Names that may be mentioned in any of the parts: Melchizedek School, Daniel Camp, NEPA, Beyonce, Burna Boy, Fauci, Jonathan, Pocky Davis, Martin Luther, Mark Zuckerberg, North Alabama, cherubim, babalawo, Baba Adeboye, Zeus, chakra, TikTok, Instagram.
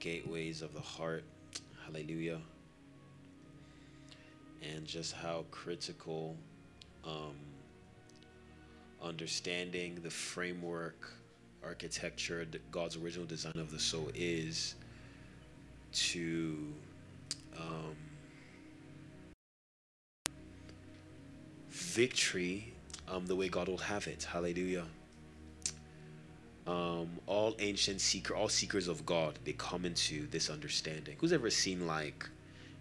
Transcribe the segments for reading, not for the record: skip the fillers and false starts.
gateways of the heart. Hallelujah. And just how critical understanding the framework, architecture, God's original design of the soul is to victory the way God will have it. Hallelujah. All ancient seeker, all seekers of God, they come into this understanding. Who's ever seen like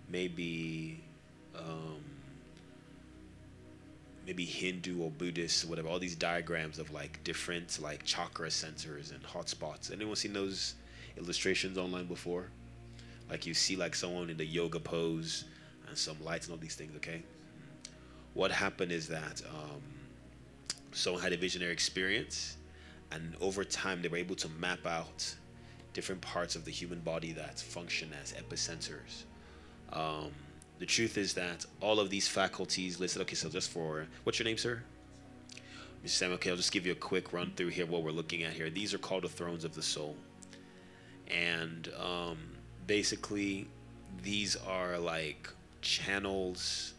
maybe maybe Hindu or Buddhist, whatever, all these diagrams of like different like chakra centers and hot spots? Anyone seen those illustrations online before? Like you see like someone in the yoga pose and some lights and all these things, okay? What happened is that someone had a visionary experience, and over time they were able to map out different parts of the human body that function as epicenters. The truth is that all of these faculties listed, okay, so just for, what's your name, sir? Mr. Sam, okay, I'll just give you a quick run through here, what we're looking at here. These are called the thrones of the soul. And basically, these are like channels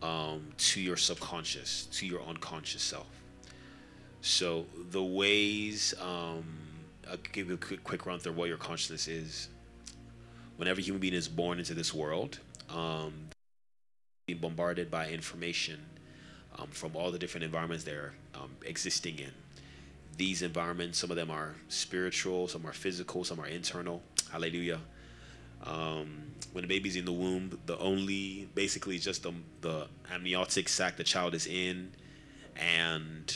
to your subconscious, to your unconscious self. So the ways, I'll give you a quick run through what your consciousness is. Whenever a human being is born into this world, they're being bombarded by information from all the different environments they're existing in. These environments, some of them are spiritual, some are physical, some are internal. Hallelujah. When a baby's in the womb, the only, basically just the amniotic sac the child is in, and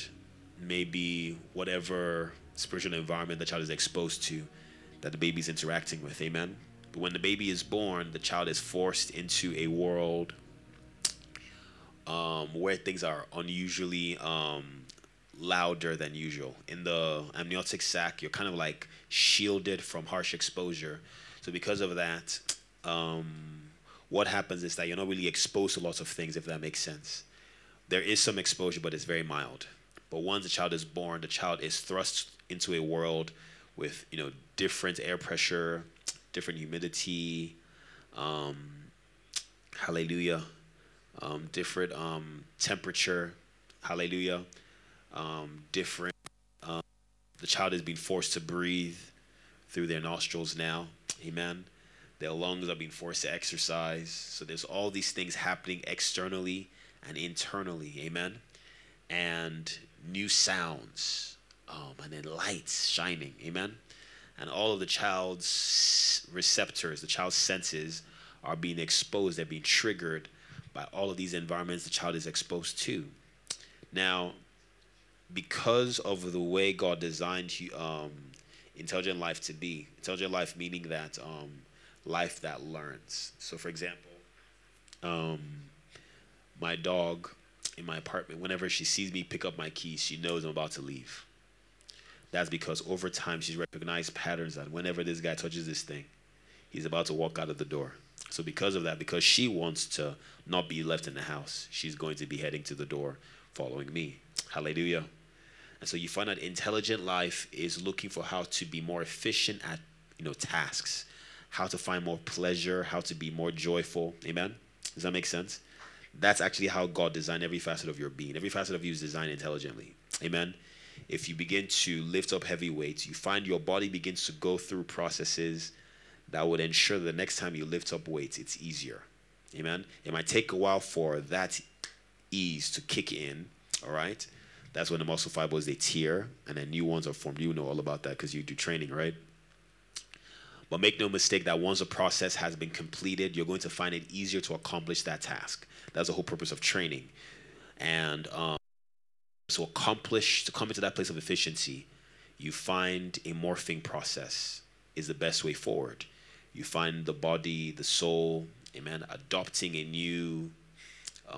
maybe whatever spiritual environment the child is exposed to that the baby's interacting with. Amen. But when the baby is born, the child is forced into a world where things are unusually louder than usual. In the amniotic sac, you're kind of like shielded from harsh exposure. So because of that, what happens is that you're not really exposed to lots of things, if that makes sense. There is some exposure, but it's very mild. But once the child is born, the child is thrust into a world with, you know, different air pressure, different humidity, hallelujah, different temperature, hallelujah, different, the child is being forced to breathe through their nostrils now, amen, their lungs are being forced to exercise, so there's all these things happening externally and internally, amen, and new sounds, and then lights shining, amen. And all of the child's receptors, the child's senses, are being exposed. They're being triggered by all of these environments the child is exposed to. Now, because of the way God designed intelligent life to be, intelligent life meaning that life that learns. So, for example, my dog in my apartment, whenever she sees me pick up my keys, she knows I'm about to leave. That's because over time she's recognized patterns that whenever this guy touches this thing, he's about to walk out of the door. So because of that, because she wants to not be left in the house, she's going to be heading to the door following me. Hallelujah. And so you find that intelligent life is looking for how to be more efficient at, you know, tasks, how to find more pleasure, how to be more joyful. Amen? Does that make sense? That's actually how God designed every facet of your being. Every facet of you is designed intelligently. Amen? If you begin to lift up heavy weights, you find your body begins to go through processes that would ensure the next time you lift up weights, it's easier. Amen? It might take a while for that ease to kick in, all right? That's when the muscle fibers, they tear, and then new ones are formed. You know all about that because you do training, right? But make no mistake that once a process has been completed, you're going to find it easier to accomplish that task. That's the whole purpose of training. And to come into that place of efficiency, you find a morphing process is the best way forward. You find the body, the soul, amen, adopting a new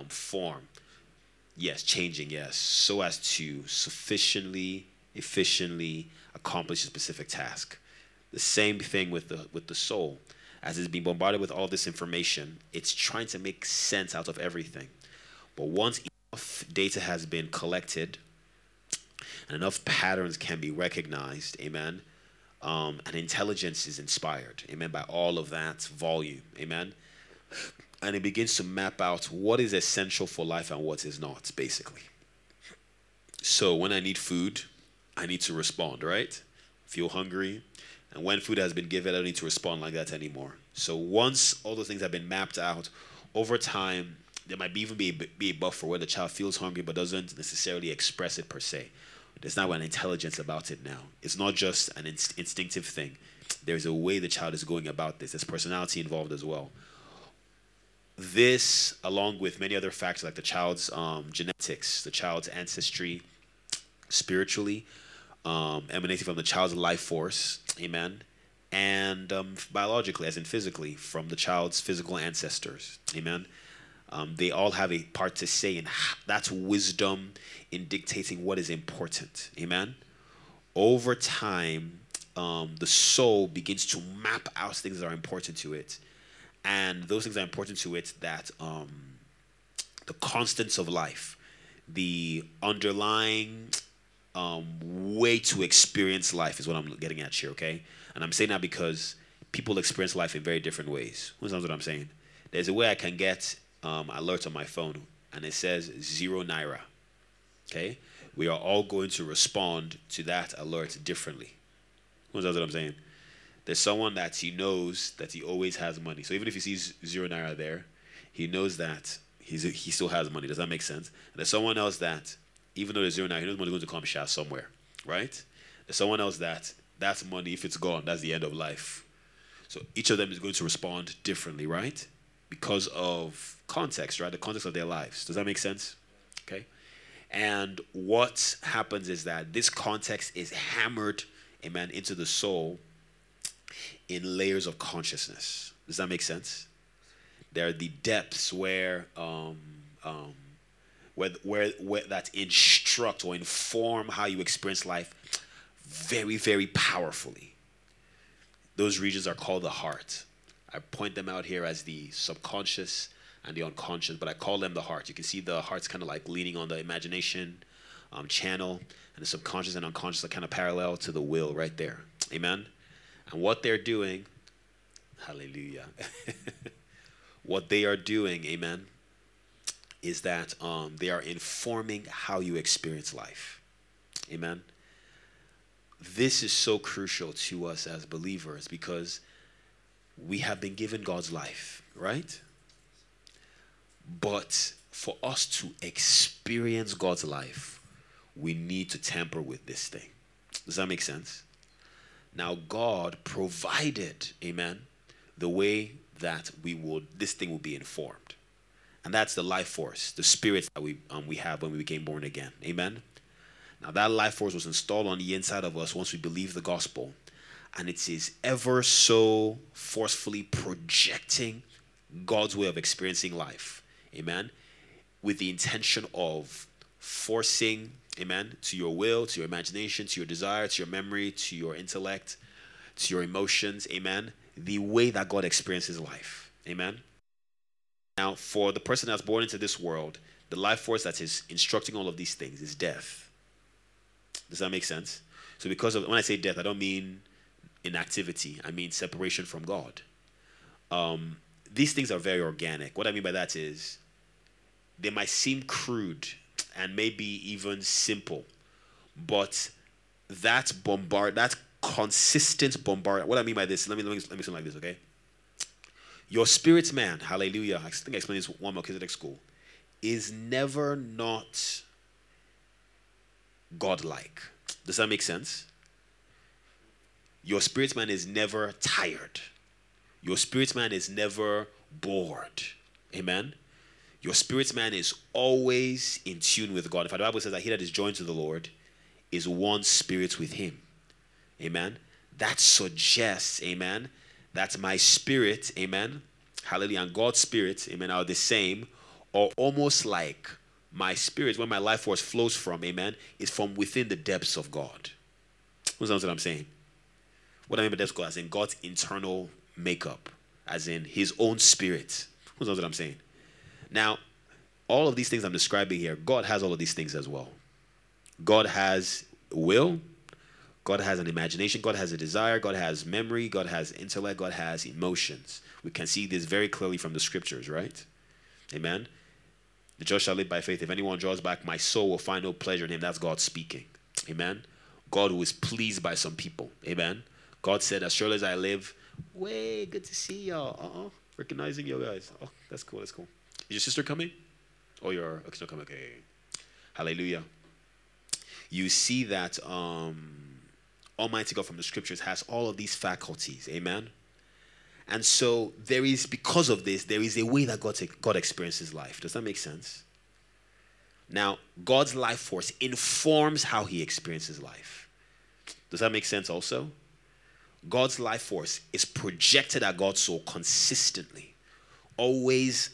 form. Yes, changing, yes, so as to sufficiently, efficiently accomplish a specific task. The same thing with the soul. As it's being bombarded with all this information, it's trying to make sense out of everything. But once data has been collected and enough patterns can be recognized, amen, and intelligence is inspired, amen, by all of that volume, amen. And it begins to map out what is essential for life and what is not, basically. So when I need food, I need to respond, right? Feel hungry. And when food has been given, I don't need to respond like that anymore. So once all those things have been mapped out, over time, there might even be a buffer where the child feels hungry but doesn't necessarily express it per se. There's now an intelligence about it now. It's not just an instinctive thing. There's a way the child is going about this. There's personality involved as well. This, along with many other factors like the child's genetics, the child's ancestry, spiritually, emanating from the child's life force, amen, and biologically, as in physically, from the child's physical ancestors, amen. They all have a part to say, and that's wisdom in dictating what is important, amen. Over time, the soul begins to map out things that are important to it, and those things are important to it that the constants of life, the underlying way to experience life is what I'm getting at here, okay? And I'm saying that because people experience life in very different ways. Who knows what I'm saying? There's a way I can get alert on my phone, and it says 0 naira, okay? We are all going to respond to that alert differently. Who knows what I'm saying? There's someone that he knows that he always has money. So even if he sees 0 naira there, he knows that he still has money. Does that make sense? And there's someone else that, even though there's 0 naira, he knows money's going to come share somewhere, right? There's someone else that that's money, if it's gone, that's the end of life. So each of them is going to respond differently, right? Because of context, right? The context of their lives. Does that make sense? Okay. And what happens is that this context is hammered, amen, into the soul in layers of consciousness. Does that make sense? There are the depths where that instruct or inform how you experience life very, very powerfully. Those regions are called the heart. I point them out here as the subconscious and the unconscious, but I call them the heart. You can see the heart's kind of like leaning on the imagination channel, and the subconscious and unconscious are kind of parallel to the will right there. Amen? And what they're doing, hallelujah, what they are doing, amen, is that they are informing how you experience life, amen. This is so crucial to us as believers because we have been given God's life, right? But for us to experience God's life, we need to tamper with this thing. Does that make sense? Now, God provided, amen, the way that this thing will be informed. And that's the life force, the spirit that we have when we became born again, amen? Now, that life force was installed on the inside of us once we believe the gospel. And it is ever so forcefully projecting God's way of experiencing life, amen? With the intention of forcing, amen, to your will, to your imagination, to your desire, to your memory, to your intellect, to your emotions, amen, the way that God experiences life, amen. Now, for the person that's born into this world, the life force that is instructing all of these things is death. Does that make sense? So because of, when I say death, I don't mean inactivity. I mean separation from God. These things are very organic. What I mean by that is they might seem crude and maybe even simple, but that consistent bombardment. What I mean by this, let me explain like this, okay? Your spirit man, hallelujah, I think I explained this one Melchizedek School, is never not God-like. Does that make sense? Your spirit man is never tired. Your spirit man is never bored. Amen? Your spirit man is always in tune with God. In fact, the Bible says that he that is joined to the Lord is one spirit with him. Amen? That suggests, amen, that my spirit, amen, hallelujah, and God's spirit, amen, are the same, or almost like my spirit, where my life force flows from, amen, is from within the depths of God. Who knows what I'm saying? What I mean by depths of God, as in God's internal makeup, as in his own spirit. Who knows what I'm saying? Now, all of these things I'm describing here, God has all of these things as well. God has will. God has an imagination. God has a desire. God has memory. God has intellect. God has emotions. We can see this very clearly from the scriptures, right? Amen. The just shall live by faith. If anyone draws back, my soul will find no pleasure in him. That's God speaking. Amen. God who is pleased by some people. Amen. God said, as surely as I live, way, good to see y'all. Recognizing you guys. Oh, that's cool. That's cool. Is your sister coming? Oh, you're okay, she's not coming. Okay. Hallelujah. You see that Almighty God from the scriptures has all of these faculties. Amen. And so there is, because of this, there is a way that God experiences life. Does that make sense? Now, God's life force informs how he experiences life. Does that make sense also? God's life force is projected at God's soul consistently, always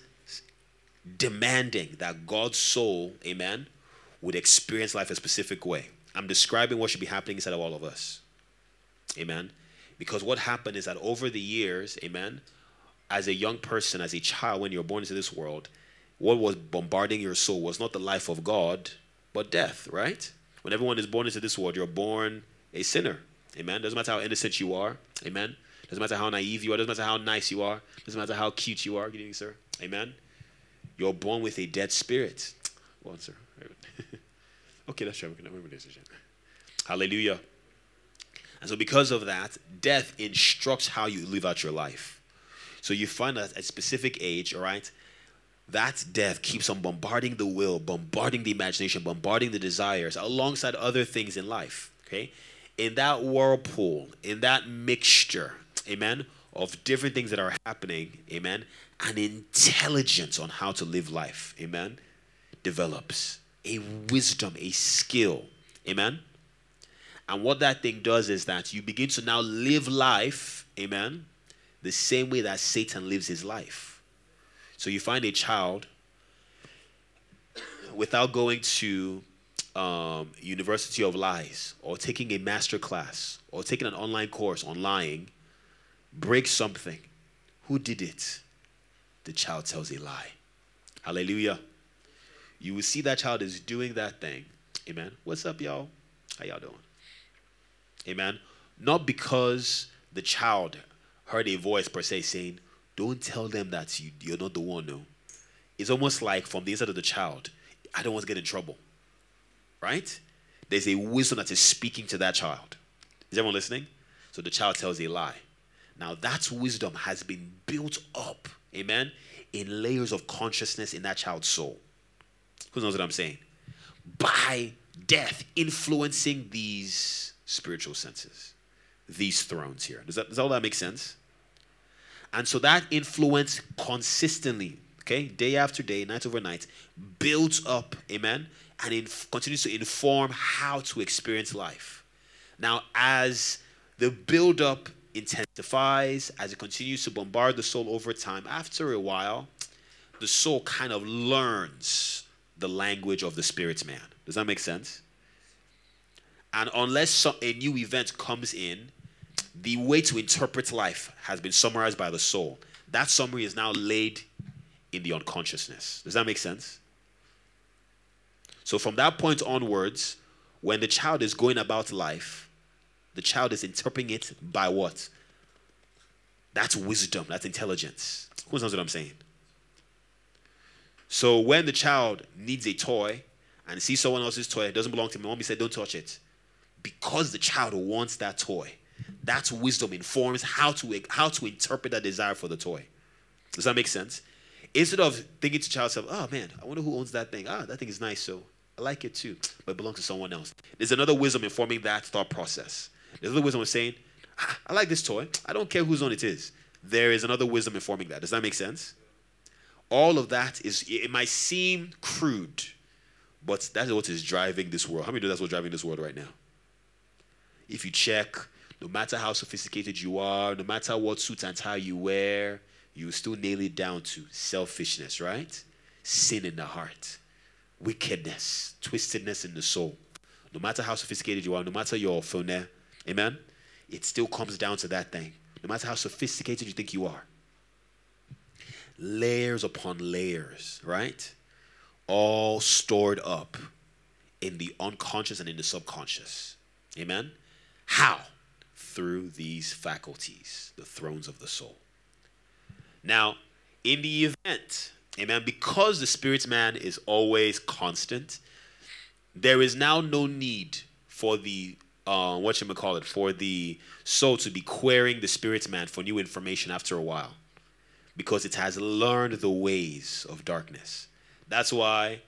demanding that God's soul, amen, would experience life a specific way. I'm describing what should be happening inside of all of us. Amen. Because what happened is that over the years, amen, as a young person, as a child, when you're born into this world, what was bombarding your soul was not the life of God, but death, right? When everyone is born into this world, you're born a sinner, amen? Doesn't matter how innocent you are, amen? Doesn't matter how naive you are, doesn't matter how nice you are, doesn't matter how cute you are, good evening, sir, amen? You're born with a dead spirit. Go on, sir. Okay, that's right, we can remember this. Hallelujah. And so because of that, death instructs how you live out your life. So you find that at a specific age, all right, that death keeps on bombarding the will, bombarding the imagination, bombarding the desires, alongside other things in life, okay? In that whirlpool, in that mixture, amen, of different things that are happening, amen, an intelligence on how to live life, amen, develops. A wisdom, a skill, amen? And what that thing does is that you begin to now live life, amen, the same way that Satan lives his life. So you find a child, without going to University of Lies or taking a master class or taking an online course on lying, breaks something. Who did it? The child tells a lie. Hallelujah. You will see that child is doing that thing. Amen. What's up, y'all? How y'all doing? Amen. Not because the child heard a voice per se saying, don't tell them that you're not the one, no. It's almost like from the inside of the child, I don't want to get in trouble. Right? There's a wisdom that is speaking to that child. Is everyone listening? So the child tells a lie. Now that wisdom has been built up, amen, in layers of consciousness in that child's soul. Who knows what I'm saying? By death influencing these spiritual senses, these thrones here. Does all that make sense? And so that influence consistently, okay, day after day, night over night, builds up, amen, and continues to inform how to experience life. Now, as the buildup intensifies, as it continues to bombard the soul over time, after a while, the soul kind of learns the language of the spirit's man. Does that make sense? And unless a new event comes in, the way to interpret life has been summarized by the soul. That summary is now laid in the unconsciousness. Does that make sense? So from that point onwards, when the child is going about life, the child is interpreting it by what? That's wisdom, that's intelligence. Who knows what I'm saying? So when the child needs a toy and sees someone else's toy, it doesn't belong to me, mommy said, don't touch it. Because the child wants that toy, that wisdom informs how to interpret that desire for the toy. Does that make sense? Instead of thinking to child self, oh man, I wonder who owns that thing. Ah, that thing is nice, so I like it too, but it belongs to someone else. There's another wisdom informing that thought process. There's another wisdom saying, I like this toy. I don't care whose own it is. There is another wisdom informing that. Does that make sense? All of that is, it might seem crude, but that is what is driving this world. How many know that's what's driving this world right now? If you check, no matter how sophisticated you are, no matter what suit and tie you wear, you still nail it down to selfishness, right? Sin in the heart, wickedness, twistedness in the soul. No matter how sophisticated you are, no matter your phone, amen? It still comes down to that thing. No matter how sophisticated you think you are. Layers upon layers, right? All stored up in the unconscious and in the subconscious. Amen? How? Through these faculties, the thrones of the soul. Now, in the event, amen, because the spirit man is always constant, there is now no need for the for the soul to be querying the spirit man for new information after a while, because it has learned the ways of darkness. That's why,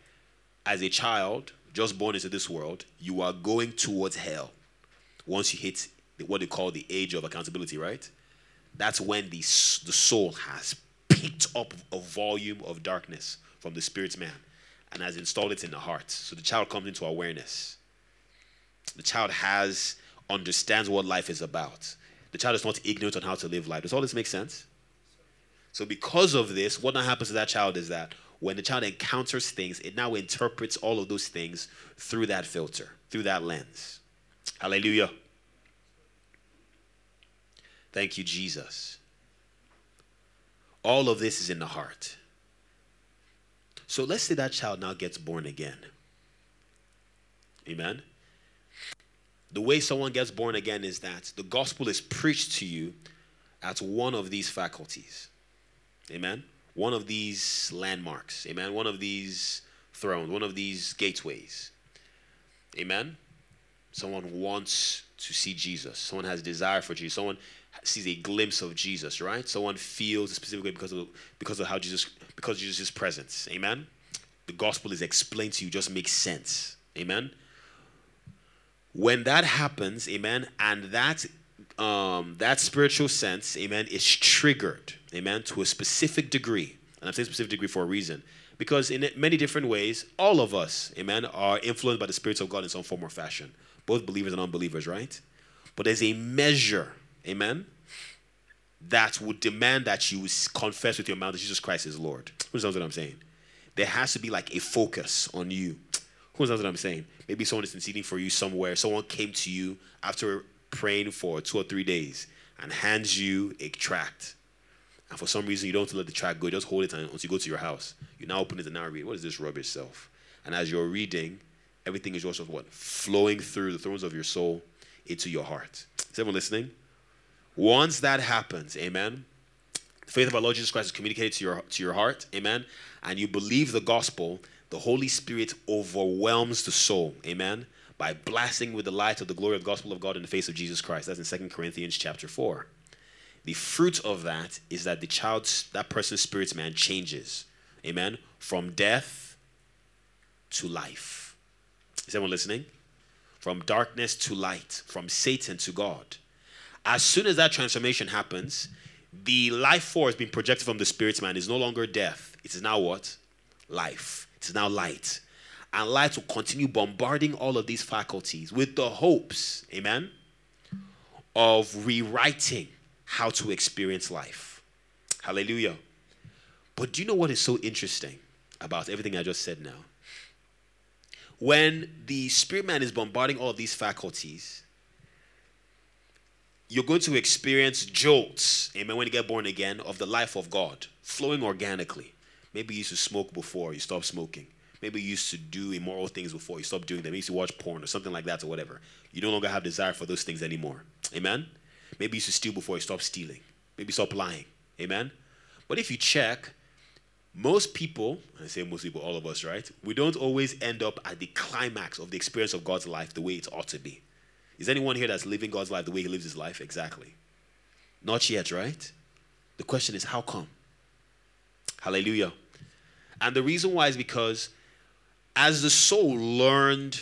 as a child just born into this world, you are going towards hell once you hit what they call the age of accountability, right? That's when the soul has picked up a volume of darkness from the spirit man and has installed it in the heart. So the child comes into awareness. The child understands what life is about. The child is not ignorant on how to live life. Does all this make sense? So because of this, what now happens to that child is that when the child encounters things, it now interprets all of those things through that filter, through that lens. Hallelujah. Thank you, Jesus. All of this is in the heart. So let's say that child now gets born again. Amen. The way someone gets born again is that the gospel is preached to you at one of these faculties. Amen. One of these landmarks. Amen. One of these thrones. One of these gateways. Amen. Someone wants to see Jesus. Someone has desire for Jesus. Someone sees a glimpse of Jesus, right? Someone feels specifically because of Jesus' presence. Amen. The gospel is explained to you, just makes sense. Amen. When that happens, amen, and that spiritual sense, amen, is triggered, amen, to a specific degree. And I'm saying specific degree for a reason. Because in many different ways, all of us, amen, are influenced by the Spirit of God in some form or fashion. Both believers and unbelievers, right? But there's a measure, amen, that would demand that you confess with your mouth that Jesus Christ is Lord. Who knows what I'm saying? There has to be like a focus on you. Who knows what I'm saying? Maybe someone is interceding for you somewhere. Someone came to you after praying for 2 or 3 days and hands you a tract. And for some reason, you don't let the tract go. You just hold it until you go to your house. You now open it and now read. What is this rubbish self? And as you're reading, everything is also what? Flowing through the thrones of your soul into your heart. Is everyone listening? Once that happens, amen, the faith of our Lord Jesus Christ is communicated to your heart, amen, and you believe the gospel, the Holy Spirit overwhelms the soul, amen, by blasting with the light of the glory of the gospel of God in the face of Jesus Christ. That's in 2 Corinthians chapter 4. The fruit of that is that that person's spirit, man, changes, amen, from death to life. Is everyone listening? From darkness to light, from Satan to God. As soon as that transformation happens, the life force being projected from the spirit man is no longer death. It is now what? Life. It is now light. And light will continue bombarding all of these faculties with the hopes, amen, of rewriting how to experience life. Hallelujah. But do you know what is so interesting about everything I just said now? When the spirit man is bombarding all of these faculties, you're going to experience jolts, amen, when you get born again, of the life of God flowing organically. Maybe you used to smoke before, you stopped smoking. Maybe you used to do immoral things before, you stopped doing them. Maybe you used to watch porn or something like that or whatever. You no longer have desire for those things anymore. Amen? Maybe you used to steal before, you stopped stealing. Maybe you stopped lying. Amen? But if you check, most people, I say most people, all of us, right? We don't always end up at the climax of the experience of God's life the way it ought to be. Is anyone here that's living God's life the way he lives his life? Exactly. Not yet, right? The question is, how come? Hallelujah. And the reason why is because as the soul learned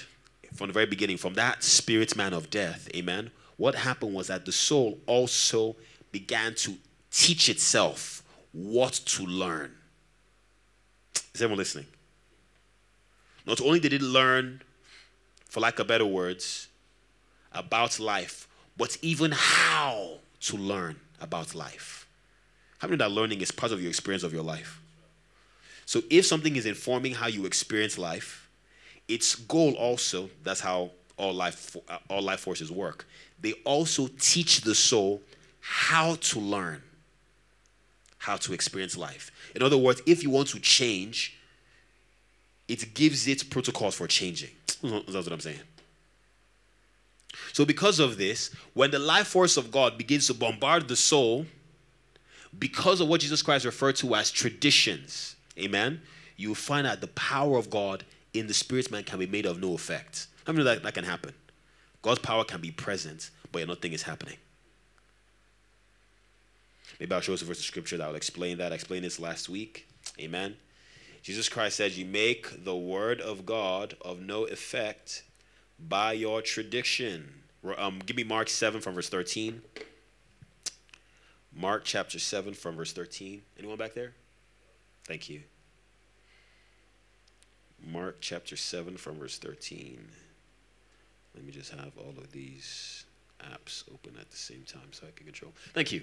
from the very beginning, from that spirit man of death, amen, what happened was that the soul also began to teach itself what to learn. Is everyone listening? Not only did it learn, for lack of better words, about life, but even how to learn about life. How many know that learning is part of your experience of your life? So if something is informing how you experience life, its goal also, that's how all life forces work. They also teach the soul how to learn, how to experience life. In other words, if you want to change, it gives it protocols for changing. That's what I'm saying. So because of this, when the life force of God begins to bombard the soul, because of what Jesus Christ referred to as traditions, amen, you find out the power of God in the spirit man can be made of no effect. How many know that can happen? God's power can be present, but nothing is happening. Maybe I'll show us a verse of scripture that will explain that. I explained this last week. Amen. Jesus Christ said, you make the word of God of no effect by your tradition. Give me Mark 7 from verse 13. Mark chapter 7 from verse 13. Anyone back there? Thank you. Mark chapter 7 from verse 13. Let me just have all of these apps open at the same time so I can control. Thank you.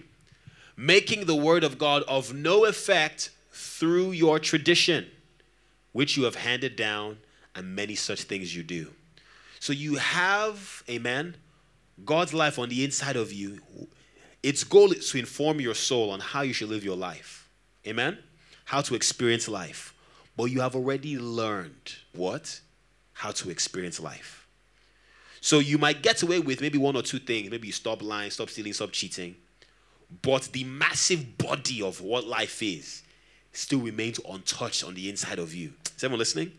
Making the word of God of no effect through your tradition, which you have handed down, and many such things you do. So you have, amen, God's life on the inside of you. Its goal is to inform your soul on how you should live your life. Amen? How to experience life. But you have already learned what? How to experience life. So you might get away with maybe one or two things. Maybe you stop lying, stop stealing, stop cheating. But the massive body of what life is still remains untouched on the inside of you. Is everyone listening?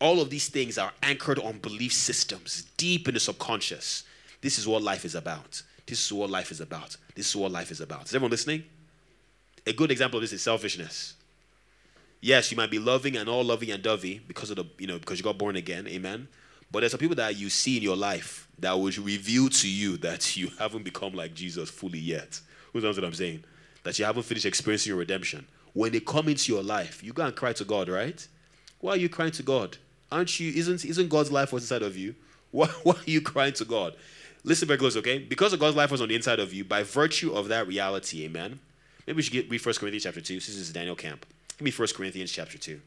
All of these things are anchored on belief systems deep in the subconscious. This is what life is about. This is what life is about. This is what life is about. Is everyone listening? A good example of this is selfishness. Yes, you might be loving and all lovey and dovey because of the, because you got born again. Amen. But there's some people that you see in your life that will reveal to you that you haven't become like Jesus fully yet. Who knows what I'm saying? That you haven't finished experiencing your redemption. When they come into your life, you go and cry to God, right? Why are you crying to God? Aren't you? Isn't God's life what's inside of you? Why are you crying to God? Listen very close, okay? Because of God's life was on the inside of you, by virtue of that reality, amen? Maybe we should read 1 Corinthians chapter 2. This is Daniel Camp. Give me 1 Corinthians chapter 2.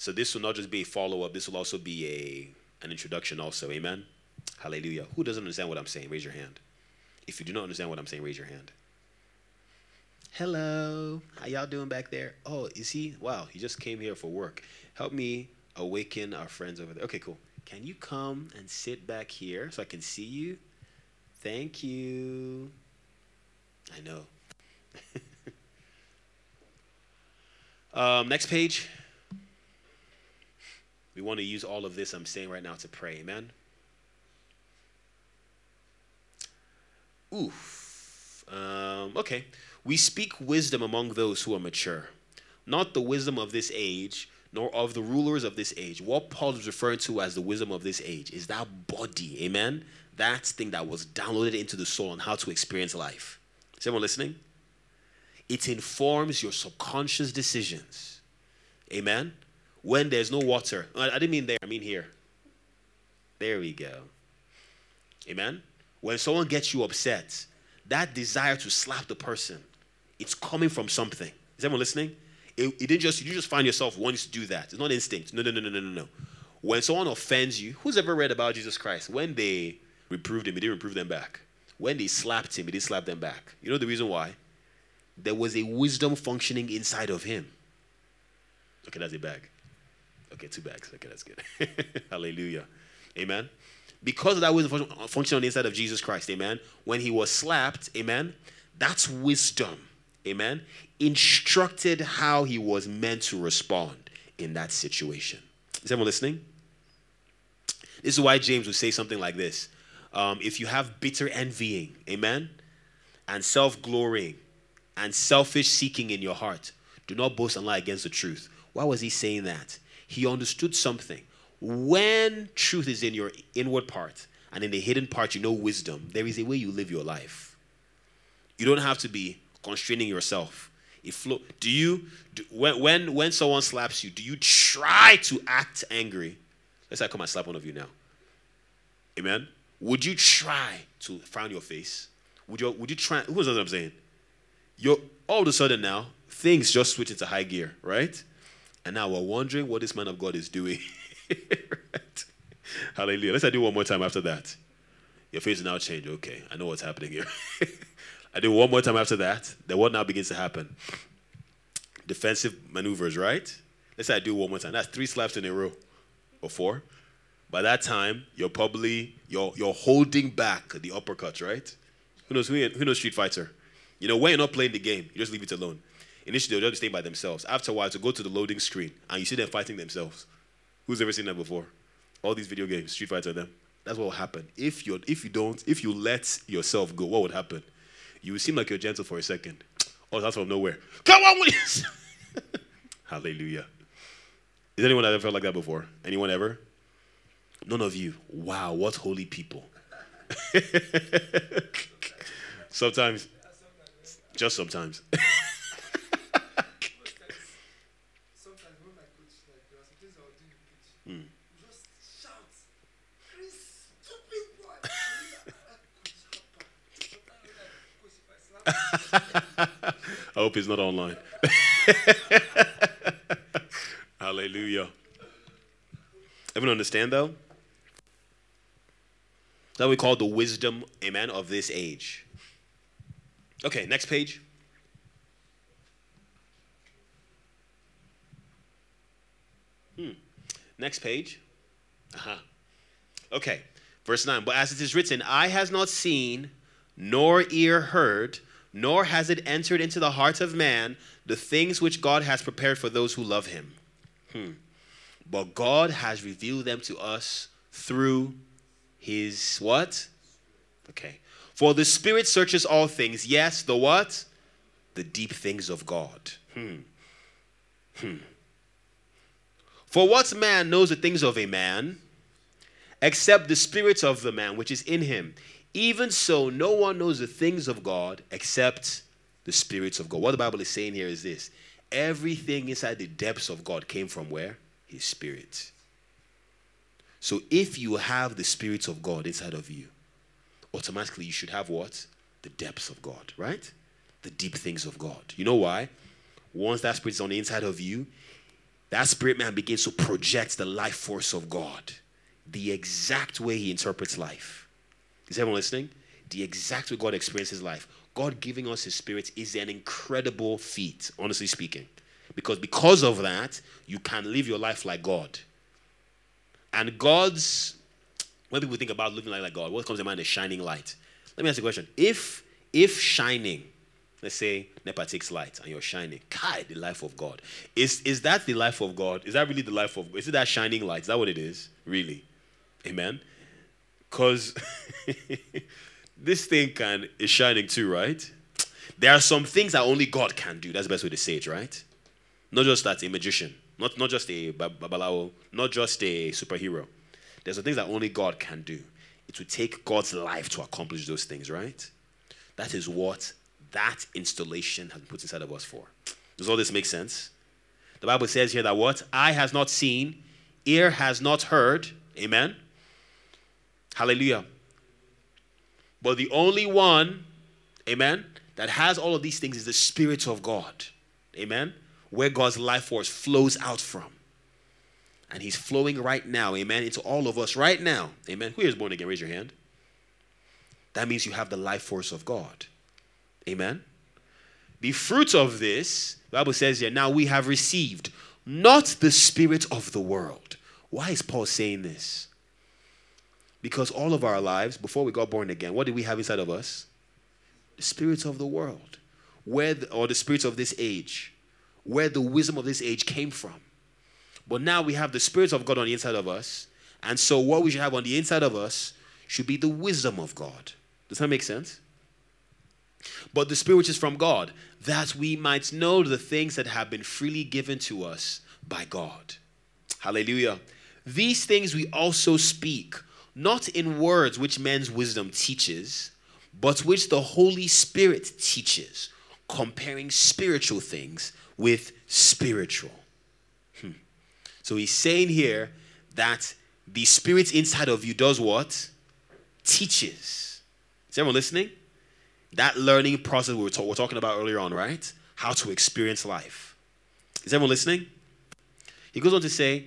So this will not just be a follow-up. This will also be an introduction also. Amen? Hallelujah. Who doesn't understand what I'm saying? Raise your hand. If you do not understand what I'm saying, raise your hand. Hello. How y'all doing back there? Oh, is he? Wow, he just came here for work. Help me awaken our friends over there. Okay, cool. Can you come and sit back here so I can see you? Thank you. I know. Next page. We want to use all of this I'm saying right now to pray. Amen? Oof. Okay. We speak wisdom among those who are mature, not the wisdom of this age, nor of the rulers of this age. What Paul is referring to as the wisdom of this age is that body. Amen? That thing that was downloaded into the soul on how to experience life. Is everyone listening? It informs your subconscious decisions. Amen? When there's no water. I didn't mean there, I mean here. There we go. Amen? When someone gets you upset, that desire to slap the person, it's coming from something. Is everyone listening? It didn't just, you just find yourself wanting to do that. It's not instinct. No. When someone offends you, who's ever read about Jesus Christ? When they reproved him, he didn't reprove them back. When they slapped him, he didn't slap them back. You know the reason why? There was a wisdom functioning inside of him. Okay, that's a bag. Okay, 2 bags. Okay, that's good. Hallelujah. Amen. Because of that wisdom function on the inside of Jesus Christ, amen, when he was slapped, amen, that's wisdom, amen, instructed how he was meant to respond in that situation. Is everyone listening? This is why James would say something like this. If you have bitter envying, amen, and self-glorying and selfish seeking in your heart, do not boast and lie against the truth. Why was he saying that? He understood something. When truth is in your inward part and in the hidden part, you know wisdom, there is a way you live your life. You don't have to be constraining yourself. When someone slaps you, do you try to act angry? Let's say I come and slap one of you now. Amen? Would you try to frown your face? Would you try? Who knows what I'm saying? All of a sudden now, things just switch into high gear, right? And now we're wondering what this man of God is doing. Right? Hallelujah. Let's do one more time after that. Your face is now changed. Okay, I know what's happening here. I do one more time after that. Then what now begins to happen? Defensive maneuvers, right? Let's say I do one more time. That's 3 slaps in a row. Or 4. By that time, you're probably you're holding back the uppercut, right? Who knows Street Fighter? You know, when you're not playing the game, you just leave it alone. Initially, they'll just stay by themselves. After a while, to go to the loading screen and you see them fighting themselves. Who's ever seen that before? All these video games, Street Fighter, them. That's what will happen. If you let yourself go, what would happen? You will seem like you're gentle for a second. Oh, that's from nowhere. Come on, please! Hallelujah. Is anyone that ever felt like that before? Anyone ever? None of you. Wow, what holy people. Sometimes. Just sometimes. I hope he's not online. Hallelujah. Everyone understand though? That we call the wisdom, amen, of this age. Okay, next page. Next page. Okay, verse 9. But as it is written, eye has not seen, nor ear heard, nor has it entered into the heart of man the things which God has prepared for those who love him. But God has revealed them to us through his what? Okay. For the Spirit searches all things. Yes, the what? The deep things of God. For what man knows the things of a man, except the spirit of the man which is in him? Even so, no one knows the things of God except the spirits of God. What the Bible is saying here is this. Everything inside the depths of God came from where? His spirit. So if you have the spirits of God inside of you, automatically you should have what? The depths of God, right? The deep things of God. You know why? Once that spirit is on the inside of you, that spirit man begins to project the life force of God. The exact way he interprets life. Is everyone listening? The exact way God experiences life. God giving us his spirit is an incredible feat, honestly speaking. Because of that, you can live your life like God. And when people think about living like God, what comes to mind is shining light. Let me ask you a question. If shining, let's say NEPA takes light and you're shining, God, the life of God. Is that the life of God? Is that really the life of God? Is it that shining light? Is that what it is? Really? Amen? Because this thing is shining too, right? There are some things that only God can do. That's the best way to say it, right? Not just that a magician, not just a babalawo, not just a superhero. There's some things that only God can do. It would take God's life to accomplish those things, right? That is what that installation has been put inside of us for. Does all this make sense? The Bible says here that what? Eye has not seen, ear has not heard. Amen? Hallelujah. But the only one, amen, that has all of these things is the Spirit of God. Amen. Where God's life force flows out from. And he's flowing right now, amen, into all of us right now. Amen. Who here is born again? Raise your hand. That means you have the life force of God. Amen. The fruit of this, the Bible says here, now we have received not the spirit of the world. Why is Paul saying this? Because all of our lives, before we got born again, what did we have inside of us? The spirits of the world, or the spirits of this age, where the wisdom of this age came from. But now we have the Spirit of God on the inside of us, and so what we should have on the inside of us should be the wisdom of God. Does that make sense? But the Spirit which is from God, that we might know the things that have been freely given to us by God. Hallelujah. These things we also speak, not in words which men's wisdom teaches, but which the Holy Spirit teaches, comparing spiritual things with spiritual. So he's saying here that the Spirit inside of you does what? Teaches. Is everyone listening? That learning process we were talking about earlier on, right? How to experience life. Is everyone listening? He goes on to say,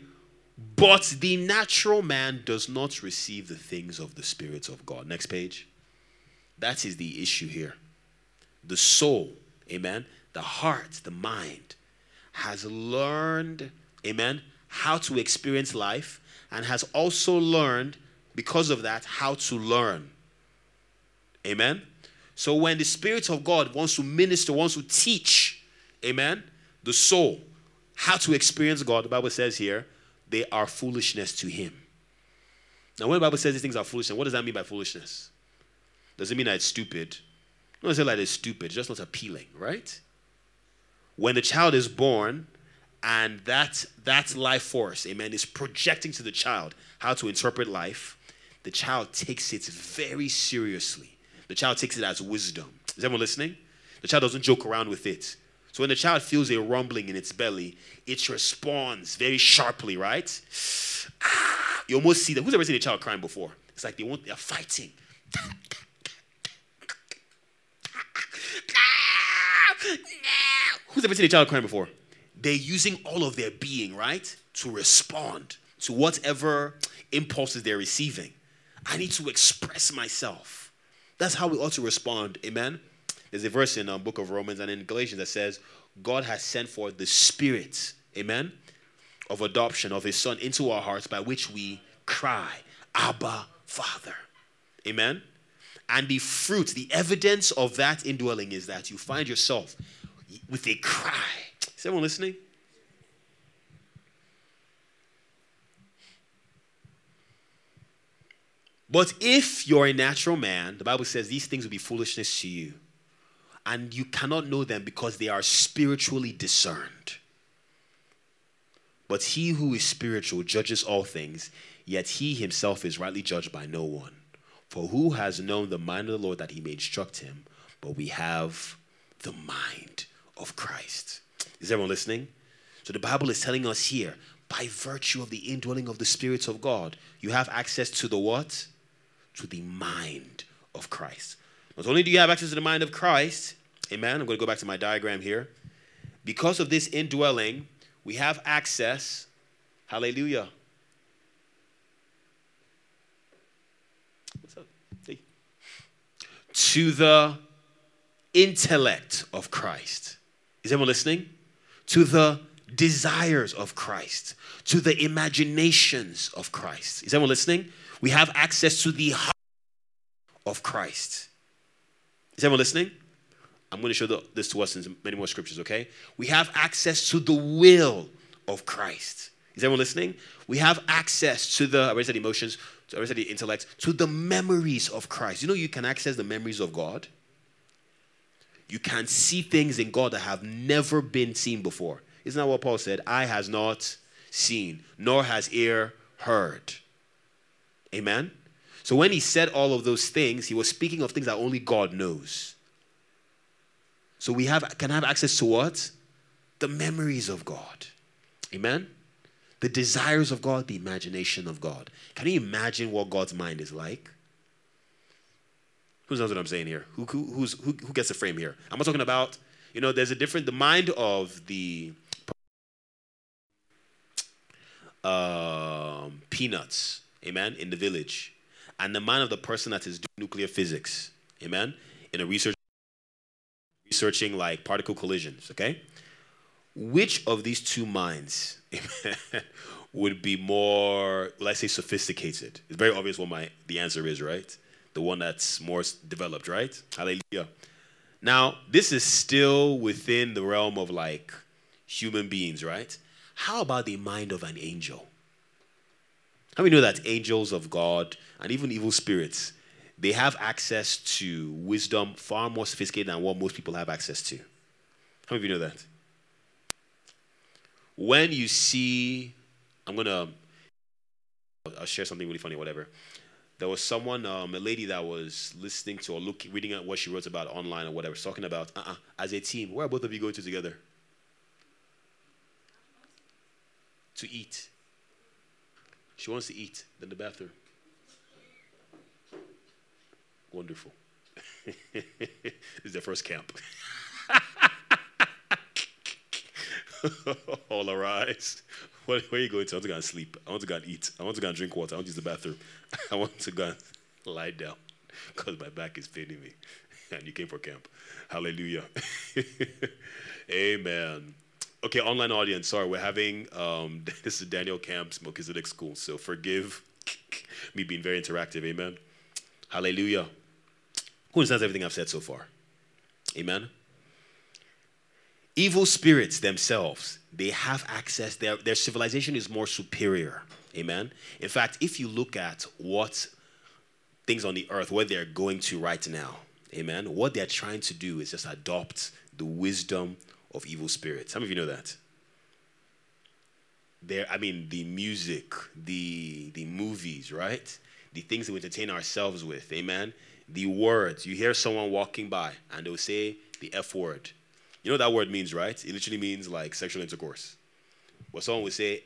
but the natural man does not receive the things of the Spirit of God. Next page. That is the issue here. The soul, amen, the heart, the mind, has learned, amen, how to experience life and has also learned, because of that, how to learn. Amen? So when the Spirit of God wants to minister, wants to teach, amen, the soul how to experience God, the Bible says here, they are foolishness to him. Now, when the Bible says these things are foolishness, what does that mean by foolishness? Does it mean that it's stupid? No, it's not like it's stupid. It's just not appealing, right? When the child is born and that life force, amen, is projecting to the child how to interpret life, the child takes it very seriously. The child takes it as wisdom. Is everyone listening? The child doesn't joke around with it. So when the child feels a rumbling in its belly, it responds very sharply, right? Ah, you almost see that. Who's ever seen a child crying before? It's like they're fighting. Who's ever seen a child crying before? They're using all of their being, right, to respond to whatever impulses they're receiving. I need to express myself. That's how we ought to respond, amen? There's a verse in the book of Romans and in Galatians that says, God has sent forth the Spirit, amen, of adoption of his Son into our hearts by which we cry, Abba, Father, amen? And the fruit, the evidence of that indwelling is that you find yourself with a cry. Is everyone listening? But if you're a natural man, the Bible says these things will be foolishness to you. And you cannot know them because they are spiritually discerned. But he who is spiritual judges all things, yet he himself is rightly judged by no one. For who has known the mind of the Lord that he may instruct him? But we have the mind of Christ. Is everyone listening? So the Bible is telling us here, by virtue of the indwelling of the Spirit of God, you have access to the what? To the mind of Christ. Not only do you have access to the mind of Christ, amen, I'm going to go back to my diagram here. Because of this indwelling, we have access, hallelujah. What's up? Hey. To the intellect of Christ. Is everyone listening? To the desires of Christ, to the imaginations of Christ. Is everyone listening? We have access to the heart of Christ. Is everyone listening? I'm going to show this to us in many more scriptures, okay? We have access to the will of Christ. Is everyone listening? We have access to the, I already said emotions, I already said the intellect, to the memories of Christ. You know you can access the memories of God? You can see things in God that have never been seen before. Isn't that what Paul said? Eye has not seen, nor has ear heard. Amen? So when he said all of those things, he was speaking of things that only God knows. So we can have access to what? The memories of God. Amen? The desires of God, the imagination of God. Can you imagine what God's mind is like? Who knows what I'm saying here? Who gets the frame here? I'm not talking about... You know, there's a different, the mind of the peanuts, amen, in the village, and the mind of the person that is doing nuclear physics, amen, in a researching like particle collisions, okay? Which of these two minds, amen, would be more, let's say, sophisticated? It's very obvious what the answer is, right? The one that's more developed, right? Hallelujah. Now, this is still within the realm of like human beings, right? How about the mind of an angel? How many know that angels of God and even evil spirits, they have access to wisdom far more sophisticated than what most people have access to? How many of you know that? When you see, I'll share something really funny, whatever. There was someone, a lady that was listening to or reading at what she wrote about online or whatever, talking about, as a team, where are both of you going to together? To eat. She wants to eat in the bathroom. Wonderful. This is their first camp. All arise. Where are you going to? I want to go and sleep. I want to go and eat. I want to go and drink water. I want to use the bathroom. I want to go and lie down because my back is paining me. And you came for camp. Hallelujah. Amen. Okay, online audience, sorry, we're having, this is Daniel Camp's Melchizedek School, so forgive me being very interactive, amen? Hallelujah. Who understands everything I've said so far? Amen? Evil spirits themselves, they have access, their civilization is more superior, amen? In fact, if you look at what things on the earth, what they're going to right now, amen? What they're trying to do is just adopt the wisdom of evil spirits. Some of you know that. The music, the movies, right? The things that we entertain ourselves with, amen? The words. You hear someone walking by and they'll say the F word. You know what that word means, right? It literally means like sexual intercourse. Well, someone would say,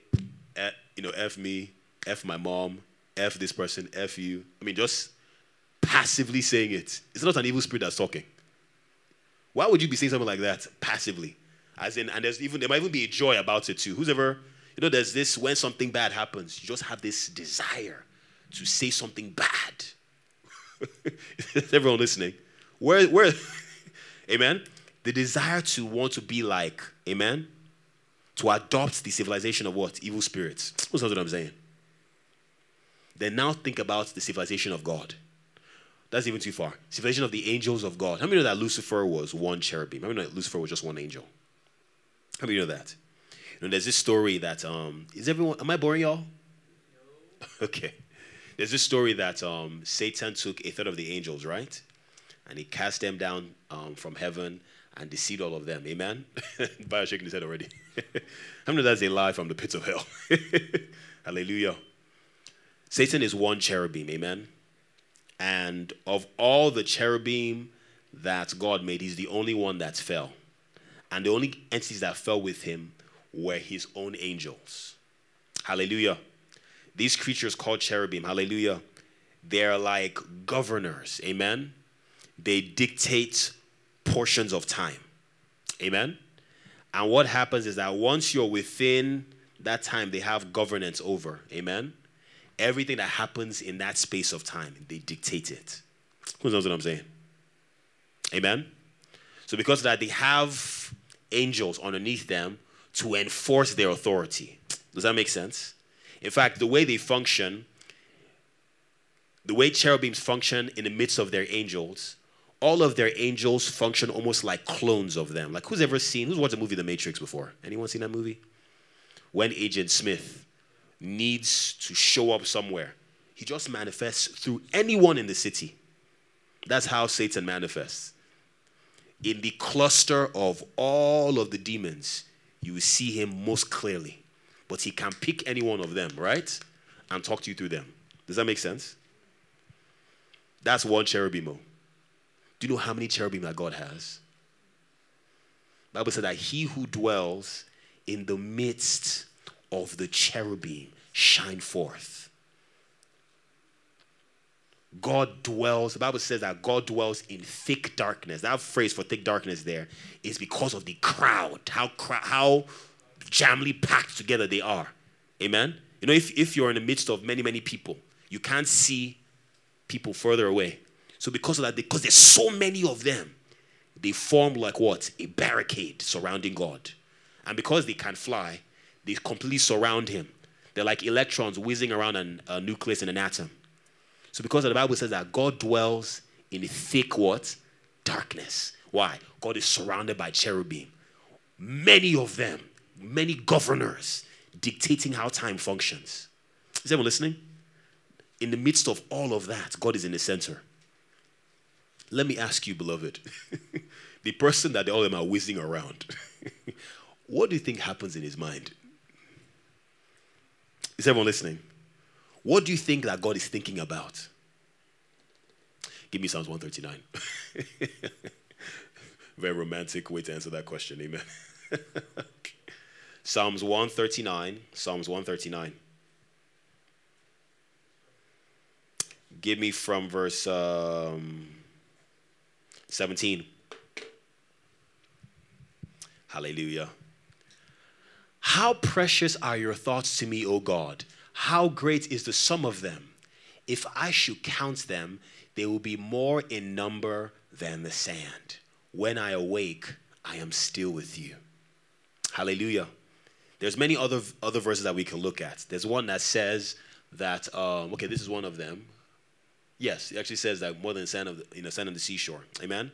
F me, F my mom, F this person, F you. Just passively saying it. It's not an evil spirit that's talking. Why would you be saying something like that passively? As in, and there might even be a joy about it too. Who's ever, there's this, when something bad happens, you just have this desire to say something bad. Is everyone listening? Where, amen? The desire to want to be like, amen? To adopt the civilization of what? Evil spirits. That's what I'm saying. Then now think about the civilization of God. That's even too far. Civilization of the angels of God. How many know that Lucifer was one cherubim? How many know that Lucifer was just one angel? How many know that? There's this story that, am I boring y'all? No. Okay. There's this story that Satan took a third of the angels, right? And he cast them down from heaven and deceived all of them. Amen? Bio's shaking his head already. How many know that's a lie from the pits of hell? Hallelujah. Satan is one cherubim. Amen? And of all the cherubim that God made, he's the only one that fell. And the only entities that fell with him were his own angels. Hallelujah. These creatures called cherubim, hallelujah, they're like governors, amen? They dictate portions of time, amen? And what happens is that once you're within that time, they have governance over, amen? Everything that happens in that space of time, they dictate it. Who knows what I'm saying? Amen? So because of that, they have angels underneath them to enforce their authority. Does that make sense? In fact, the way they function, the way cherubims function in the midst of their angels, all of their angels function almost like clones of them. Like who's watched the movie The Matrix before? Anyone seen that movie? When Agent Smith needs to show up somewhere, he just manifests through anyone in the city. That's how Satan manifests. In the cluster of all of the demons, you will see him most clearly. But he can pick any one of them, right? And talk to you through them. Does that make sense? That's one cherubimo. Do you know how many cherubim that God has? The Bible said that he who dwells in the midst of the cherubim shine forth. God dwells, the Bible says that God dwells in thick darkness. That phrase for thick darkness there is because of the crowd, how jamly packed together they are. Amen? If you're in the midst of many, many people, you can't see people further away. So because of that, because there's so many of them, they form like what? A barricade surrounding God. And because they can fly, they completely surround him. They're like electrons whizzing around a nucleus in an atom. So because the Bible says that God dwells in thick what? Darkness. Why? God is surrounded by cherubim. Many of them, many governors dictating how time functions. Is everyone listening? In the midst of all of that, God is in the center. Let me ask you, beloved, the person that all of them are whizzing around, what do you think happens in his mind? Is everyone listening? What do you think that God is thinking about? Give me Psalms 139. Very romantic way to answer that question, amen. Psalms 139. Give me from verse 17. Hallelujah. How precious are your thoughts to me, O God. How great is the sum of them. If I should count them, they will be more in number than the sand. When I awake, I am still with you. Hallelujah. There's many other verses that we can look at. There's one that says that, okay, this is one of them. Yes, it actually says that more than sand on the seashore. Amen?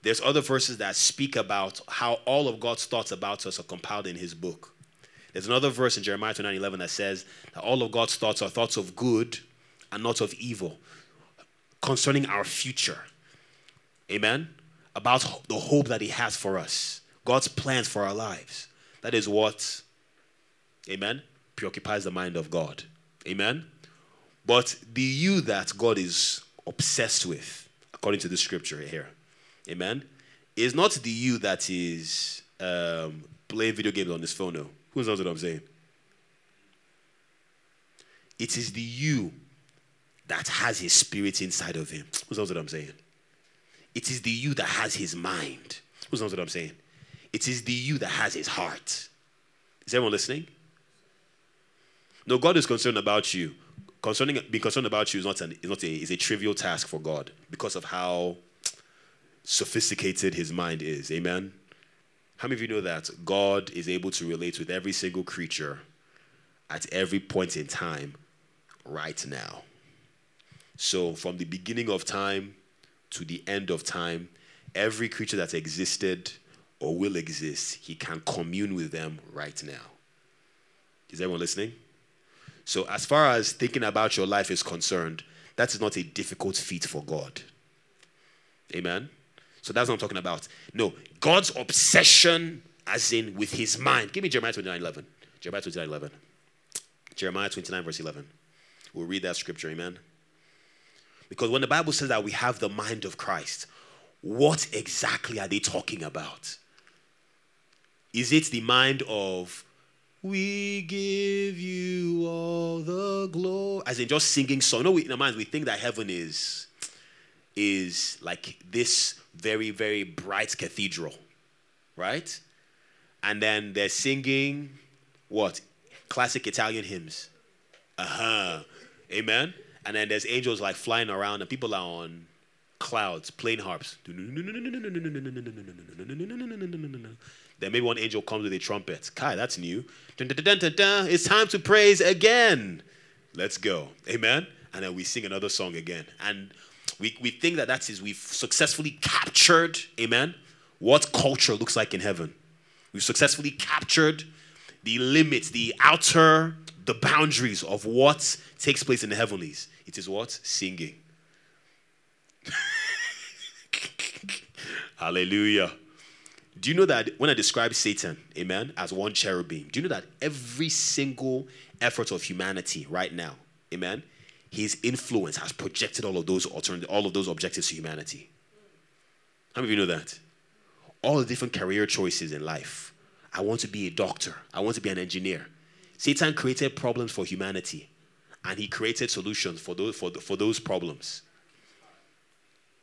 There's other verses that speak about how all of God's thoughts about us are compiled in his book. There's another verse in Jeremiah 29:11 that says that all of God's thoughts are thoughts of good and not of evil concerning our future. Amen? About the hope that he has for us. God's plans for our lives. That is what, amen, preoccupies the mind of God. Amen? But the you that God is obsessed with, according to the scripture here, amen, is not the you that is playing video games on his phone. No. Who knows what I'm saying? It is the you that has his spirit inside of him. Who knows what I'm saying? It is the you that has his mind. Who knows what I'm saying? It is the you that has his heart. Is everyone listening? No, God is concerned about you. Being concerned about you is a trivial task for God because of how sophisticated his mind is. Amen? How many of you know that God is able to relate with every single creature at every point in time right now? So from the beginning of time to the end of time, every creature that's existed or will exist, he can commune with them right now. Is everyone listening? So as far as thinking about your life is concerned, that is not a difficult feat for God. Amen? So that's what I'm talking about. No, God's obsession as in with his mind. Give me Jeremiah 29:11. Jeremiah 29:11. Jeremiah 29:11. We'll read that scripture, amen? Because when the Bible says that we have the mind of Christ, what exactly are they talking about? Is it the mind of, we give you all the glory, as in just singing song? No, in our minds we think that heaven is like this very, very bright cathedral, right? And then they're singing what? Classic Italian hymns. Amen. And then there's angels like flying around and people are on clouds playing harps. Then maybe one angel comes with a trumpet. Kai, that's new. Dun, dun, dun, dun, dun. It's time to praise again. Let's go. Amen? And then we sing another song again. And we think that is, we've successfully captured, amen, what culture looks like in heaven. We've successfully captured the limits, the boundaries of what takes place in the heavenlies. It is what? Singing. Hallelujah. Do you know that when I describe Satan, amen, as one cherubim, do you know that every single effort of humanity right now, amen, his influence has projected all of those objectives to humanity? How many of you know that? All the different career choices in life. I want to be a doctor. I want to be an engineer. Satan created problems for humanity, and he created solutions for those problems.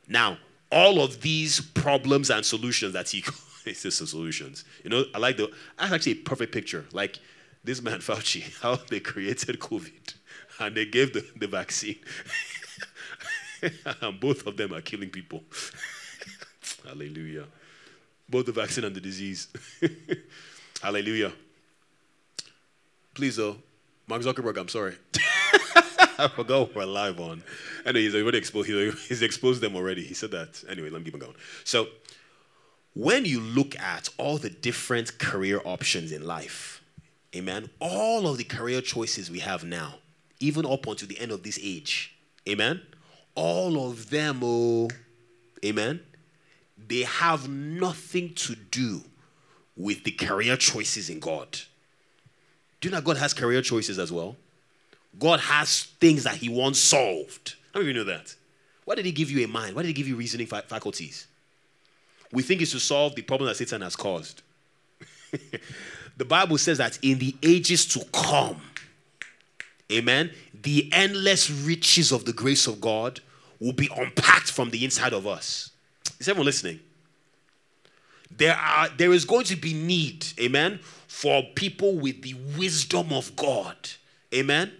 Now, all of these problems and solutions that he it's just the solutions. You know, I like that's actually a perfect picture. Like this man Fauci, how they created COVID and they gave the vaccine. And both of them are killing people. Hallelujah. Both the vaccine and the disease. Hallelujah. Please though, Mark Zuckerberg, I'm sorry. I forgot what we're live on. Anyway, he's already exposed. He's exposed them already. He said that. Anyway, let me keep on going. So when you look at all the different career options in life, amen, all of the career choices we have now, even up until the end of this age, amen, all of them, oh, amen, they have nothing to do with the career choices in God. Do you know God has career choices as well? God has things that he wants solved. How many of you know that? Why did he give you a mind? Why did he give you reasoning faculties? We think it's to solve the problem that Satan has caused. The Bible says that in the ages to come, amen, the endless riches of the grace of God will be unpacked from the inside of us. Is everyone listening? There is going to be need, amen, for people with the wisdom of God, amen,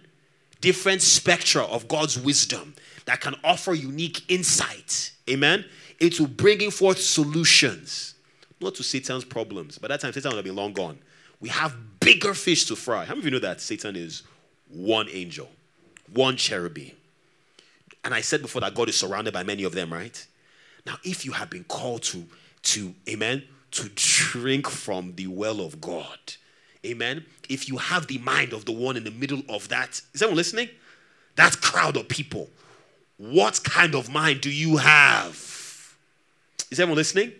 different spectra of God's wisdom that can offer unique insight, amen, into bringing forth solutions Not to Satan's problems. By that time, Satan would have been long gone. We have bigger fish to fry. How many of you know that Satan is one angel, one cherubim? And I said before that God is surrounded by many of them, right? Now, if you have been called to drink from the well of God, amen, if you have the mind of the one in the middle of that, is everyone listening? That crowd of people, what kind of mind do you have? Is everyone listening?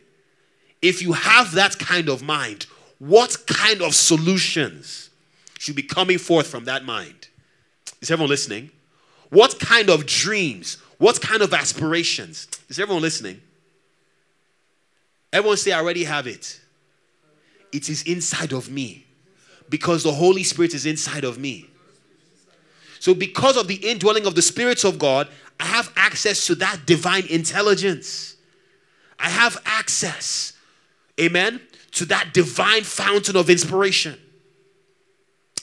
If you have that kind of mind, what kind of solutions should be coming forth from that mind? Is everyone listening? What kind of dreams? What kind of aspirations? Is everyone listening? Everyone say, I already have it. It is inside of me because the Holy Spirit is inside of me. So because of the indwelling of the spirits of God, I have access to that divine intelligence. I have access, amen, to that divine fountain of inspiration.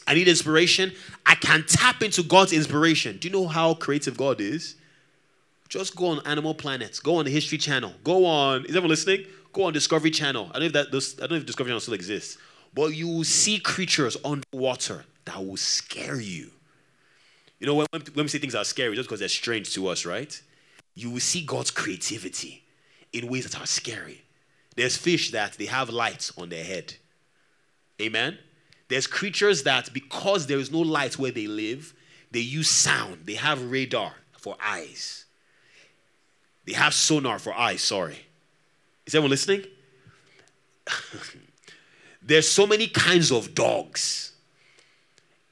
I need inspiration. I can tap into God's inspiration. Do you know how creative God is? Just go on Animal Planet. Go on the History Channel. Go on, is everyone listening? Go on Discovery Channel. I don't know if Discovery Channel still exists. But you will see creatures underwater that will scare you. You know, when we say things are scary, just because they're strange to us, right? You will see God's creativity in ways that are scary. There's fish that they have lights on their head. Amen? There's creatures that, because there is no light where they live, they use sound. They have radar for eyes. They have sonar for eyes, sorry. Is everyone listening? There's so many kinds of dogs.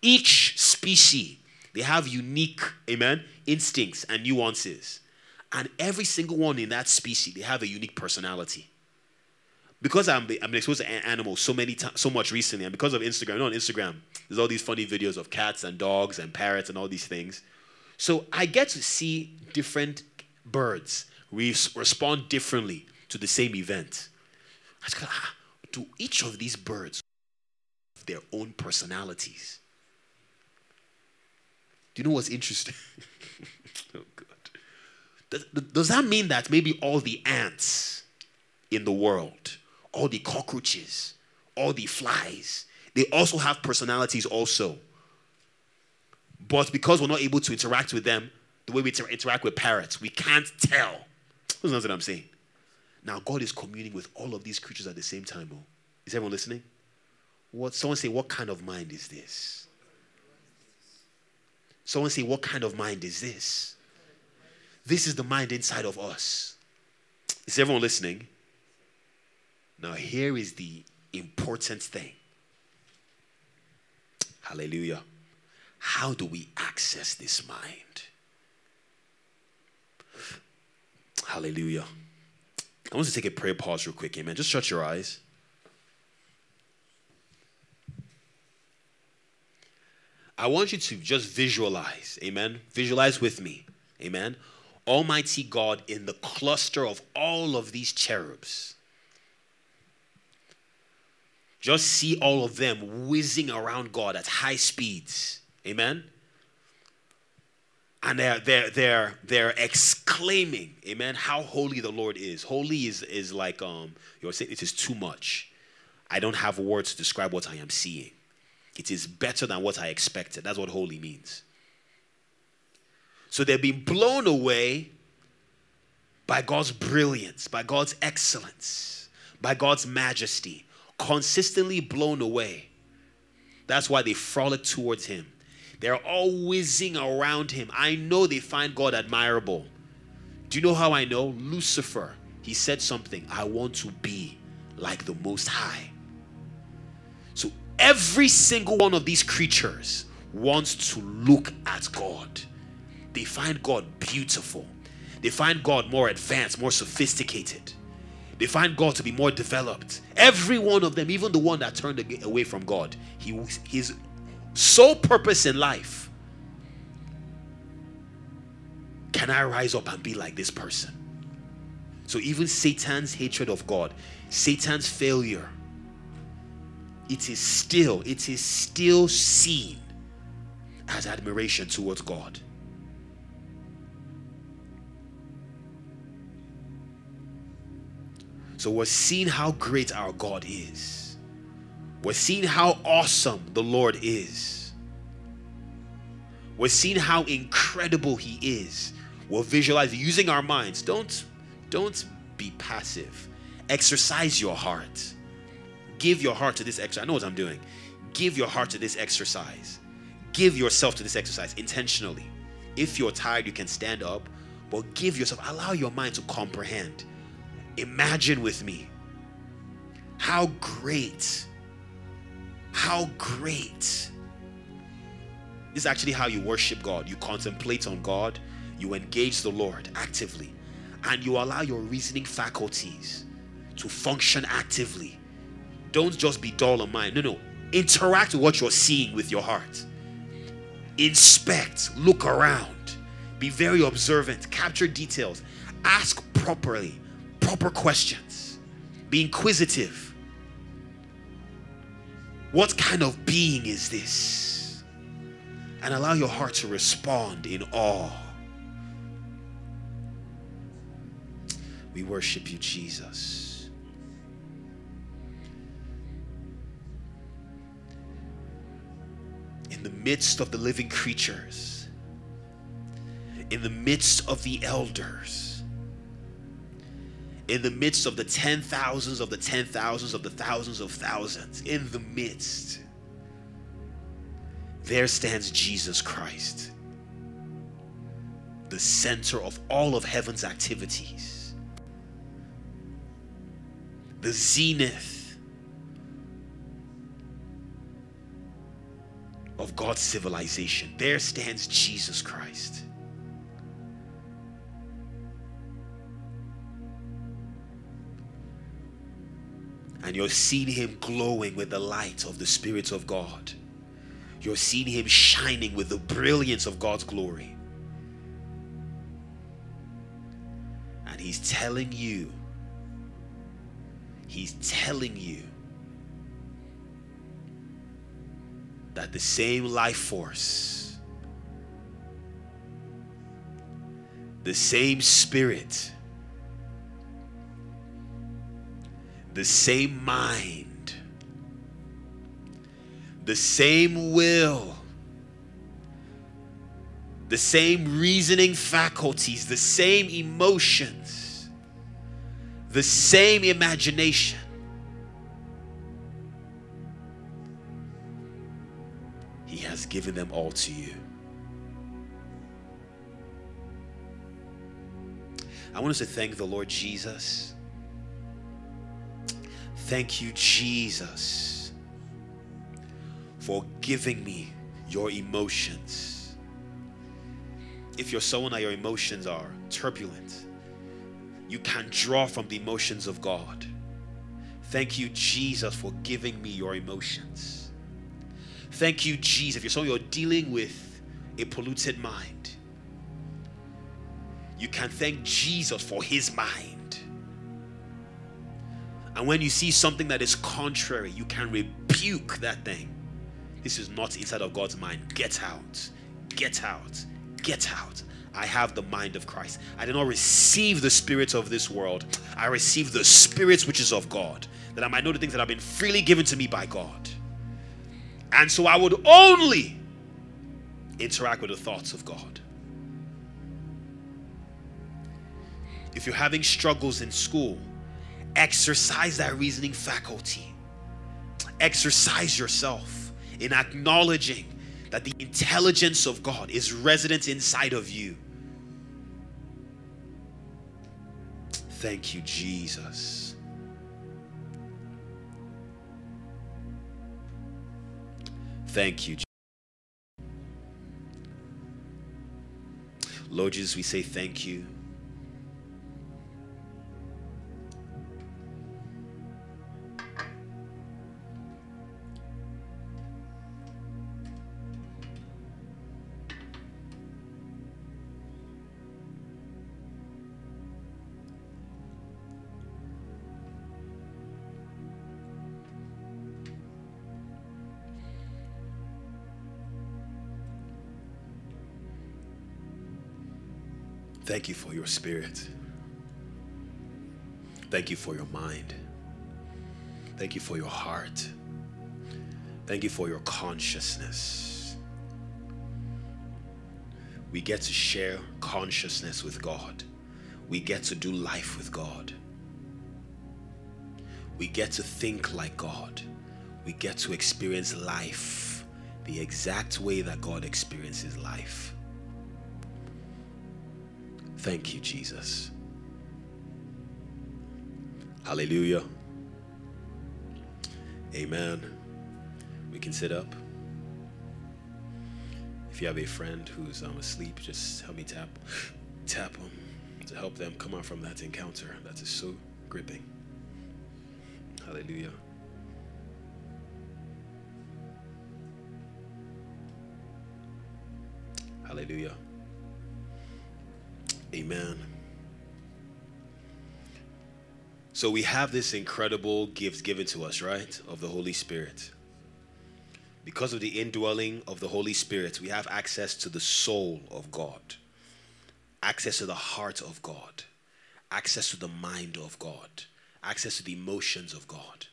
Each species, they have unique, amen, instincts and nuances. And every single one in that species, they have a unique personality. Because I'm exposed to animals so much recently, and because of Instagram, you know, on Instagram, there's all these funny videos of cats and dogs and parrots and all these things. So I get to see different birds respond differently to the same event. I just go, do each of these birds have their own personalities? Do you know what's interesting? Oh, God. Does that mean that maybe all the ants in the world, all the cockroaches, all the flies, they also have personalities also. But because we're not able to interact with them the way we interact with parrots, we can't tell. That's not what I'm saying. Now, God is communing with all of these creatures at the same time. Oh. Is everyone listening? Someone say, what kind of mind is this? Someone say, what kind of mind is this? This is the mind inside of us. Is everyone listening? Now, here is the important thing. Hallelujah. How do we access this mind? Hallelujah. I want to take a prayer pause real quick, amen. Just shut your eyes. I want you to just visualize, amen. Visualize with me, amen. Almighty God in the cluster of all of these cherubs. Just see all of them whizzing around God at high speeds. Amen? And they're exclaiming, amen, how holy the Lord is. Holy is like, you're saying it is too much. I don't have words to describe what I am seeing. It is better than what I expected. That's what holy means. So they're being blown away by God's brilliance, by God's excellence, by God's majesty. Consistently blown away. That's why they frolic towards him. They're all whizzing around him. I know they find God admirable. Do you know how I know? Lucifer, he said something. I want to be like the Most High. So every single one of these creatures wants to look at God. They find God beautiful. They find God more advanced, more sophisticated. They find God to be more developed. Every one of them, even the one that turned away from God, his sole purpose in life, can I rise up and be like this person? So even Satan's hatred of God, Satan's failure, it is still seen as admiration towards God. So we're seeing how great our God is. We're seeing how awesome the Lord is. We're seeing how incredible he is. We're visualizing using our minds. Don't be passive. Exercise your heart. Give your heart to this exercise. I know what I'm doing. Give your heart to this exercise. Give yourself to this exercise intentionally. If you're tired, you can stand up, but give yourself, allow your mind to comprehend. Imagine with me how great. This is actually how you worship God. You contemplate on God, you engage the Lord actively, and you allow your reasoning faculties to function actively. Don't just be dull of mind. No. Interact with what you're seeing with your heart. Inspect, look around, be very observant, capture details, ask proper questions, be inquisitive. What kind of being is this? And allow your heart to respond in awe. We worship you, Jesus. In the midst of the living creatures, in the midst of the elders, in the midst of the 10,000s of the 10,000s of the thousands of thousands, in the midst, there stands Jesus Christ, the center of all of heaven's activities, the zenith of God's civilization. There stands Jesus Christ. And you're seeing him glowing with the light of the Spirit of God. You're seeing him shining with the brilliance of God's glory. And he's telling you that the same life force, the same spirit, the same mind, the same will, the same reasoning faculties, the same emotions, the same imagination, has given them all to you. I want us to thank the Lord Jesus. Thank you, Jesus, for giving me your emotions. If you're someone that your emotions are turbulent, you can draw from the emotions of God. Thank you, Jesus, for giving me your emotions. Thank you, Jesus. If you're someone, you're dealing with a polluted mind, you can thank Jesus for his mind. And when you see something that is contrary, you can rebuke that thing. This is not inside of God's mind. Get out. Get out. Get out. I have the mind of Christ. I did not receive the spirit of this world. I received the spirit which is of God, that I might know the things that have been freely given to me by God. And so I would only interact with the thoughts of God. If you're having struggles in school, exercise that reasoning faculty. Exercise yourself in acknowledging that the intelligence of God is resident inside of you. Thank you, Jesus. Thank you, Lord Jesus. We say thank you. Thank you for your spirit. Thank you for your mind. Thank you for your heart. Thank you for your consciousness. We get to share consciousness with God. We get to do life with God. We get to think like God. We get to experience life the exact way that God experiences life. Thank you, Jesus. Hallelujah. Amen. We can sit up. If you have a friend who's asleep, just help me tap them to help them come out from that encounter. That is so gripping. Hallelujah. Hallelujah. Amen. So we have this incredible gift given to us, right, of the Holy Spirit. Because of the indwelling of the Holy Spirit, we have access to the soul of God, access to the heart of God, access to the mind of God, access to the emotions of God.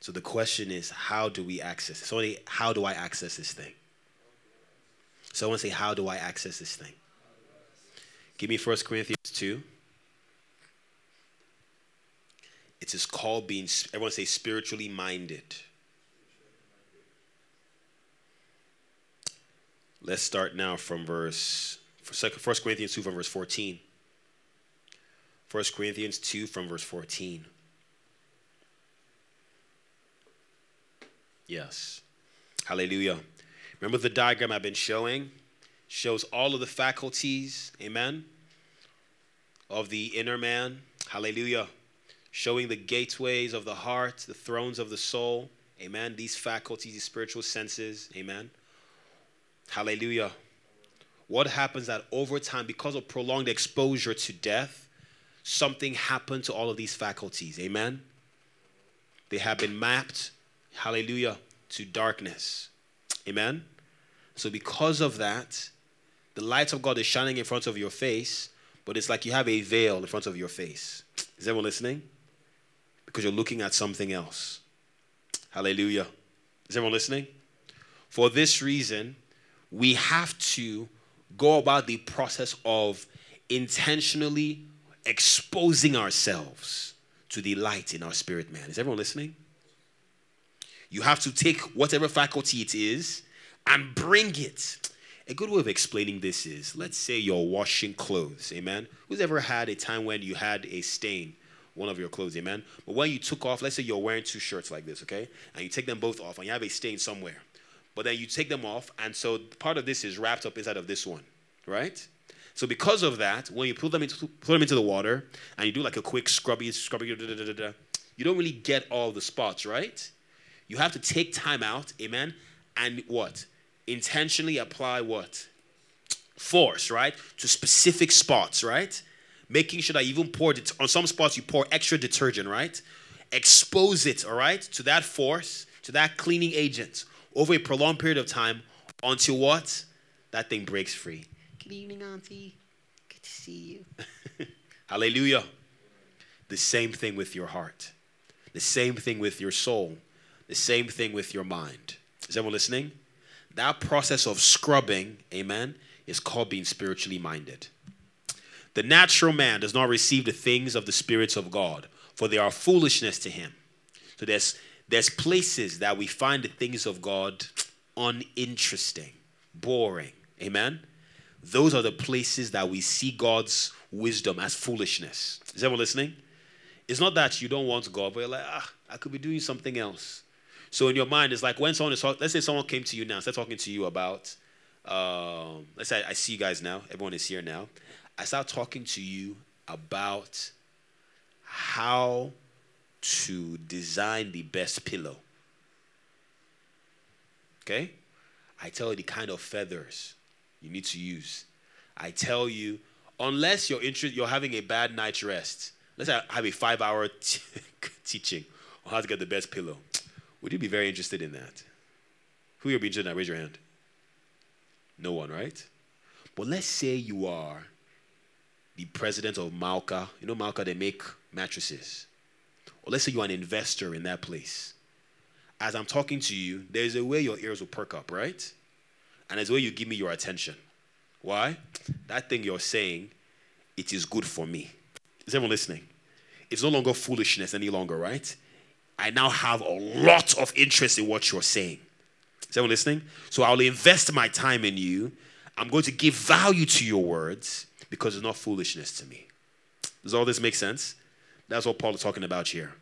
So the question is, how do we access it? Somebody, how do I access this thing? Someone say, how do I access this thing? Give me 1 Corinthians 2. It is called being, everyone say, spiritually minded. Let's start now from 1 Corinthians 2 from verse 14. 1 Corinthians 2 from verse 14. Yes. Hallelujah. Remember the diagram I've been showing? Shows all of the faculties, amen, of the inner man. Hallelujah. Showing the gateways of the heart, the thrones of the soul, amen, these faculties, these spiritual senses, amen. Hallelujah. What happens that over time, because of prolonged exposure to death, something happened to all of these faculties, amen. They have been mapped, hallelujah, to darkness, amen. So because of that, the light of God is shining in front of your face, but it's like you have a veil in front of your face. Is everyone listening? Because you're looking at something else. Hallelujah. Is everyone listening? For this reason, we have to go about the process of intentionally exposing ourselves to the light in our spirit, man. Is everyone listening? You have to take whatever faculty it is and bring it. A good way of explaining this is, let's say you're washing clothes, amen? Who's ever had a time when you had a stain, one of your clothes, amen? But when you took off, let's say you're wearing two shirts like this, okay? And you take them both off, and you have a stain somewhere. But then you take them off, and so part of this is wrapped up inside of this one, right? So because of that, when you put them into the water, and you do like a quick scrubby, you don't really get all the spots, right? You have to take time out, amen, and what? Intentionally apply what? Force, right? To specific spots, right? Making sure that you even pour, on some spots you pour extra detergent, right? Expose it, all right? To that force, to that cleaning agent over a prolonged period of time until what? That thing breaks free. Good evening, Auntie. Good to see you. Hallelujah. The same thing with your heart. The same thing with your soul. The same thing with your mind. Is everyone listening? That process of scrubbing, amen, is called being spiritually minded. The natural man does not receive the things of the spirits of God, for they are foolishness to him. So there's places that we find the things of God uninteresting, boring, amen? Those are the places that we see God's wisdom as foolishness. Is everyone listening? It's not that you don't want God, but you're like, I could be doing something else. So in your mind, it's like when someone is talking, let's say someone came to you now, start talking to you about, let's say I see you guys now, everyone is here now. I start talking to you about how to design the best pillow. Okay? I tell you the kind of feathers you need to use. I tell you, unless you're having a bad night's rest, let's say I have a 5-hour teaching on how to get the best pillow. Would you be very interested in that? Who would be interested in that? Raise your hand. No one, right? But let's say you are the president of Malka. You know Malka, they make mattresses. Or let's say you're an investor in that place. As I'm talking to you, there's a way your ears will perk up, right? And there's a way you give me your attention. Why? That thing you're saying, it is good for me. Is everyone listening? It's no longer foolishness any longer, right? I now have a lot of interest in what you're saying. Is everyone listening? So I'll invest my time in you. I'm going to give value to your words because it's not foolishness to me. Does all this make sense? That's what Paul is talking about here.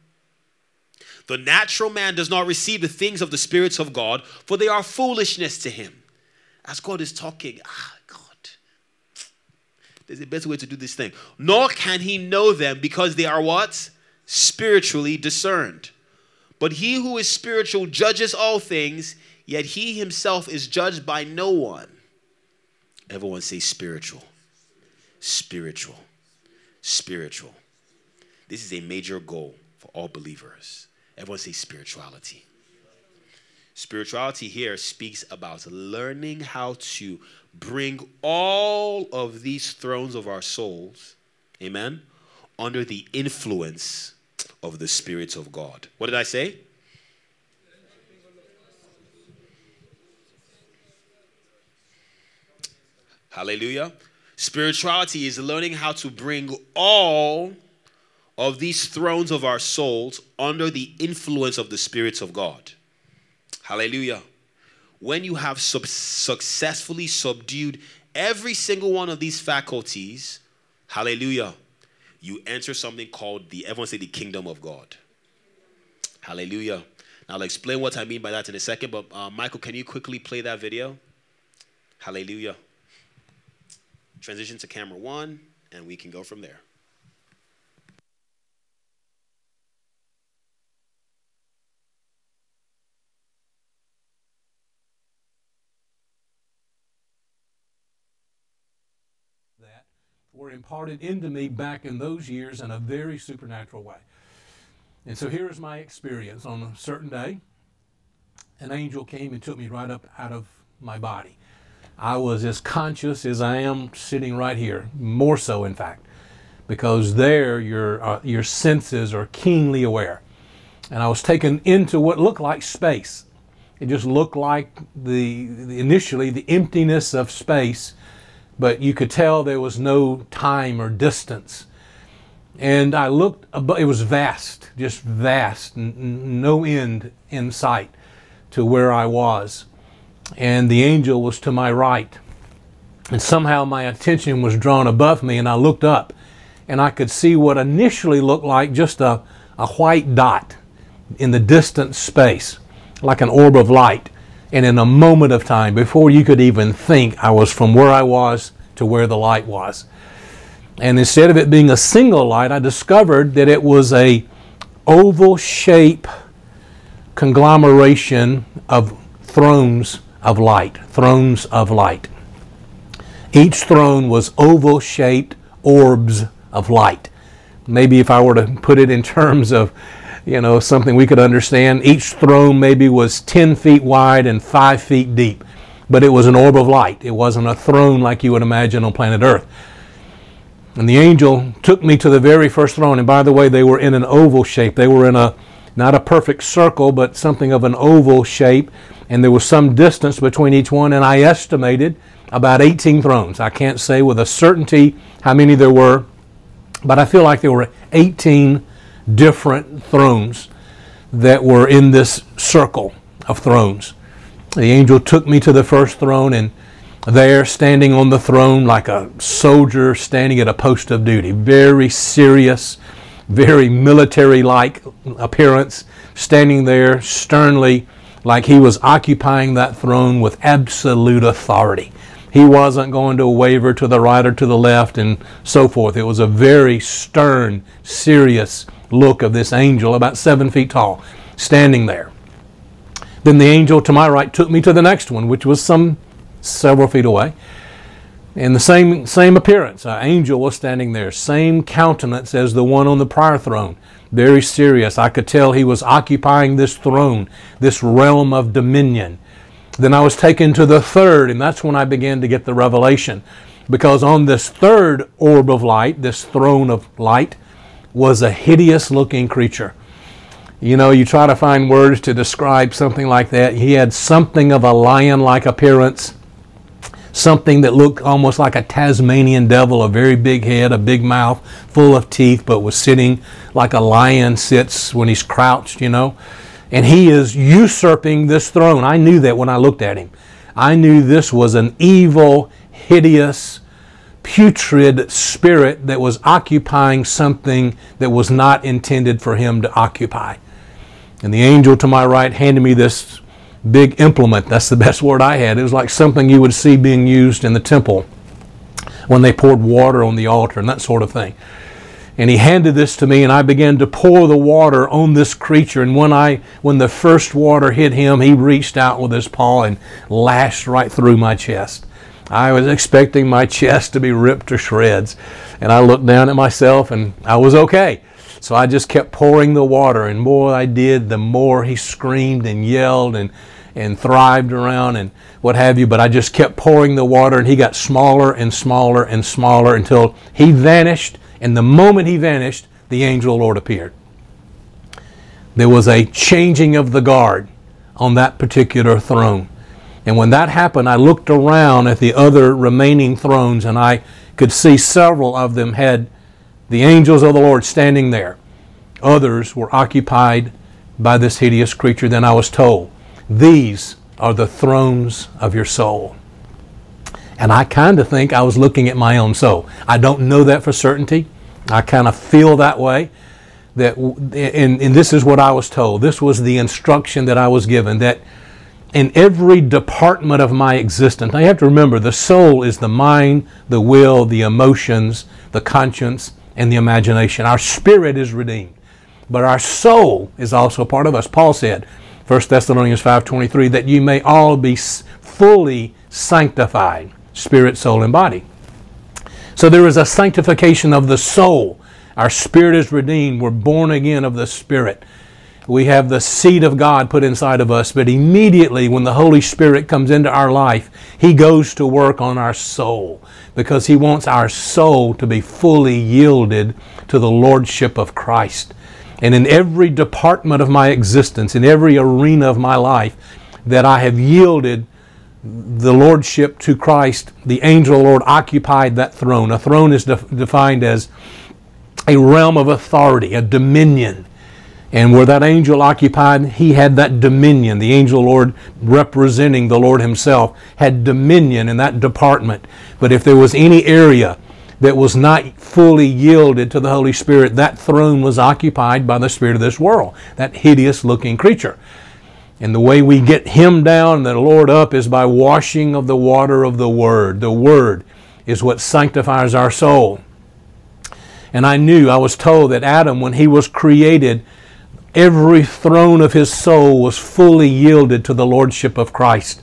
The natural man does not receive the things of the spirits of God, for they are foolishness to him. As God is talking, God, there's a better way to do this thing. Nor can he know them because they are what? Spiritually discerned. But he who is spiritual judges all things, yet he himself is judged by no one. Everyone say spiritual. Spiritual. Spiritual. This is a major goal for all believers. Everyone say spirituality. Spirituality here speaks about learning how to bring all of these thrones of our souls, amen, under the influence of the Spirit of God. What did I say? Hallelujah. Spirituality is learning how to bring all of these thrones of our souls under the influence of the Spirit of God. Hallelujah. When you have successfully subdued every single one of these faculties, hallelujah, you enter something called the kingdom of God. Hallelujah. Now I'll explain what I mean by that in a second, but Michael, can you quickly play that video? Hallelujah. Transition to camera one, and we can go from there. That were imparted into me back in those years in a very supernatural way. And so here is my experience. On a certain day, an angel came and took me right up out of my body. I was as conscious as I am sitting right here, more so in fact, because there your senses are keenly aware. And I was taken into what looked like space. It just looked like initially the emptiness of space, but you could tell there was no time or distance. And I looked, it was vast, just vast, no end in sight to where I was. And the angel was to my right. And somehow my attention was drawn above me, and I looked up, and I could see what initially looked like just a white dot in the distant space, like an orb of light. And in a moment of time, before you could even think, I was from where I was to where the light was. And instead of it being a single light, I discovered that it was a oval shape conglomeration of thrones of light, thrones of light. Each throne was oval-shaped orbs of light. Maybe if I were to put it in terms of, something we could understand, each throne maybe was 10 feet wide and 5 feet deep, but it was an orb of light. It wasn't a throne like you would imagine on planet Earth. And the angel took me to the very first throne, and by the way, they were in an oval shape. They were in not a perfect circle, but something of an oval shape. And there was some distance between each one, and I estimated about 18 thrones. I can't say with a certainty how many there were, but I feel like there were 18 different thrones that were in this circle of thrones. The angel took me to the first throne, and there, standing on the throne like a soldier standing at a post of duty, very serious, very military-like appearance, standing there sternly, like he was occupying that throne with absolute authority. He wasn't going to waver to the right or to the left and so forth. It was a very stern, serious look of this angel, about 7 feet tall, standing there. Then the angel to my right took me to the next one, which was several feet away. And the same appearance. An angel was standing there, same countenance as the one on the prior throne. Very serious. I could tell he was occupying this throne, this realm of dominion. Then I was taken to the third, and that's when I began to get the revelation because on this third orb of light, this throne of light, was a hideous-looking creature. You know, you try to find words to describe something like that. He had something of a lion-like appearance, something that looked almost like a Tasmanian devil, a very big head, a big mouth, full of teeth, but was sitting like a lion sits when he's crouched, you know. And he is usurping this throne. I knew that when I looked at him. I knew this was an evil, hideous, putrid spirit that was occupying something that was not intended for him to occupy. And the angel to my right handed me this big implement. That's the best word I had. It was like something you would see being used in the temple when they poured water on the altar and that sort of thing. And he handed this to me, and I began to pour the water on this creature. And when the first water hit him, he reached out with his paw and lashed right through my chest. I was expecting my chest to be ripped to shreds. And I looked down at myself, and I was okay. So I just kept pouring the water. And more I did, the more he screamed and yelled and thrived around and what have you. But I just kept pouring the water, and he got smaller and smaller and smaller until he vanished. And the moment he vanished, the angel Lord appeared. There was a changing of the guard on that particular throne. And when that happened, I looked around at the other remaining thrones, and I could see several of them had the angels of the Lord standing there. Others were occupied by this hideous creature. Then I was told, these are the thrones of your soul. And I kind of think I was looking at my own soul. I don't know that for certainty. I kind of feel that way. And this is what I was told. This was the instruction that I was given, that in every department of my existence, I have to remember the soul is the mind, the will, the emotions, the conscience, and the imagination. Our spirit is redeemed, but our soul is also part of us. Paul said, 1 Thessalonians 5:23, that you may all be fully sanctified. Spirit, soul, and body. So there is a sanctification of the soul. Our spirit is redeemed. We're born again of the Spirit. We have the seed of God put inside of us, but immediately when the Holy Spirit comes into our life, He goes to work on our soul because He wants our soul to be fully yielded to the Lordship of Christ. And in every department of my existence, in every arena of my life that I have yielded the Lordship to Christ, the angel Lord occupied that throne. A throne is defined as a realm of authority, a dominion. And where that angel occupied, he had that dominion. The angel Lord, representing the Lord Himself, had dominion in that department. But if there was any area that was not fully yielded to the Holy Spirit, that throne was occupied by the spirit of this world, that hideous-looking creature. And the way we get him down and the Lord up is by washing of the water of the Word. The Word is what sanctifies our soul. And I was told that Adam, when he was created, every throne of his soul was fully yielded to the Lordship of Christ.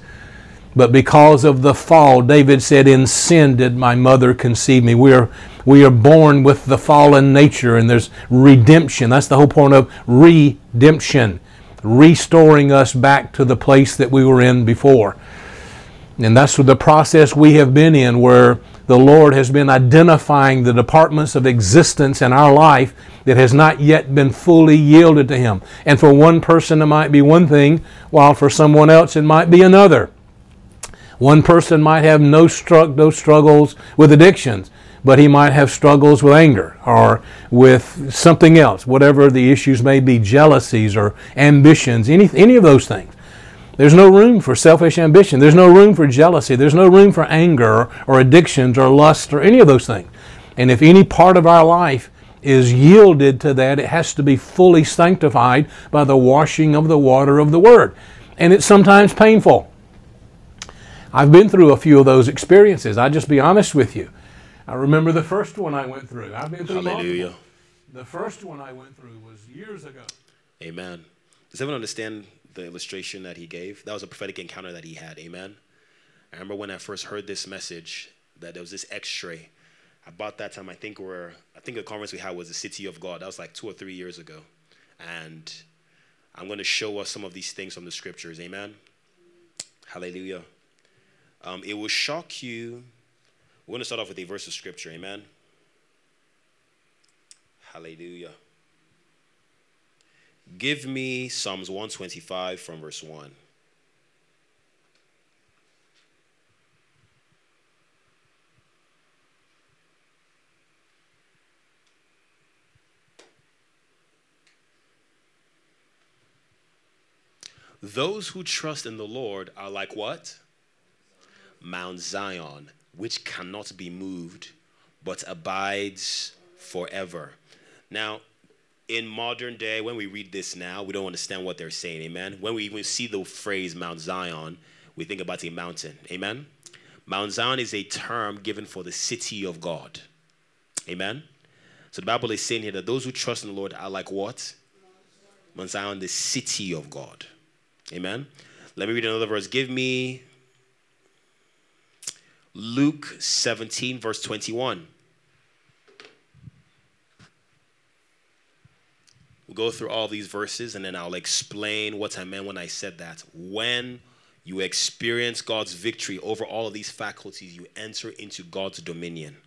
But because of the fall, David said, "In sin did my mother conceive me." We are born with the fallen nature, and there's redemption. That's the whole point of redemption. Restoring us back to the place that we were in before. And that's the process we have been in, where the Lord has been identifying the departments of existence in our life that has not yet been fully yielded to Him. And for one person it might be one thing, while for someone else it might be another. One person might have no struggles with addictions, but he might have struggles with anger or with something else, whatever the issues may be, jealousies or ambitions, any of those things. There's no room for selfish ambition. There's no room for jealousy. There's no room for anger or addictions or lust or any of those things. And if any part of our life is yielded to that, it has to be fully sanctified by the washing of the water of the Word. And it's sometimes painful. I've been through a few of those experiences. I'll just be honest with you. I remember the first one I went through. I've been through Hallelujah. Multiple. The first one I went through was years ago. Amen. Does everyone understand the illustration that he gave? That was a prophetic encounter that he had. Amen. I remember when I first heard this message that there was this X-ray. About that time, I think the conference we had was the City of God. That was like 2 or 3 years ago. And I'm going to show us some of these things from the scriptures. Amen. Hallelujah. It will shock you We're going to start off with a verse of scripture, amen? Hallelujah. Give me Psalms 125 from verse 1. Those who trust in the Lord are like what? Mount Zion, which cannot be moved, but abides forever. Now, in modern day, when we read this now, we don't understand what they're saying, amen? When we even see the phrase Mount Zion, we think about a mountain, amen? Mount Zion is a term given for the city of God, amen? So the Bible is saying here that those who trust in the Lord are like what? Mount Zion, the city of God, amen? Let me read another verse. Give me Luke 17, verse 21. We'll go through all these verses, and then I'll explain what I meant when I said that. When you experience God's victory over all of these faculties, you enter into God's dominion.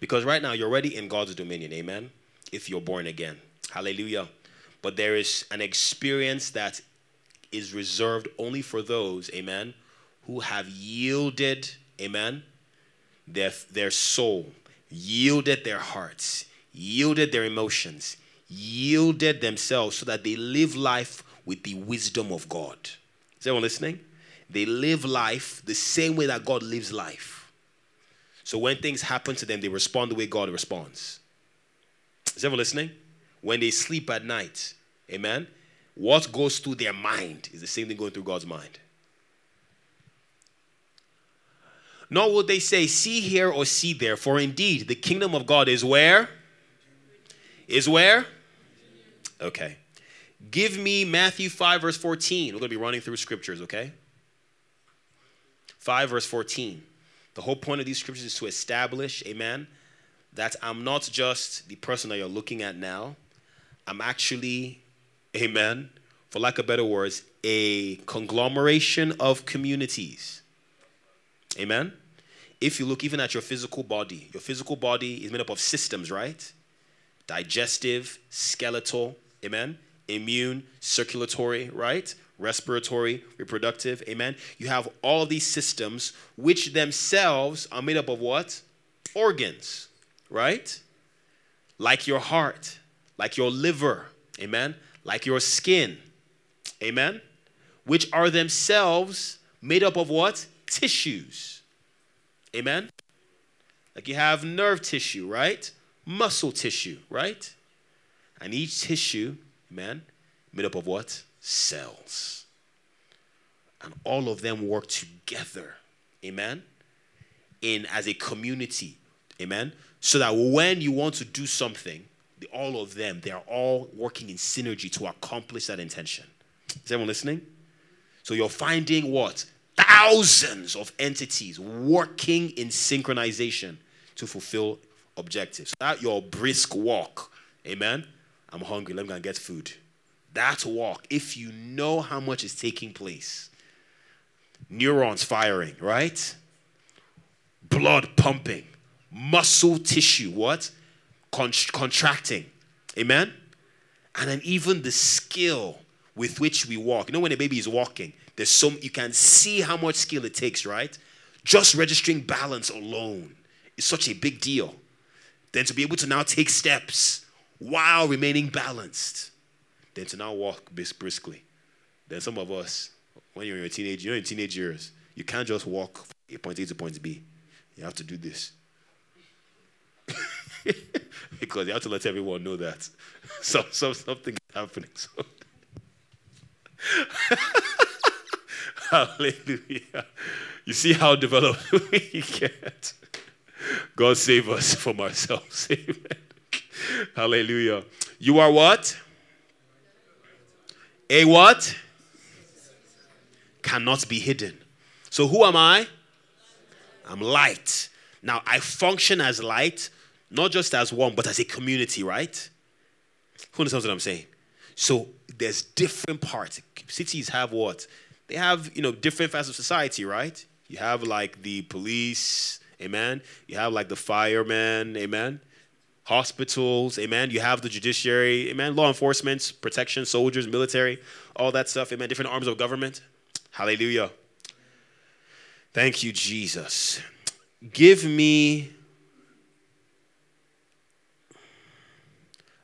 Because right now, you're already in God's dominion, amen? If you're born again. Hallelujah. But there is an experience that is reserved only for those, amen, who have yielded, amen, their soul, yielded their hearts, yielded their emotions, yielded themselves so that they live life with the wisdom of God. Is everyone listening? They live life the same way that God lives life. So when things happen to them, they respond the way God responds. Is everyone listening? When they sleep at night, amen, what goes through their mind is the same thing going through God's mind. Nor will they say, see here or see there, for indeed the kingdom of God is where? Is where? Okay. Give me Matthew 5, verse 14. We're going to be running through scriptures, okay? 5, verse 14. The whole point of these scriptures is to establish, amen, that I'm not just the person that you're looking at now. I'm actually, amen, for lack of better words, a conglomeration of communities. Amen? If you look even at your physical body is made up of systems, right? Digestive, skeletal, amen? Immune, circulatory, right? Respiratory, reproductive, amen? You have all these systems, which themselves are made up of what? Organs, right? Like your heart, like your liver, amen? Like your skin, amen? Which are themselves made up of what? Tissues, amen? Like you have nerve tissue, right? Muscle tissue, right? And each tissue, man, made up of what? Cells. And all of them work together, amen? In as a community, amen? So that when you want to do something, all of them, they are all working in synergy to accomplish that intention. Is everyone listening? So you're finding what? Thousands of entities working in synchronization to fulfill objectives. That your brisk walk, amen? I'm hungry, let me go and get food. That walk, if you know how much is taking place, neurons firing, right? Blood pumping, muscle tissue, what? Contracting, amen? And then even the skill with which we walk. You know when a baby is walking, there's you can see how much skill it takes, right? Just registering balance alone is such a big deal. Then to be able to now take steps while remaining balanced. Then to now walk briskly. Then some of us, when you're in your teenage, you know, in teenage years, you can't just walk from point A to point B. You have to do this. Because you have to let everyone know that something is happening. Hallelujah. You see how developed we get. God save us from ourselves. Amen. Hallelujah. You are what? A what? Cannot be hidden. So who am I? I'm light. Now I function as light, not just as one, but as a community, right? Who understands what I'm saying? So there's different parts. Cities have what? They have, different facets of society, right? You have like the police, Amen. You have like the firemen. Amen. Hospitals. Amen. You have the judiciary. Amen. Law enforcement, protection, soldiers, military, all that stuff. Amen. Different arms of government. Hallelujah. Thank you, Jesus. Give me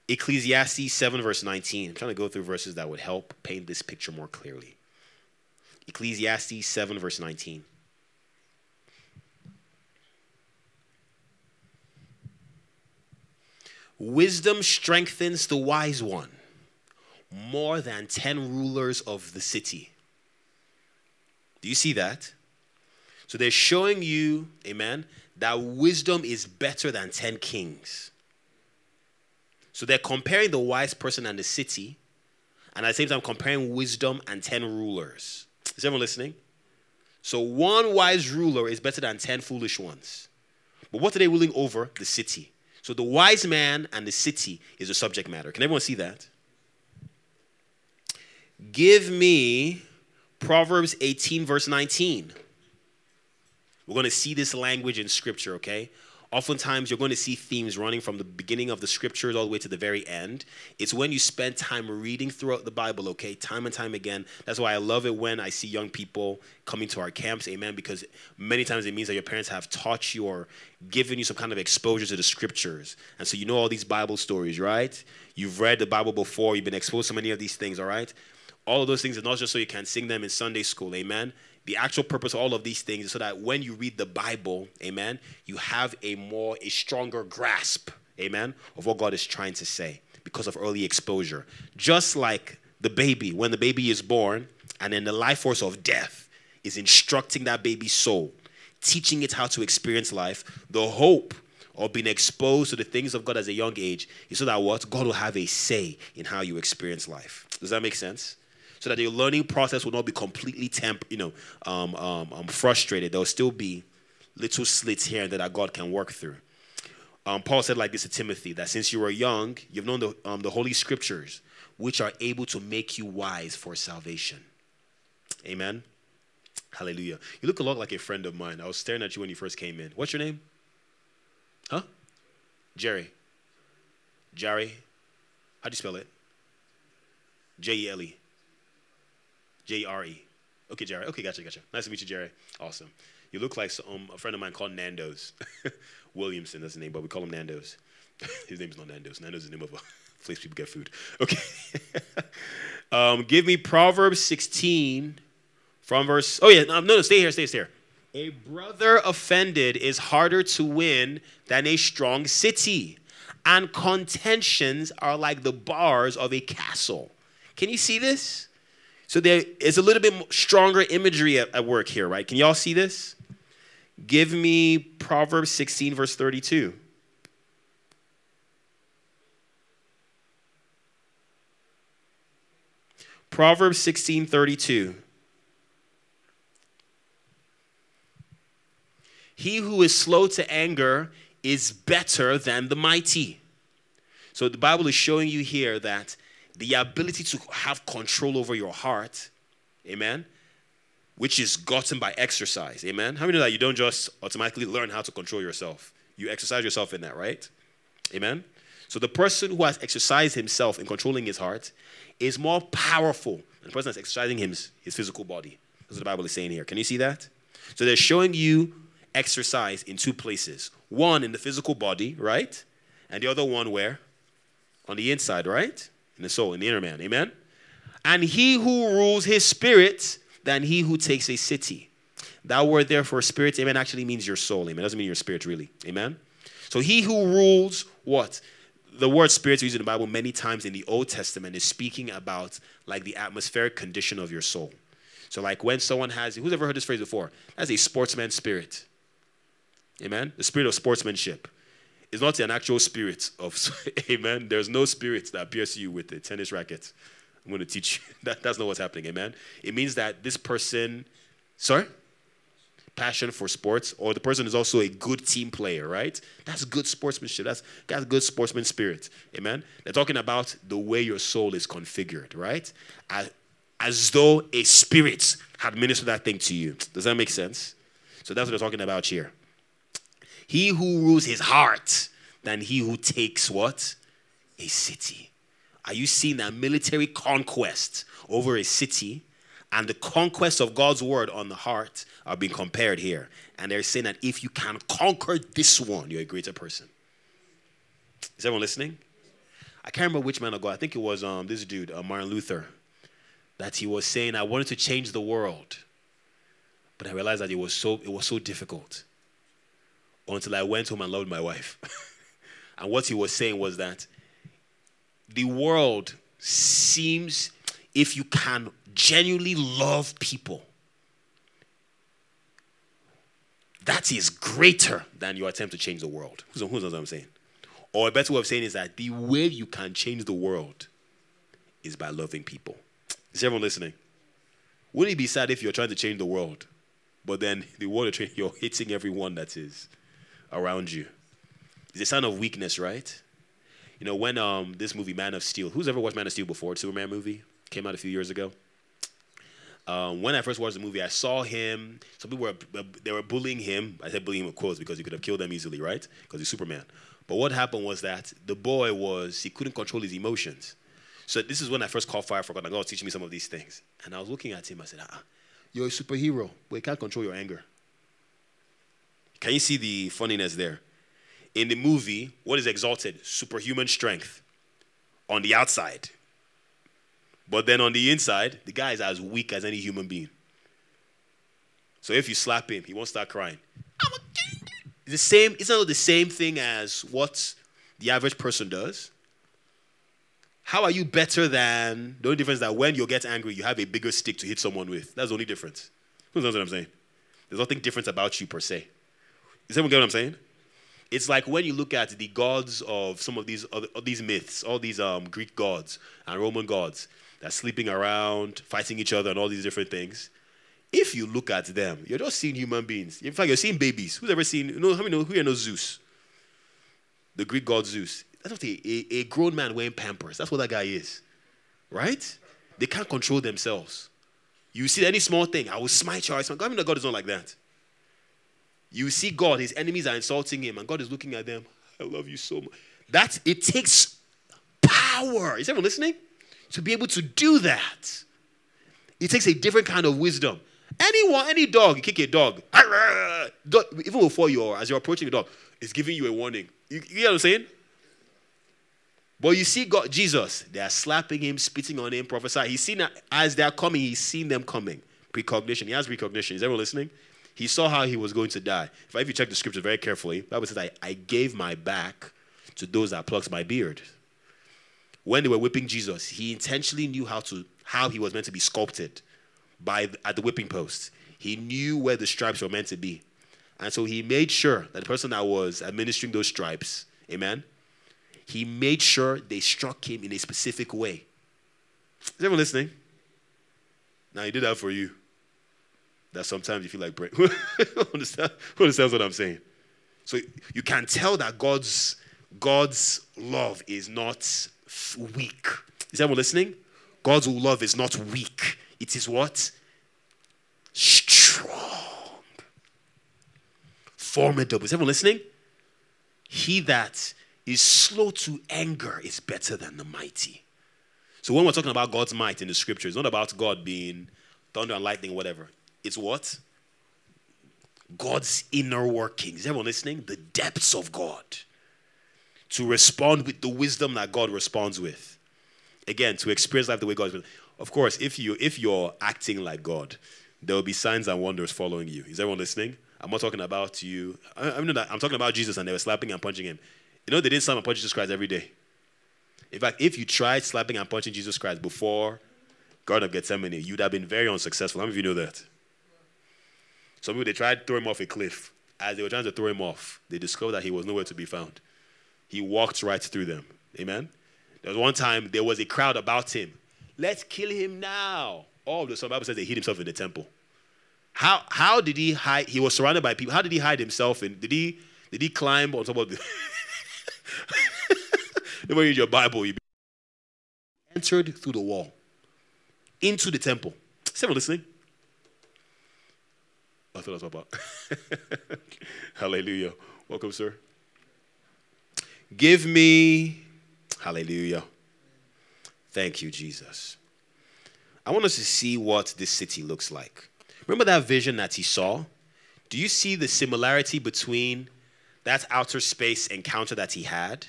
Ecclesiastes 7, verse 19. I'm trying to go through verses that would help paint this picture more clearly. Ecclesiastes 7, verse 19. Wisdom strengthens the wise one more than 10 rulers of the city. Do you see that? So they're showing you, amen, that wisdom is better than 10 kings. So they're comparing the wise person and the city, and at the same time comparing wisdom and 10 rulers. Is everyone listening? So one wise ruler is better than 10 foolish ones. But what are they ruling over? The city. So the wise man and the city is the subject matter. Can everyone see that? Give me Proverbs 18, verse 19. We're going to see this language in Scripture, okay? Oftentimes, you're going to see themes running from the beginning of the Scriptures all the way to the very end. It's when you spend time reading throughout the Bible, okay? Time and time again. That's why I love it when I see young people coming to our camps, amen? Because many times it means that your parents have taught you or given you some kind of exposure to the Scriptures. And so you know all these Bible stories, right? You've read the Bible before. You've been exposed to many of these things, all right? All of those things are not just so you can sing them in Sunday school, amen? The actual purpose of all of these things is so that when you read the Bible, amen, you have a stronger grasp, amen, of what God is trying to say because of early exposure. Just like the baby, when the baby is born, and then the life force of death is instructing that baby's soul, teaching it how to experience life, the hope of being exposed to the things of God as a young age is so that what? God will have a say in how you experience life. Does that make sense? So that your learning process will not be completely frustrated. There will still be little slits here and there that God can work through. Paul said like this to Timothy, that since you were young, you've known the Holy Scriptures, which are able to make you wise for salvation. Amen? Hallelujah. You look a lot like a friend of mine. I was staring at you when you first came in. What's your name? Huh? Jerry. Jerry. How do you spell it? J-E-L-E. J-R-E. Okay, Jerry. Okay, gotcha. Nice to meet you, Jerry. Awesome. You look like a friend of mine called Nando's. Williamson, that's his name, but we call him Nando's. His name's not Nando's. Nando's is the name of a place people get food. Okay. Give me Proverbs 16 from verse... Oh, yeah. No, stay here. A brother offended is harder to win than a strong city, and contentions are like the bars of a castle. Can you see this? So there is a little bit stronger imagery at work here, right? Can y'all see this? Give me Proverbs 16, verse 32. Proverbs 16, 32. He who is slow to anger is better than the mighty. So the Bible is showing you here that the ability to have control over your heart, amen, which is gotten by exercise, amen. How many know that you don't just automatically learn how to control yourself? You exercise yourself in that, right? Amen. So the person who has exercised himself in controlling his heart is more powerful than the person that's exercising his physical body. That's what the Bible is saying here. Can you see that? So they're showing you exercise in two places. One in the physical body, right? And the other one where? On the inside, right? In the soul, in the inner man. Amen? And he who rules his spirit than he who takes a city. That word there for spirit, amen, actually means your soul. Amen. It doesn't mean your spirit, really. Amen? So he who rules what? The word spirit is used in the Bible many times in the Old Testament is speaking about like the atmospheric condition of your soul. So like when someone has, who's ever heard this phrase before? That's a sportsman's spirit. Amen? The spirit of sportsmanship. It's not an actual spirit of, amen. There's no spirit that pierces you with a tennis racket. I'm going to teach you. That's not what's happening, amen. It means that this person, passion for sports, or the person is also a good team player, right? That's good sportsmanship. That's good sportsman spirit, amen. They're talking about the way your soul is configured, right? As though a spirit had ministered that thing to you. Does that make sense? So that's what they're talking about here. He who rules his heart than he who takes what? A city. Are you seeing that military conquest over a city and the conquest of God's word on the heart are being compared here? And they're saying that if you can conquer this one, you're a greater person. Is everyone listening? I can't remember which man of God. I think it was this dude, Martin Luther, that he was saying, I wanted to change the world, but I realized that it was so difficult until I went home and loved my wife. And what he was saying was that the world seems, if you can genuinely love people, that is greater than your attempt to change the world. Who knows what I'm saying? Or a better way of saying is that the way you can change the world is by loving people. Is everyone listening? Wouldn't it be sad if you're trying to change the world, but then the world you're hitting everyone that is around you? It's a sign of weakness, right? You know, when this movie, Man of Steel, who's ever watched Man of Steel before? It's a Superman movie. Came out a few years ago. When I first watched the movie, I saw him. Some people were bullying him. I said bullying him with quotes because he could have killed them easily, right? Because he's Superman. But what happened was that the boy he couldn't control his emotions. So this is when I first caught fire for God. And God was teaching me some of these things. And I was looking at him. I said, you're a superhero, but you can't control your anger. Can you see the funniness there? In the movie, what is exalted? Superhuman strength on the outside. But then on the inside, the guy is as weak as any human being. So if you slap him, he won't start crying. It's not the same thing as what the average person does. How are you better than? The only difference is that when you get angry, you have a bigger stick to hit someone with. That's the only difference. Who knows what I'm saying? There's nothing different about you per se. Does everyone get what I'm saying? It's like when you look at the gods of some of these myths, all these Greek gods and Roman gods that's sleeping around, fighting each other and all these different things. If you look at them, you're just seeing human beings. In fact, you're seeing babies. Who's ever seen, who here knows Zeus? The Greek god Zeus. That's not a grown man wearing Pampers. That's what that guy is, right? They can't control themselves. You see any small thing, I will smite you. God is not like that. You see God, his enemies are insulting him, and God is looking at them. I love you so much. It takes power. Is everyone listening? To be able to do that. It takes a different kind of wisdom. Any dog, you kick a dog. Even before as you're approaching the dog, it's giving you a warning. You get what I'm saying? But you see God, Jesus, they are slapping him, spitting on him, prophesying. He's seen as they are coming, he's seen them coming. Precognition. He has precognition. Is everyone listening? He saw how he was going to die. If you check the scripture very carefully, the Bible says, I gave my back to those that plucked my beard. When they were whipping Jesus, he intentionally knew how he was meant to be sculpted at the whipping post. He knew where the stripes were meant to be. And so he made sure that the person that was administering those stripes, amen, he made sure they struck him in a specific way. Is everyone listening? Now, he did that for you. That sometimes you feel like break. Who understands what I'm saying? So you can tell that God's love is not weak. Is everyone listening? God's love is not weak. It is what? Strong. Formidable. Is everyone listening? He that is slow to anger is better than the mighty. So when we're talking about God's might in the scripture, it's not about God being thunder and lightning, whatever. It's what? God's inner workings. Is everyone listening? The depths of God. To respond with the wisdom that God responds with. Again, to experience life the way God is. Of course, if you're acting like God, there will be signs and wonders following you. Is everyone listening? I'm not talking about you. I'm talking about Jesus, and they were slapping and punching him. You know, they didn't slap and punch Jesus Christ every day. In fact, if you tried slapping and punching Jesus Christ before Garden of Gethsemane, you'd have been very unsuccessful. How many of you know that? Some people, they tried to throw him off a cliff. As they were trying to throw him off, they discovered that he was nowhere to be found. He walked right through them. Amen? There was one time, there was a crowd about him. Let's kill him now. All of a sudden, the Bible says they hid himself in the temple. How did he hide? He was surrounded by people. How did he hide himself? And did he climb on top of the... Never read your Bible. He entered through the wall into the temple. Is everyone listening? I thought I was about. Hallelujah. Welcome, sir. Give me, hallelujah. Thank you, Jesus. I want us to see what this city looks like. Remember that vision that he saw? Do you see the similarity between that outer space encounter that he had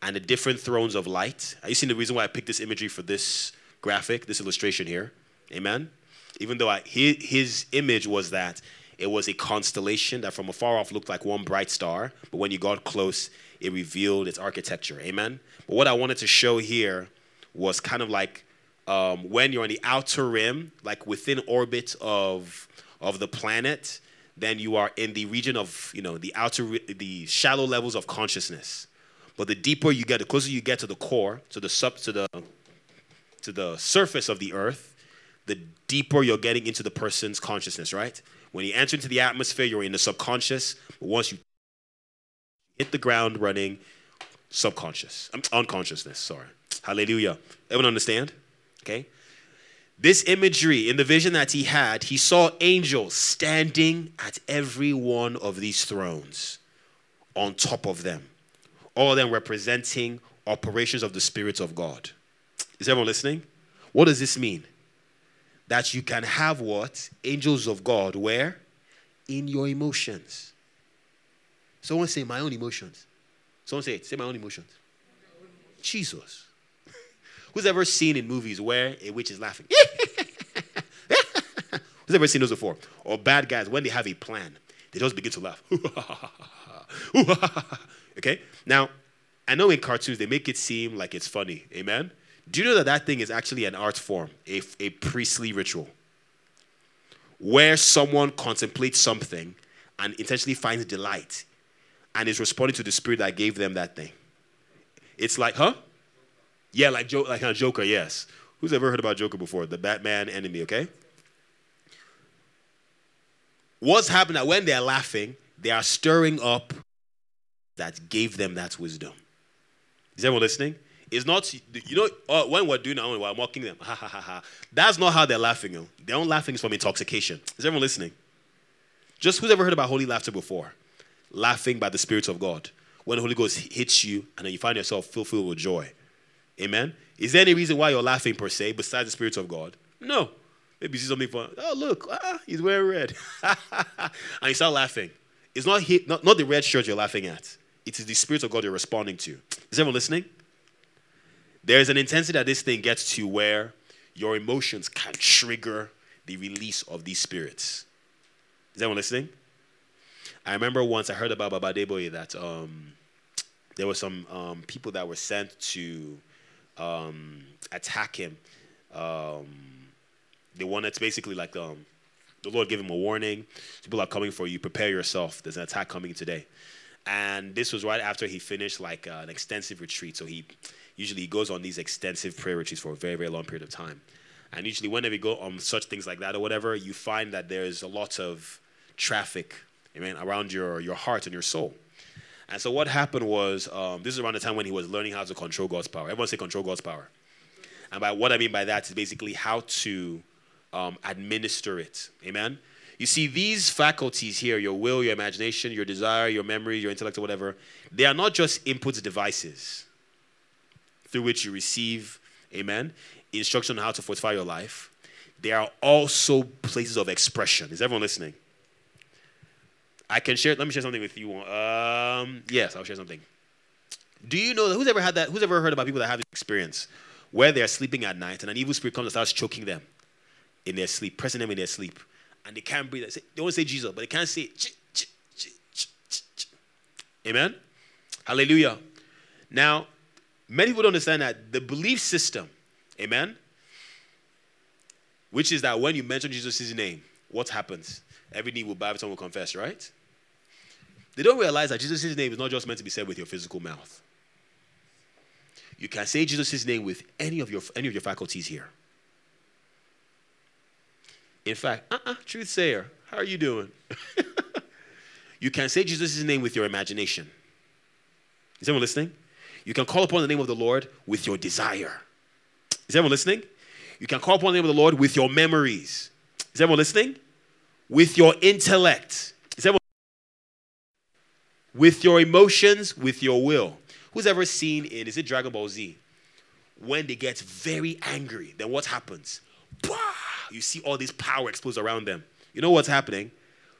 and the different thrones of light? Are you seeing the reason why I picked this imagery for this graphic, this illustration here? Amen? Even though his image was that it was a constellation that from afar off looked like one bright star, but when you got close, it revealed its architecture. Amen? But what I wanted to show here was kind of like when you're on the outer rim, like within orbit of the planet, then you are in the region of, you know, the shallow levels of consciousness. But the deeper you get, the closer you get to the core, to the surface of the earth, the deeper you're getting into the person's consciousness, right? When you enter into the atmosphere, you're in the subconscious. But once you hit the ground running, unconsciousness, sorry. Hallelujah. Everyone understand? Okay. This imagery in the vision that he had, he saw angels standing at every one of these thrones, on top of them, all of them representing operations of the Spirit of God. Is everyone listening? What does this mean? That you can have what? Angels of God. Where? In your emotions. Someone say, my own emotions. Someone say it. Say, my own emotions. Jesus. Who's ever seen in movies where a witch is laughing? Who's ever seen those before? Or bad guys, when they have a plan, they just begin to laugh. Okay? Now, I know in cartoons, they make it seem like it's funny. Amen? Do you know that that thing is actually an art form, a priestly ritual, where someone contemplates something and intentionally finds delight and is responding to the spirit that gave them that thing? It's like, huh? Yeah, like a Joker, yes. Who's ever heard about Joker before? The Batman enemy, okay? What's happening that when they're laughing, they are stirring up that gave them that wisdom. Is everyone listening? It's not, you know, when we're doing our own, we're mocking them. Ha, ha, ha, ha. That's not how they're laughing. You know? Their own laughing is from intoxication. Is everyone listening? Just who's ever heard about holy laughter before? Laughing by the Spirit of God. When the Holy Ghost hits you and then you find yourself filled with joy. Amen? Is there any reason why you're laughing per se besides the Spirit of God? No. Maybe you see something fun. Oh, look, he's wearing red. And you start laughing. It's not the red shirt you're laughing at. It is the Spirit of God you're responding to. Is everyone listening? There is an intensity that this thing gets to where your emotions can trigger the release of these spirits. Is everyone listening? I remember once I heard about Baba Adeboye that there were some people that were sent to attack him. The one that's basically like the Lord gave him a warning. People are coming for you. Prepare yourself. There's an attack coming today. And this was right after he finished like an extensive retreat. So he usually goes on these extensive prayer retreats for a very, very long period of time. And usually whenever you go on such things like that or whatever, you find that there's a lot of traffic, amen, around your heart and your soul. And so what happened was, this is around the time when he was learning how to control God's power. Everyone say control God's power. And by what I mean by that is basically how to administer it. Amen? You see, these faculties here, your will, your imagination, your desire, your memory, your intellect, or whatever, they are not just input devices through which you receive, amen, instruction on how to fortify your life. They are also places of expression. Is everyone listening? I can share, let me share something with you. Yes, I'll share something. Do you know, who's ever had that, who's ever heard about people that have this experience where they're sleeping at night and an evil spirit comes and starts choking them in their sleep, pressing them in their sleep, and they can't breathe. They want to say Jesus, but they can't say it. Amen? Hallelujah. Now, many people don't understand that the belief system, amen, which is that when you mention Jesus' name, what happens? Every knee will bow, every tongue will confess, right? They don't realize that Jesus' name is not just meant to be said with your physical mouth. You can say Jesus' name with any of your faculties here. In fact, truth sayer, how are you doing? You can say Jesus' name with your imagination. Is everyone listening? You can call upon the name of the Lord with your desire. Is everyone listening? You can call upon the name of the Lord with your memories. Is everyone listening? With your intellect. Is everyone with your emotions, with your will. Who's ever seen in, is it Dragon Ball Z? When they get very angry, then what happens? Bah! You see all this power exposed around them. You know what's happening?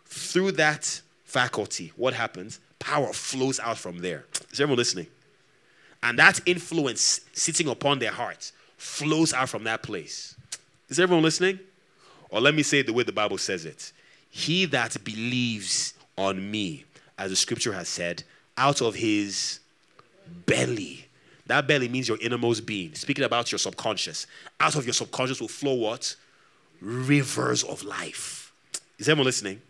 Through that faculty, what happens? Power flows out from there. Is everyone listening? And that influence sitting upon their hearts flows out from that place. Is everyone listening? Or let me say it the way the Bible says it. He that believes on me, as the scripture has said, out of his belly. That belly means your innermost being. Speaking about your subconscious. Out of your subconscious will flow what? Rivers of life. Is everyone listening?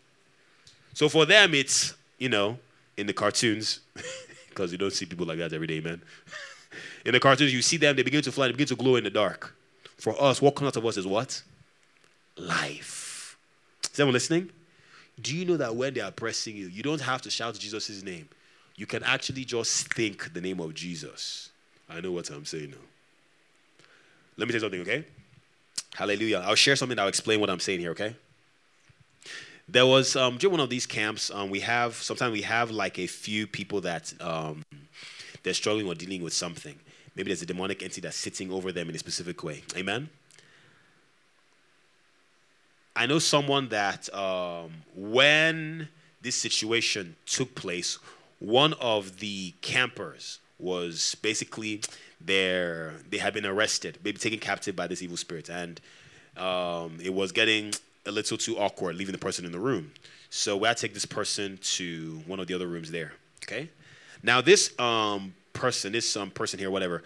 So for them, it's, you know, in the cartoons, because you don't see people like that every day, man. In the cartoons, you see them, they begin to fly, they begin to glow in the dark. For us, what comes out of us is what? Life. Is everyone listening? Do you know that when they are pressing you, you don't have to shout Jesus' name. You can actually just think the name of Jesus. I know what I'm saying now. Let me tell you something, okay? Hallelujah. I'll share something that will explain what I'm saying here, okay? There was, during one of these camps, sometimes we have like a few people that they're struggling or dealing with something. Maybe there's a demonic entity that's sitting over them in a specific way. Amen? I know someone that when this situation took place, one of the campers was basically they had been arrested, maybe taken captive by this evil spirit. And it was getting a little too awkward leaving the person in the room. So we had to take this person to one of the other rooms there, okay? Now this person here, whatever,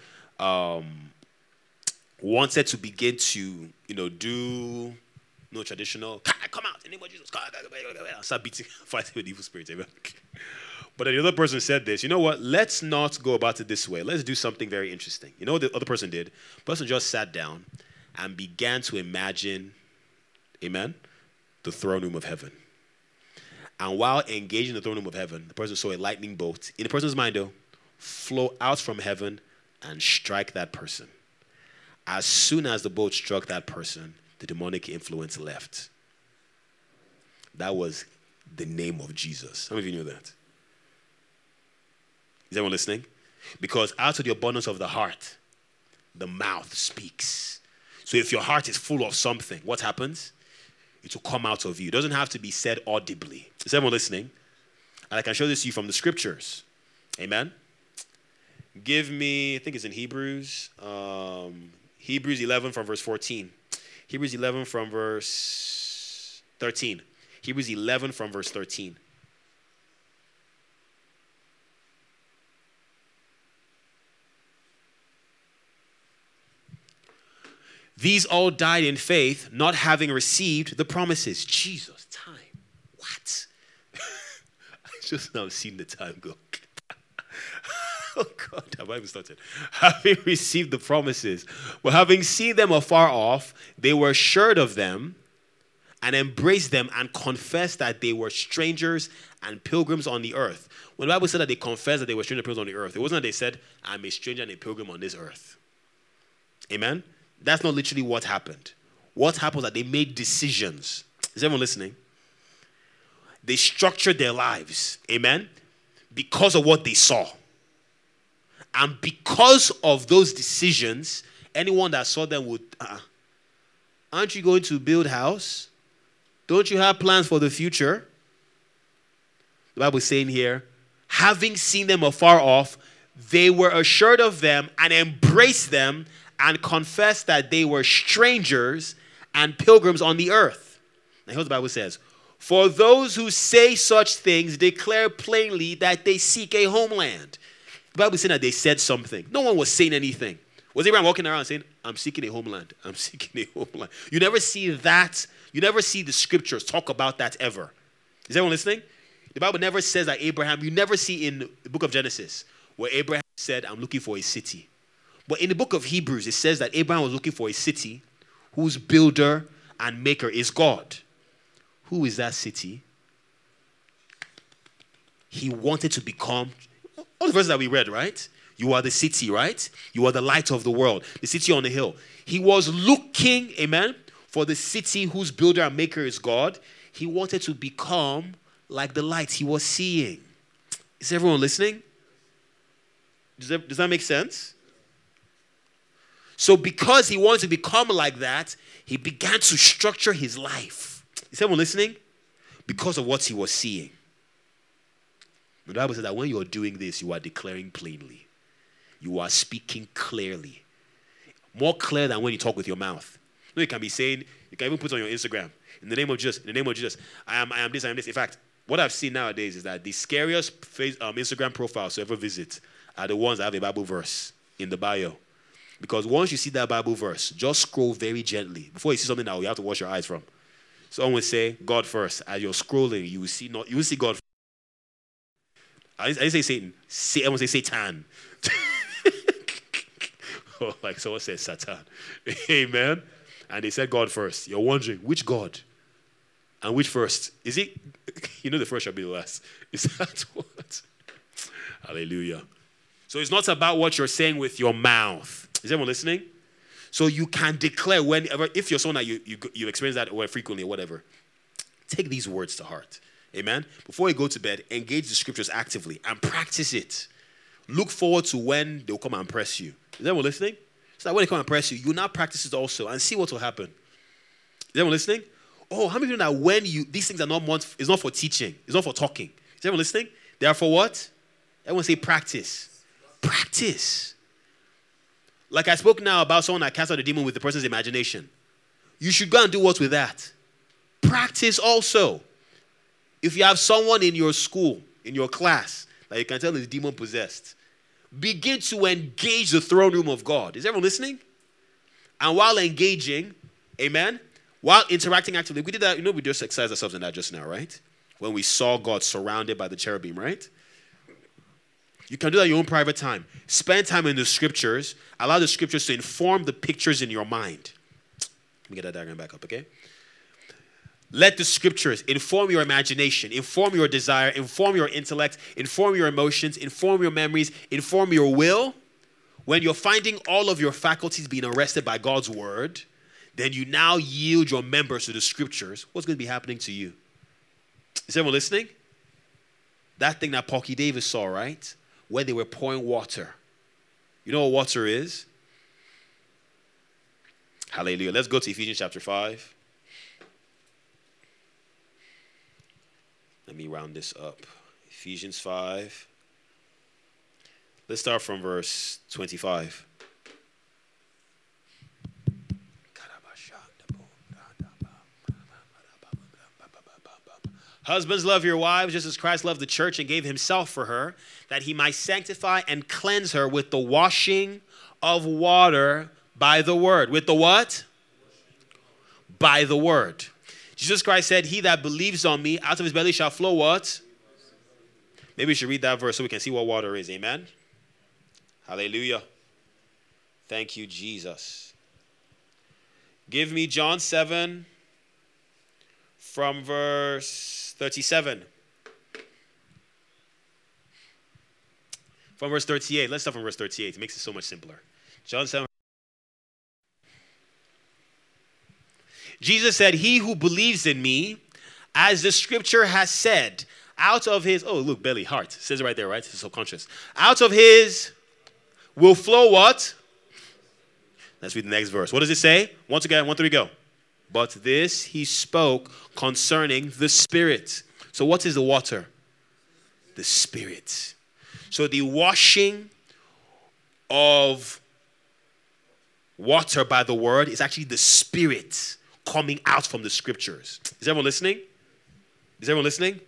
wanted to begin to, you know, do no traditional, come out, in the name of Jesus, start beating, fighting with evil spirits, amen. But the other person said this, you know what, let's not go about it this way. Let's do something very interesting. You know what the other person did? The person just sat down and began to imagine, amen, the throne room of heaven. And while engaging the throne room of heaven, the person saw a lightning bolt, in the person's mind though, flow out from heaven and strike that person. As soon as the bolt struck that person, the demonic influence left. That was the name of Jesus. How many of you knew that? Is everyone listening? Because out of the abundance of the heart, the mouth speaks. So if your heart is full of something, what happens? It will come out of you. It doesn't have to be said audibly. Is everyone listening? And I can show this to you from the scriptures. Amen? Give me, I think it's in Hebrews. Hebrews 11 from verse 14. Hebrews 11 from verse 13. Hebrews 11 from verse 13. These all died in faith, not having received the promises. Jesus, time. What? I just now seen the time go. Oh, God, have I even started? Having received the promises, but having seen them afar off, they were assured of them and embraced them and confessed that they were strangers and pilgrims on the earth. When the Bible said that they confessed that they were strangers and pilgrims on the earth, it wasn't that they said, I'm a stranger and a pilgrim on this earth. Amen? That's not literally what happened. What happened was that they made decisions. Is everyone listening? They structured their lives, amen, because of what they saw. And because of those decisions, anyone that saw them would, aren't you going to build house? Don't you have plans for the future? The Bible is saying here, having seen them afar off, they were assured of them and embraced them and confessed that they were strangers and pilgrims on the earth. Now here's what the Bible says. For those who say such things declare plainly that they seek a homeland. The Bible is saying that they said something. No one was saying anything. Was Abraham walking around saying, I'm seeking a homeland. I'm seeking a homeland. You never see that. You never see the scriptures talk about that ever. Is everyone listening? The Bible never says that Abraham, you never see in the book of Genesis where Abraham said, I'm looking for a city. But in the book of Hebrews, it says that Abraham was looking for a city whose builder and maker is God. Who is that city? He wanted to become, all the verses that we read, right? You are the city, right? You are the light of the world, the city on the hill. He was looking, amen, for the city whose builder and maker is God. He wanted to become like the light he was seeing. Is everyone listening? Does that make sense? So because he wanted to become like that, he began to structure his life. Is everyone listening? Because of what he was seeing. The Bible says that when you are doing this, you are declaring plainly. You are speaking clearly. More clear than when you talk with your mouth. You know, you can be saying, you can even put on your Instagram, in the name of Jesus, in the name of Jesus, I am this. In fact, what I've seen nowadays is that the scariest Instagram profiles to ever visit are the ones that have a Bible verse in the bio. Because once you see that Bible verse, just scroll very gently. Before you see something that you have to wash your eyes from. Someone will say, God first. As you're scrolling, you will see God first. I didn't say Satan. I want to say Satan. Oh, like someone says Satan. Amen. And they said God first. You're wondering, which God? And which first? Is it, you know, the first shall be the last. Is that what? Hallelujah. So it's not about what you're saying with your mouth. Is everyone listening? So you can declare whenever, if you're someone that you experience that frequently or whatever, take these words to heart. Amen? Before you go to bed, engage the scriptures actively and practice it. Look forward to when they'll come and press you. Is everyone listening? So that when they come and press you, you'll now practice it also and see what will happen. Is everyone listening? Oh, how many of you know that when these things are not, it's not for teaching, it's not for talking. Is everyone listening? They are for what? Everyone say practice. Practice. Like I spoke now about someone that cast out a demon with the person's imagination. You should go and do what with that? Practice also. If you have someone in your school, in your class, that you can tell is demon possessed, begin to engage the throne room of God. Is everyone listening? And while engaging, amen, while interacting actively, we did that, you know, we just exercised ourselves in that just now, right? When we saw God surrounded by the cherubim, right? You can do that in your own private time. Spend time in the scriptures. Allow the scriptures to inform the pictures in your mind. Let me get that diagram back up, okay? Let the scriptures inform your imagination, inform your desire, inform your intellect, inform your emotions, inform your memories, inform your will. When you're finding all of your faculties being arrested by God's word, then you now yield your members to the scriptures. What's going to be happening to you? Is everyone listening? That thing that Pocky Davis saw, right? Where they were pouring water. You know what water is? Hallelujah. Let's go to Ephesians chapter 5. Let me round this up. Ephesians 5. Let's start from verse 25. Husbands, love your wives just as Christ loved the church and gave himself for her, that he might sanctify and cleanse her with the washing of water by the word. With the what? By the word. Jesus Christ said, he that believes on me, out of his belly shall flow what? Maybe we should read that verse so we can see what water is. Amen? Hallelujah. Thank you, Jesus. Give me John 7 from verse 37. From verse 38. Let's start from verse 38. It makes it so much simpler. John 7. Jesus said, he who believes in me, as the scripture has said, out of his, oh, look, belly, heart. It says it right there, right? It's the subconscious. Out of his will flow what? Let's read the next verse. What does it say? Once again, 1, 3, go. But this he spoke concerning the Spirit. So what is the water? The Spirit. So the washing of water by the word is actually the Spirit coming out from the scriptures. Is everyone listening? Is everyone listening?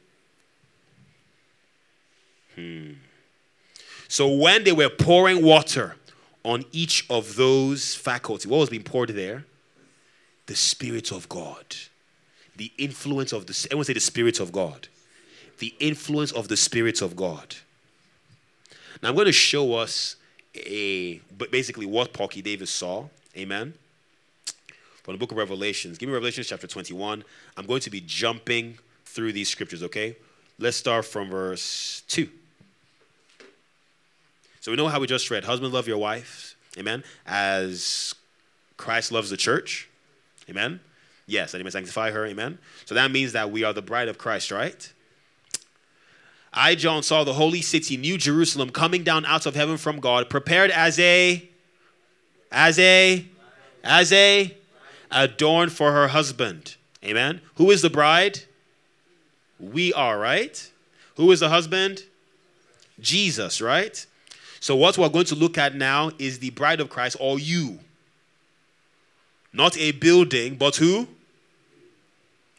So when they were pouring water on each of those faculties, what was being poured there? The Spirit of God. The influence of the... Everyone say the Spirit of God. The influence of the Spirit of God. Now I'm going to show us basically what Pocky Davis saw. Amen. From the book of Revelations. Give me Revelation chapter 21. I'm going to be jumping through these scriptures, okay? Let's start from verse 2. So we know how we just read. Husband, love your wife. Amen. As Christ loves the church. Amen? Yes, that he may sanctify her. Amen? So that means that we are the bride of Christ, right? I, John, saw the holy city, New Jerusalem, coming down out of heaven from God, prepared as a adorned for her husband. Amen. Who is the bride? We are, right? Who is the husband? Jesus, right? So what we're going to look at now is the bride of Christ, or you. Not a building, but who?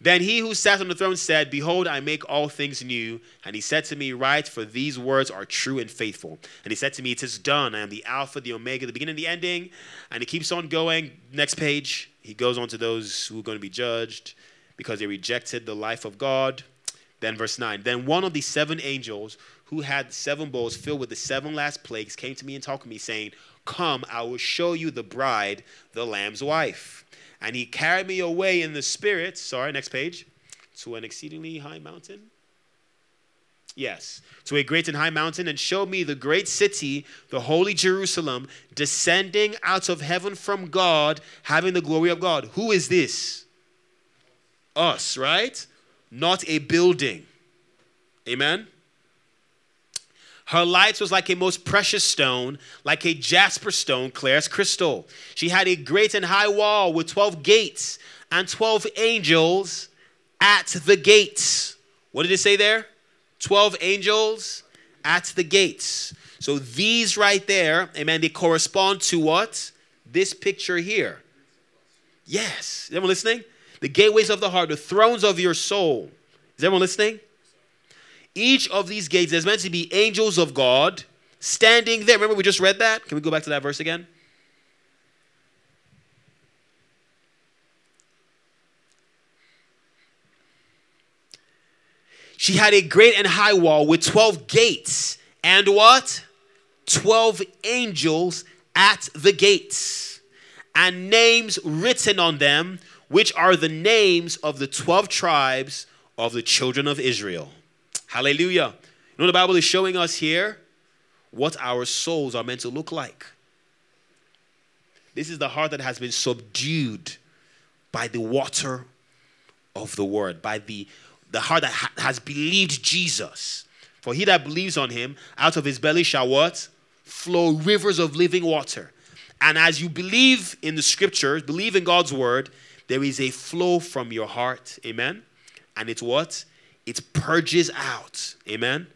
Then he who sat on the throne said, "Behold, I make all things new." And he said to me, "Write, for these words are true and faithful." And he said to me, "It is done. I am the Alpha, the Omega, the beginning, the ending." And he keeps on going. Next page. He goes on to those who are going to be judged because they rejected the life of God. Then verse 9. Then one of the seven angels who had seven bowls filled with the seven last plagues came to me and talked to me, saying, "Come, I will show you the bride, the Lamb's wife." And he carried me away in the spirit, next page, to an exceedingly high mountain. Yes, to a great and high mountain, and showed me the great city, the holy Jerusalem, descending out of heaven from God, having the glory of God. Who is this? Us, right? Not a building. Amen? Her light was like a most precious stone, like a jasper stone, clear as crystal. She had a great and high wall with 12 gates and 12 angels at the gates. What did it say there? 12 angels at the gates. So these right there, amen, they correspond to what? This picture here. Yes. Is everyone listening? The gateways of the heart, the thrones of your soul. Is everyone listening? Each of these gates, there's meant to be angels of God standing there. Remember, we just read that? Can we go back to that verse again? She had a great and high wall with 12 gates and what? 12 angels at the gates, and names written on them, which are the names of the 12 tribes of the children of Israel. Hallelujah. You know, the Bible is showing us here what our souls are meant to look like. This is the heart that has been subdued by the water of the word, by the heart that has believed Jesus. For he that believes on him, out of his belly shall what? Flow rivers of living water. And as you believe in the scriptures, believe in God's word, there is a flow from your heart. Amen. And it's what? It purges out, amen,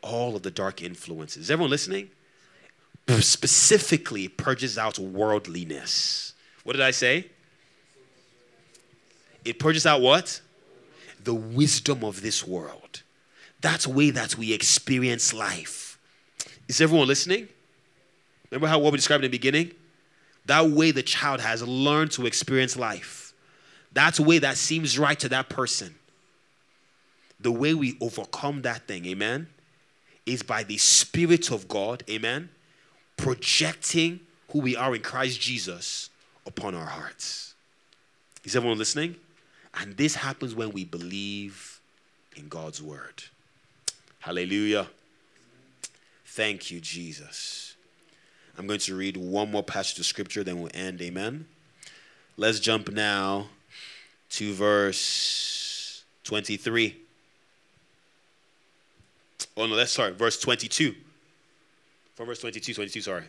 all of the dark influences. Is everyone listening? Specifically, it purges out worldliness. What did I say? It purges out what? The wisdom of this world. That's the way that we experience life. Is everyone listening? Remember how what we described in the beginning? That way the child has learned to experience life. That's the way that seems right to that person. The way we overcome that thing, amen, is by the Spirit of God, amen, projecting who we are in Christ Jesus upon our hearts. Is everyone listening? And this happens when we believe in God's word. Hallelujah. Thank you, Jesus. I'm going to read one more passage of scripture, then we'll end, amen. Let's jump now to verse 23. Oh, no, that's sorry. Verse 22. From verse 22, sorry.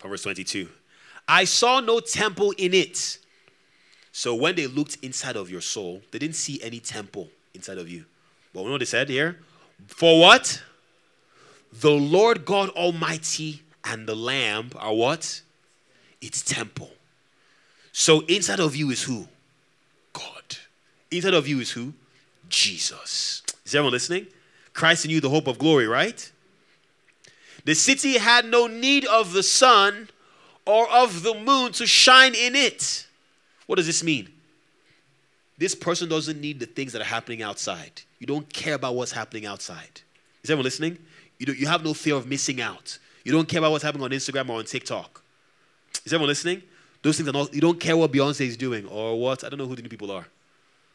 From verse 22. I saw no temple in it. So when they looked inside of your soul, they didn't see any temple inside of you. But you know what they said here? For what? The Lord God Almighty and the Lamb are what? Its temple. So inside of you is who? God. Inside of you is who? Jesus. Is everyone listening? Christ in you, the hope of glory, right? The city had no need of the sun or of the moon to shine in it. What does this mean? This person doesn't need the things that are happening outside. You don't care about what's happening outside. Is everyone listening? You have no fear of missing out. You don't care about what's happening on Instagram or on TikTok. Is everyone listening? Those things are not, you don't care what Beyonce is doing or what, I don't know who the new people are,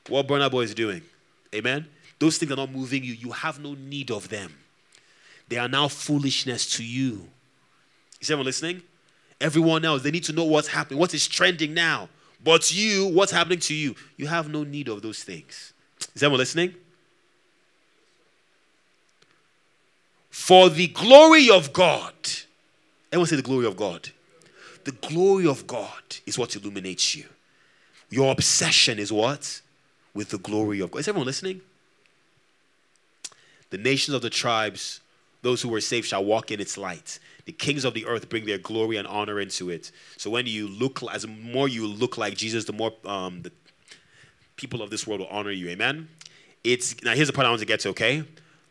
what Burna Boy is doing. Amen? Those things are not moving you. You have no need of them. They are now foolishness to you. Is everyone listening? Everyone else, they need to know what's happening, what is trending now. But you, what's happening to you? You have no need of those things. Is everyone listening? For the glory of God. Everyone say the glory of God. The glory of God is what illuminates you. Your obsession is what? With the glory of God. Is everyone listening? The nations of the tribes, those who were saved shall walk in its light. The kings of the earth bring their glory and honor into it. So when you look, as the more you look like Jesus, the more the people of this world will honor you. Amen? Now here's the part I want to get to, okay?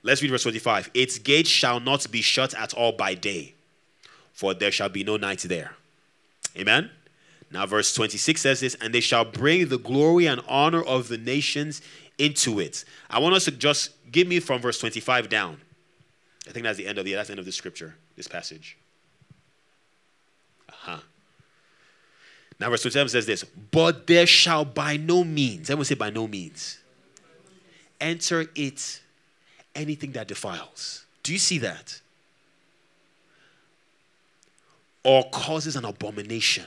Let's read verse 25. Its gates shall not be shut at all by day, for there shall be no night there. Amen? Now verse 26 says this, and they shall bring the glory and honor of the nations into it. I want us to just give me from verse 25 down. I think that's the end of this scripture, this passage. Now verse 27 says this, but there shall by no means, everyone say by no means, enter it anything that defiles. Do you see that? Or causes an abomination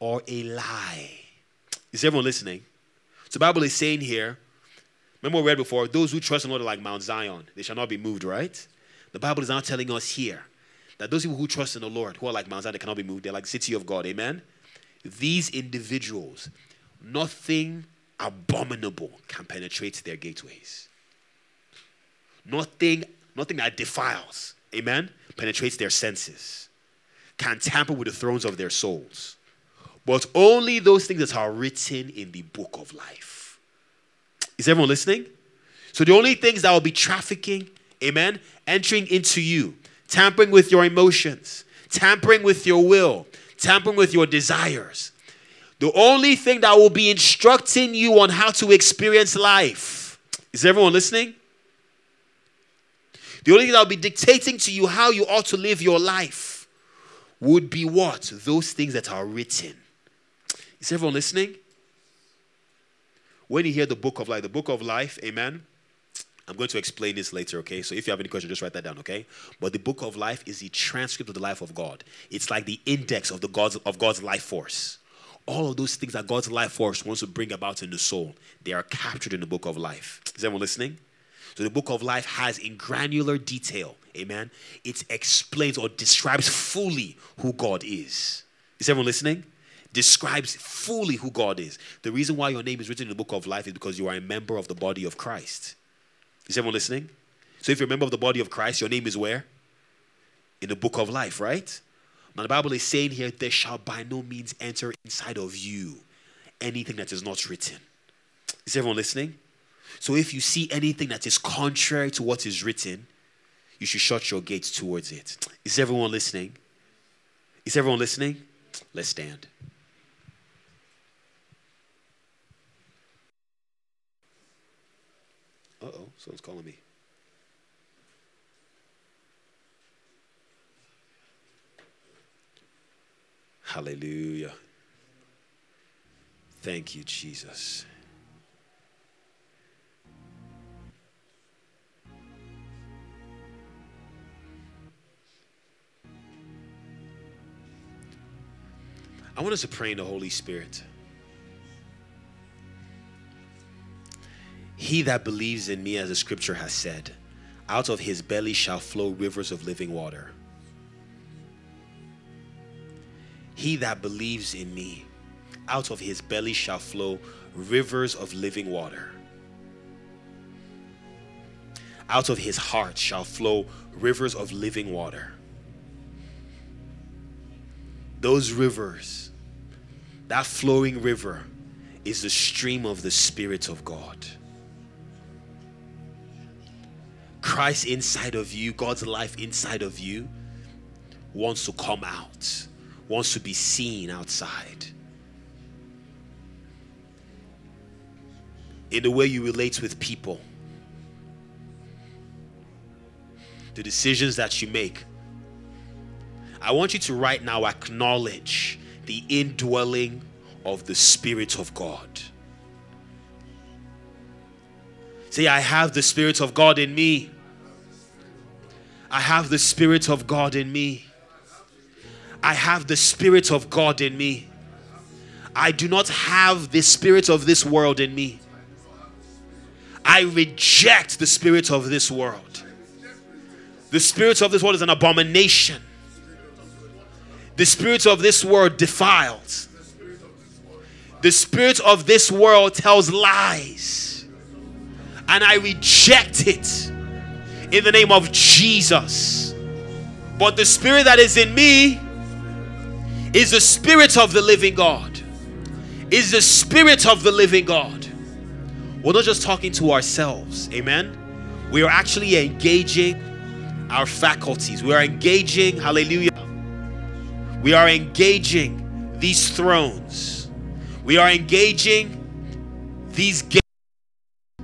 or a lie. Is everyone listening? So the Bible is saying here, remember what we read before, those who trust in the Lord are like Mount Zion. They shall not be moved, right? The Bible is now telling us here that those people who trust in the Lord, who are like Mount Zion, they cannot be moved. They're like the city of God, amen? These individuals, nothing abominable can penetrate their gateways. Nothing that defiles, amen, penetrates their senses, can tamper with the thrones of their souls. But only those things that are written in the book of life. Is everyone listening? So the only things that will be trafficking, amen, entering into you, tampering with your emotions, tampering with your will, tampering with your desires. The only thing that will be instructing you on how to experience life. Is everyone listening? The only thing that will be dictating to you how you ought to live your life would be what? Those things that are written. Is everyone listening? When you hear the book of life, amen, I'm going to explain this later, okay? So if you have any questions, just write that down, okay? But the book of life is the transcript of the life of God. It's like the index of God's life force. All of those things that God's life force wants to bring about in the soul, they are captured in the book of life. Is everyone listening? So the book of life has in granular detail, amen, it explains or describes fully who God is. Is everyone listening? Describes fully who God is. The reason why your name is written in the book of life is because you are a member of the body of Christ. Is everyone listening? So if you're a member of the body of Christ, your name is where? In the book of life, right? Now the Bible is saying here, there shall by no means enter inside of you anything that is not written. Is everyone listening? So if you see anything that is contrary to what is written, you should shut your gates towards it. Is everyone listening? Is everyone listening? Let's stand. Uh-oh, someone's calling me. Hallelujah. Thank you, Jesus. I want us to pray in the Holy Spirit. He that believes in me, as the scripture has said, out of his belly shall flow rivers of living water. He that believes in me, out of his belly shall flow rivers of living water. Out of his heart shall flow rivers of living water. Those rivers, that flowing river is the stream of the Spirit of God. Christ inside of you, God's life inside of you, wants to come out, wants to be seen outside. In the way you relate with people, the decisions that you make. I want you to right now acknowledge the indwelling of the Spirit of God. Say, I have the Spirit of God in me. I have the Spirit of God in me. I have the Spirit of God in me. I do not have the spirit of this world in me. I reject the spirit of this world. The spirit of this world is an abomination. The spirit of this world defiles. The spirit of this world tells lies. And I reject it in the name of Jesus. But the spirit that is in me is the spirit of the living God. Is the spirit of the living God. We're not just talking to ourselves, amen? We are actually engaging our faculties. We are engaging, hallelujah. We are engaging these thrones. We are engaging these gates.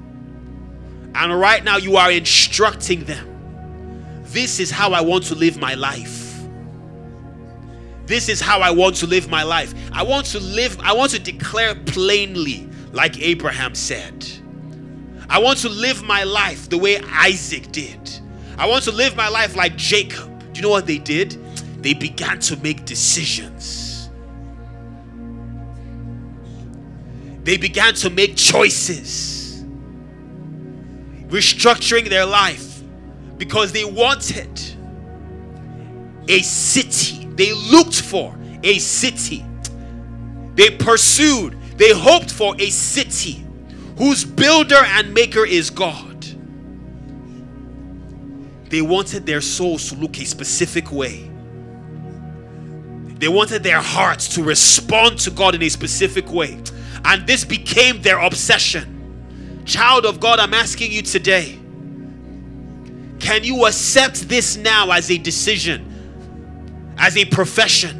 And right now you are instructing them. This is how I want to live my life. This is how I want to live my life. I want to declare plainly, like Abraham said. I want to live my life the way Isaac did. I want to live my life like Jacob. Do you know what they did? They began to make decisions. They began to make choices, restructuring their life because they wanted a city. They looked for a city. They pursued. They hoped for a city whose builder and maker is God. They wanted their souls to look a specific way. They wanted their hearts to respond to God in a specific way. And this became their obsession. Child of God, I'm asking you today, can you accept this now as a decision? As a profession,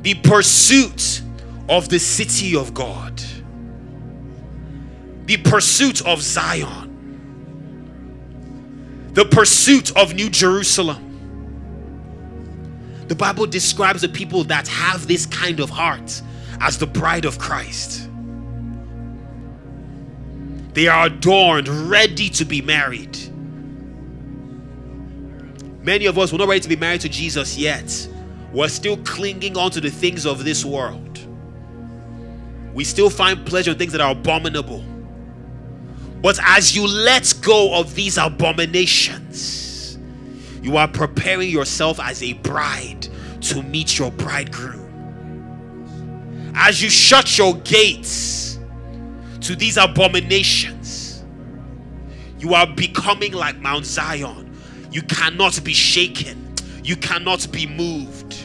the pursuit of the city of God, the pursuit of Zion, the pursuit of New Jerusalem. The Bible describes the people that have this kind of heart as the bride of Christ. They are adorned, ready to be married. Many of us were not ready to be married to Jesus yet. We're still clinging on to the things of this world. We still find pleasure in things that are abominable. But as you let go of these abominations, you are preparing yourself as a bride to meet your bridegroom. As you shut your gates to these abominations, you are becoming like Mount Zion. You cannot be shaken. You cannot be moved.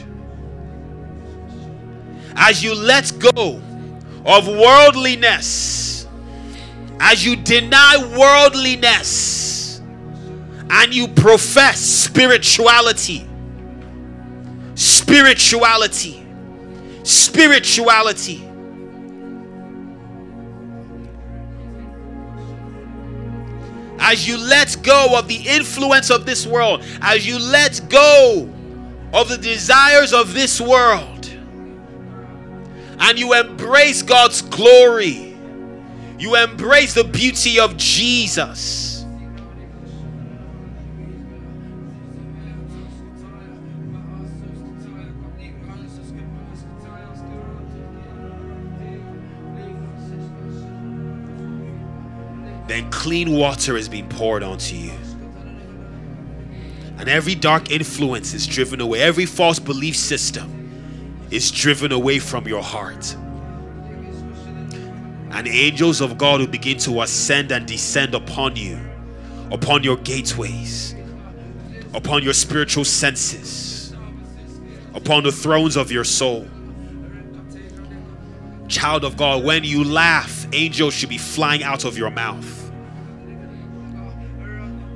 As you let go of worldliness, as you deny worldliness, and you profess spirituality. As you let go of the influence of this world, as you let go of the desires of this world, and you embrace God's glory, you embrace the beauty of Jesus. Then clean water is being poured onto you. And every dark influence is driven away. Every false belief system is driven away from your heart. And angels of God will begin to ascend and descend upon you, upon your gateways, upon your spiritual senses, upon the thrones of your soul. Child of God, when you laugh, angels should be flying out of your mouth.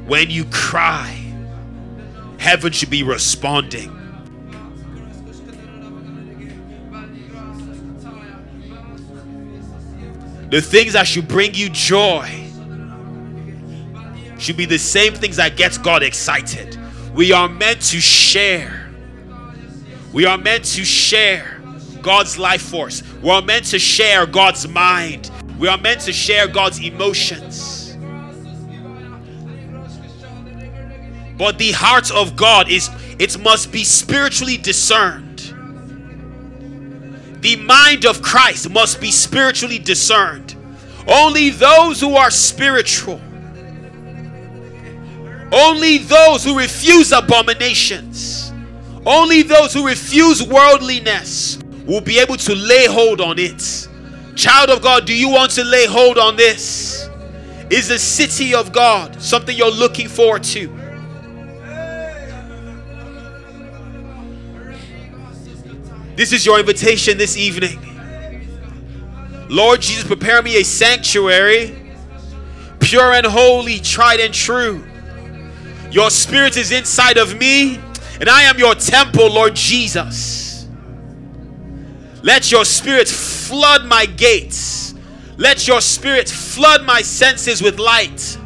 When you cry, heaven should be responding. The things that should bring you joy should be the same things that gets God excited. We are meant to share. We are meant to share God's life force. We are meant to share God's mind. We are meant to share God's emotions. But the heart of God is, it must be spiritually discerned. The mind of Christ must be spiritually discerned. Only those who are spiritual, only those who refuse abominations, only those who refuse worldliness will be able to lay hold on it. Child of God, do you want to lay hold on this? Is the city of God something you're looking forward to? This is your invitation this evening. Lord Jesus, prepare me a sanctuary, pure and holy, tried and true. Your spirit is inside of me, and I am your temple, Lord Jesus. Let your spirit flood my gates. Let your spirit flood my senses with light.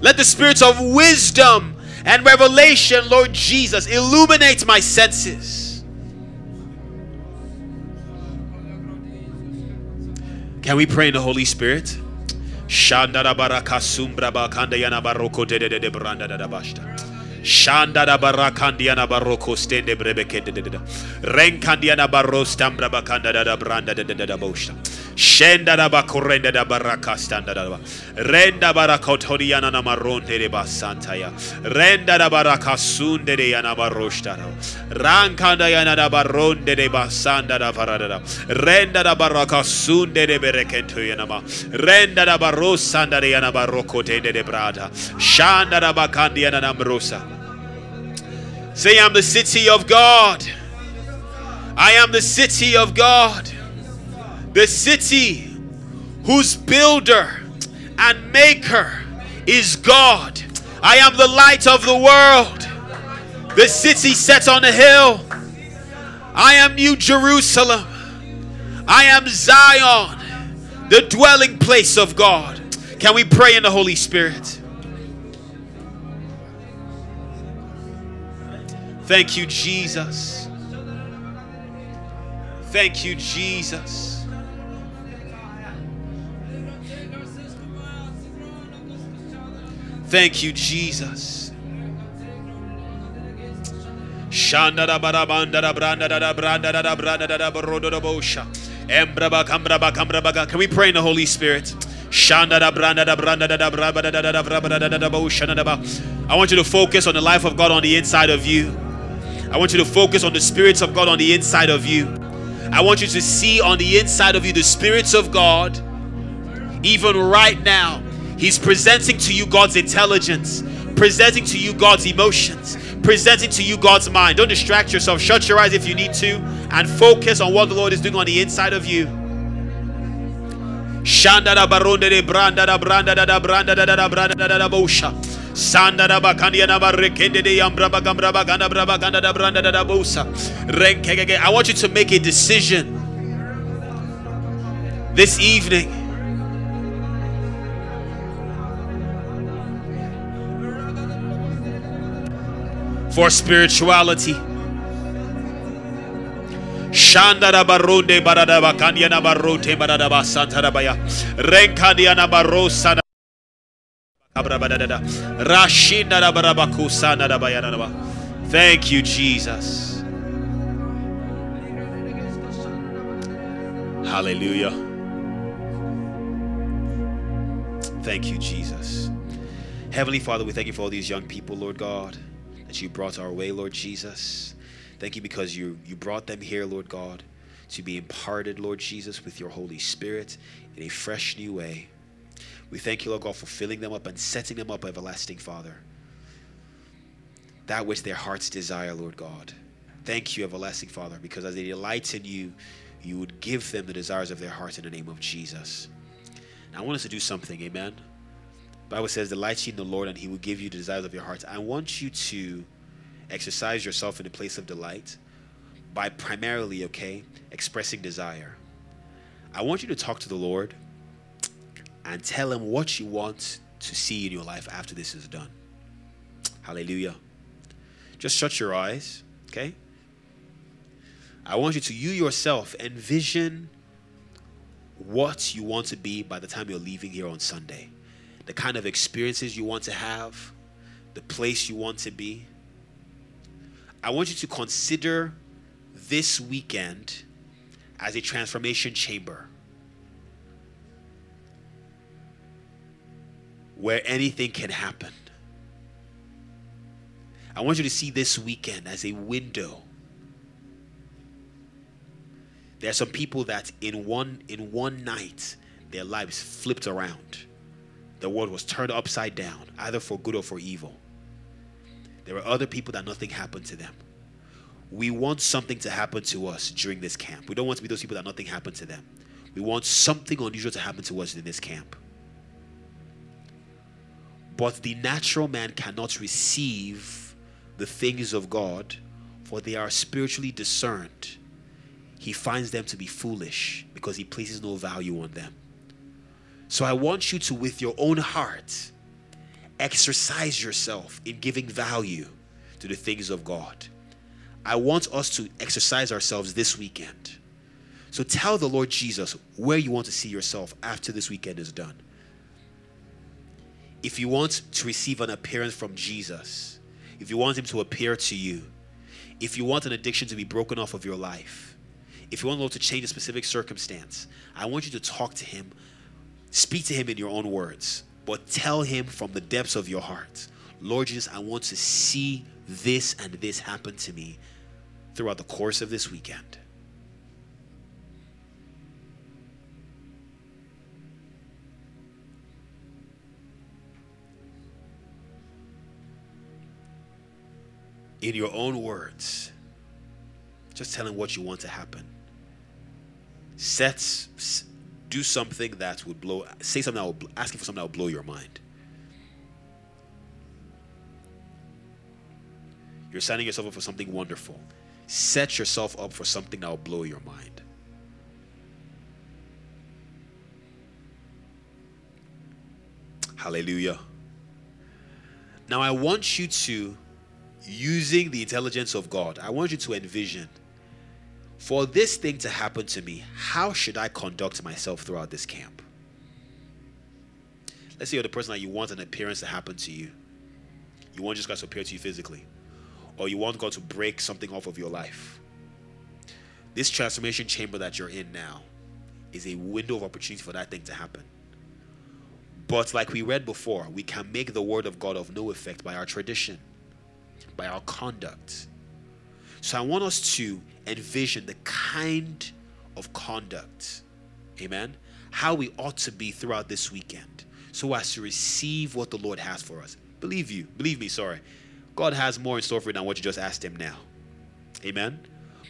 Let the spirit of wisdom and revelation, Lord Jesus, illuminate my senses. Can we pray in the Holy Spirit? Say, I'm the city of God. I am the city of God. The city whose builder and maker is God. I am the light of the world. The city set on a hill. I am New Jerusalem. I am Zion, the dwelling place of God. Can we pray in the Holy Spirit? Thank you, Jesus. Thank you, Jesus. Thank you, Jesus. Can we pray in the Holy Spirit? I want you to focus on the life of God on the inside of you. I want you to focus on the spirits of God on the inside of you. I want you to see on the inside of you the spirits of God. Even right now, He's presenting to you God's intelligence, presenting to you God's emotions, presenting to you God's mind. Don't distract yourself. Shut your eyes if you need to and focus on what the Lord is doing on the inside of you. I want you to make a decision this evening. For spirituality. Thank you, Jesus. Hallelujah. Thank you, Jesus. Heavenly Father, we thank you for all these young people, Lord God, that you brought our way, Lord Jesus. Thank you because you brought them here, Lord God, to be imparted, Lord Jesus, with your Holy Spirit in a fresh new way. We thank you, Lord God, for filling them up and setting them up, everlasting Father. That which their hearts desire, Lord God. Thank you, everlasting Father, because as they delight in you, you would give them the desires of their hearts in the name of Jesus. Now, I want us to do something, amen? The Bible says, delight ye in the Lord, and he will give you the desires of your heart. I want you to exercise yourself in the place of delight by primarily, expressing desire. I want you to talk to the Lord and tell him what you want to see in your life after this is done. Hallelujah. Just shut your eyes. okay? I want you to, you yourself, envision what you want to be by the time you're leaving here on Sunday. The kind of experiences you want to have, the place you want to be. I want you to consider this weekend as a transformation chamber where anything can happen. I want you to see this weekend as a window. There are some people that in one night, their lives flipped around. The world was turned upside down, either for good or for evil. There are other people that nothing happened to them. We want something to happen to us during this camp. We don't want to be those people that nothing happened to them. We want something unusual to happen to us in this camp. But the natural man cannot receive the things of God, for they are spiritually discerned. He finds them to be foolish because he places no value on them. So I want you to, with your own heart, exercise yourself in giving value to the things of God. I want us to exercise ourselves this weekend. So tell the Lord Jesus where you want to see yourself after this weekend is done. If you want to receive an appearance from Jesus, if you want him to appear to you, if you want an addiction to be broken off of your life, if you want the Lord to change a specific circumstance, I want you to talk to him. Speak to him in your own words, but tell him from the depths of your heart, Lord Jesus, I want to see this and this happen to me throughout the course of this weekend. In your own words, just tell him what you want to happen. Do something that would blow, say something that will, ask him for something that will blow your mind. You're signing yourself up for something wonderful. Set yourself up for something that will blow your mind. Hallelujah. Now I want you to, using the intelligence of God, I want you to envision, for this thing to happen to me, how should I conduct myself throughout this camp? Let's say you're the person that you want an appearance to happen to you. You want just God to appear to you physically. Or you want God to break something off of your life. This transformation chamber that you're in now is a window of opportunity for that thing to happen. But like we read before, we can make the word of God of no effect by our tradition, by our conduct. So I want us to envision the kind of conduct, amen, how we ought to be throughout this weekend so as to receive what the Lord has for us. Believe me, God has more in store for you than what you just asked him now, amen.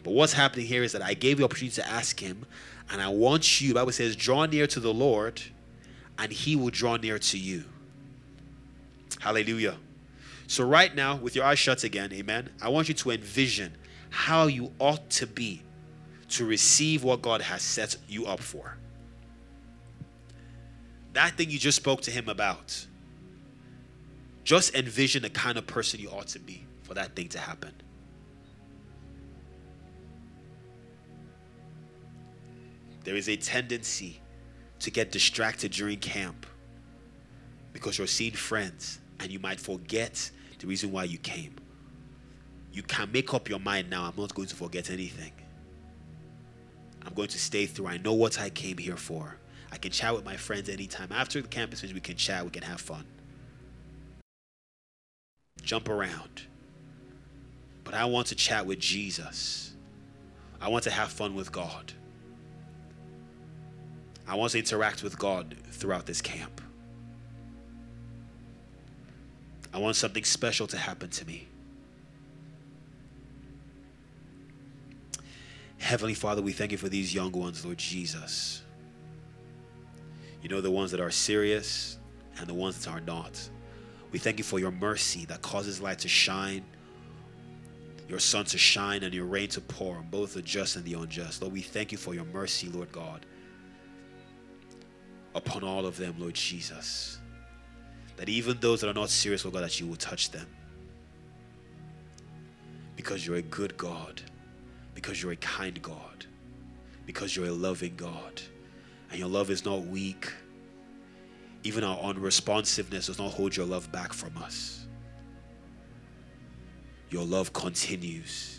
But what's happening here is that I gave you the opportunity to ask him, and I want you, the Bible says, draw near to the Lord and he will draw near to you. Hallelujah. So right now, with your eyes shut again, amen, I want you to envision how you ought to be to receive what God has set you up for. That thing you just spoke to him about, just envision the kind of person you ought to be for that thing to happen. There is a tendency to get distracted during camp because you're seeing friends and you might forget the reason why you came. You can make up your mind now, I'm not going to forget anything. I'm going to stay through. I know what I came here for. I can chat with my friends anytime. After the campus, we can chat, we can have fun. Jump around. But I want to chat with Jesus. I want to have fun with God. I want to interact with God throughout this camp. I want something special to happen to me. Heavenly Father, we thank you for these young ones, Lord Jesus. You know the ones that are serious and the ones that are not. We thank you for your mercy that causes light to shine, your sun to shine, and your rain to pour on both the just and the unjust. Lord, we thank you for your mercy, Lord God, upon all of them, Lord Jesus. That even those that are not serious, Lord God, that you will touch them. because you're a good God, because you're a kind God, because you're a loving God, and your love is not weak. Even our unresponsiveness does not hold your love back from us. Your love continues.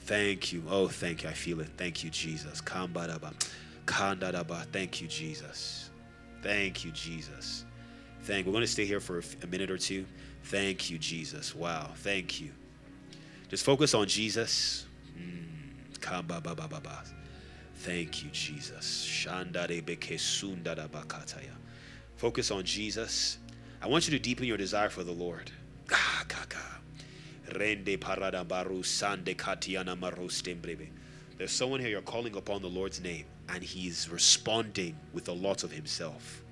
Thank you. Oh, thank you. I feel it. Thank you, Jesus. Thank you, Jesus. Thank you, Jesus. We're going to stay here for a minute or two. Thank you, Jesus. Wow. Thank you. Just focus on Jesus. Thank you, Jesus. Focus on Jesus. I want you to deepen your desire for the Lord. There's someone here, you're calling upon the Lord's name, and he's responding with a lot of himself.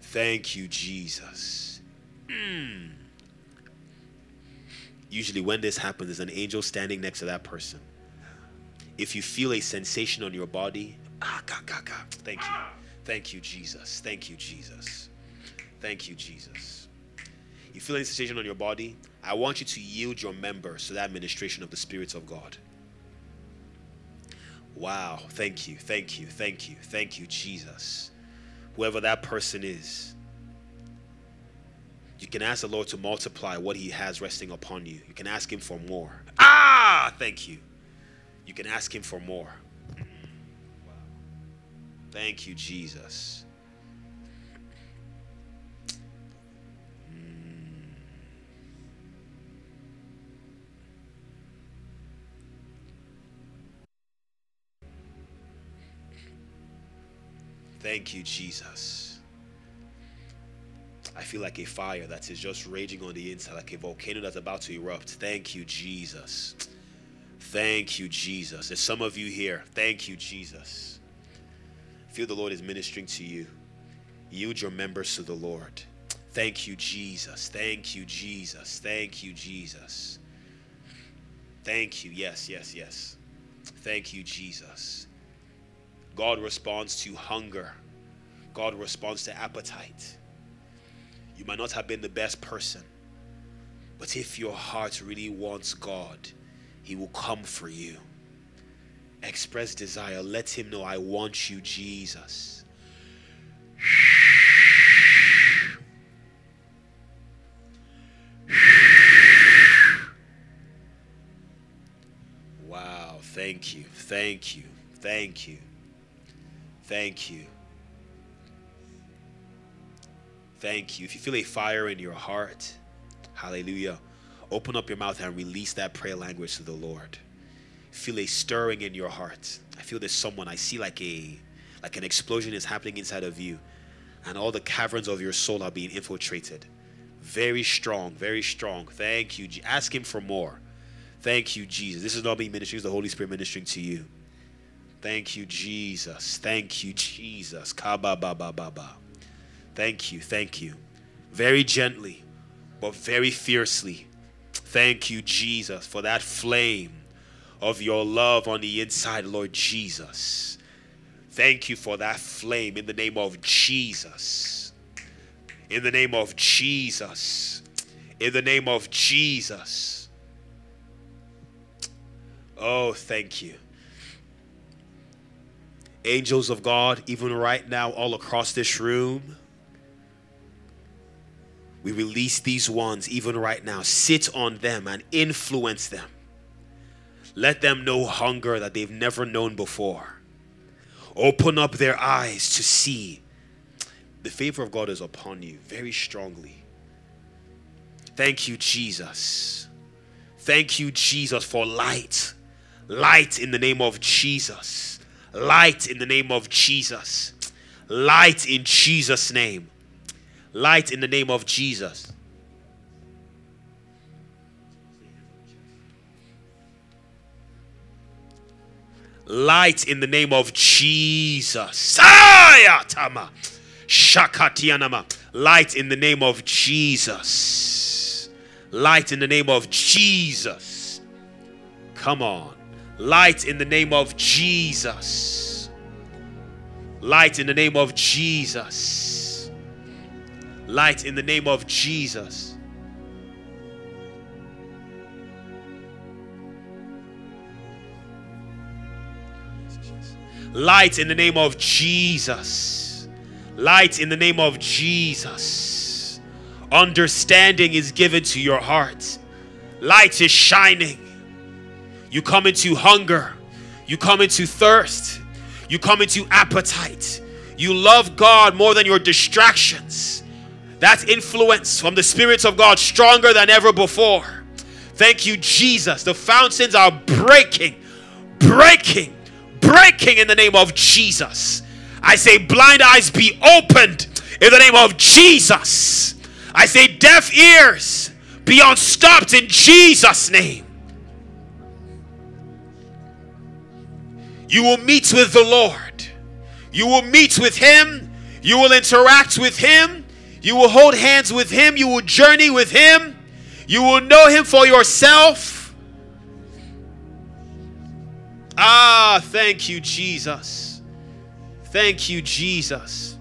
Thank you, Jesus. Usually when this happens, there's an angel standing next to that person. If you feel a sensation on your body, thank you. Thank you, Jesus. Thank you, Jesus. Thank you, Jesus. You feel any sensation on your body? I want you to yield your members to the administration of the Spirit of God. Wow. Thank you. Thank you. Thank you. Thank you, Jesus. Whoever that person is, you can ask the Lord to multiply what he has resting upon you. You can ask him for more. Thank you. You can ask him for more. Wow. Thank you, Jesus. Thank you, Jesus. I feel like a fire that is just raging on the inside, like a volcano that's about to erupt. Thank you, Jesus. Thank you, Jesus. There's some of you here. Thank you, Jesus. I feel the Lord is ministering to you. Yield your members to the Lord. Thank you, Jesus. Thank you, Jesus. Thank you, Jesus. Thank you. Yes, yes, yes. Thank you, Jesus. God responds to hunger. God responds to appetite. You might not have been the best person, but if your heart really wants God, he will come for you. Express desire. Let him know, I want you, Jesus. Wow. Thank you. Thank you. Thank you. Thank you. Thank you. If you feel a fire in your heart, hallelujah, open up your mouth and release that prayer language to the Lord. Feel a stirring in your heart. I feel there's someone. I see like an explosion is happening inside of you, and all the caverns of your soul are being infiltrated. Very strong, very strong. Thank you. Ask him for more. Thank you, Jesus. This is not being ministering. It's the Holy Spirit ministering to you. Thank you, Jesus. Thank you, Jesus. Ka-ba-ba-ba-ba-ba. Thank you. Thank you. Very gently, but very fiercely. Thank you, Jesus, for that flame of your love on the inside, Lord Jesus. Thank you for that flame in the name of Jesus. In the name of Jesus. In the name of Jesus. Oh, thank you. Angels of God, even right now, all across this room, we release these ones even right now. Sit on them and influence them. Let them know hunger that they've never known before. Open up their eyes to see. The favor of God is upon you very strongly. Thank you, Jesus. Thank you, Jesus, for light. Light in the name of Jesus. Light in the name of Jesus. Light in Jesus' name. Light in the name of Jesus. Light in the name of Jesus. Light in the name of Jesus. Light in the name of Jesus. Come on. Light in the name of Jesus. Light in the name of Jesus. Light in the name of Jesus. Light in the name of Jesus. Light in the name of Jesus. Understanding is given to your heart. Light is shining. You come into hunger. You come into thirst. You come into appetite. You love God more than your distractions. That's influence from the Spirit of God, stronger than ever before. Thank you, Jesus. The fountains are breaking in the name of Jesus. I say blind eyes be opened in the name of Jesus. I say deaf ears be unstopped in Jesus' name. You will meet with the Lord. You will meet with Him. You will interact with Him. You will hold hands with Him. You will journey with Him. You will know Him for yourself. Ah, thank you, Jesus. Thank you, Jesus.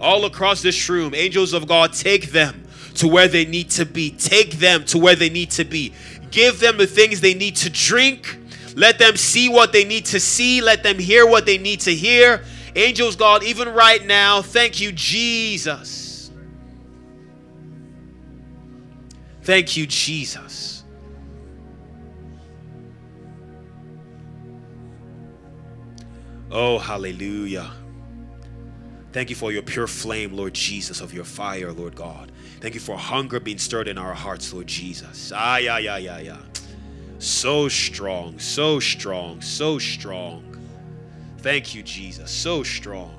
All across this room, angels of God, take them to where they need to be. Take them to where they need to be. Give them the things they need to drink. Let them see what they need to see. Let them hear what they need to hear. Angels, God, even right now, thank you, Jesus. Thank you, Jesus. Oh, hallelujah. Thank you for your pure flame, Lord Jesus, of your fire, Lord God. Thank you for hunger being stirred in our hearts, Lord Jesus. Ah, yeah. So strong. Thank you, Jesus. So strong.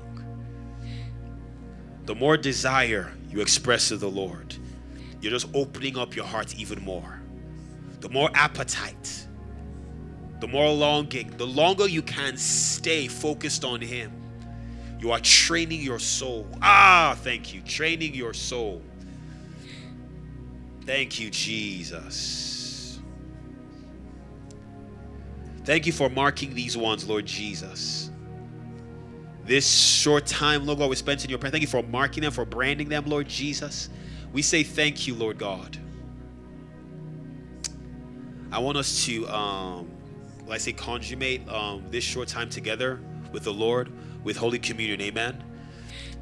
The more desire you express to the Lord, you're just opening up your heart even more. The more appetite, the more longing, the longer you can stay focused on Him, you are training your soul. Ah, thank you. Training your soul. Thank you, Jesus. Thank you for marking these ones, Lord Jesus. This short time, Lord God, we spent in your presence. Thank you for marking them, for branding them, Lord Jesus. We say thank you, Lord God. I want us to, consummate this short time together with the Lord, with Holy Communion, amen?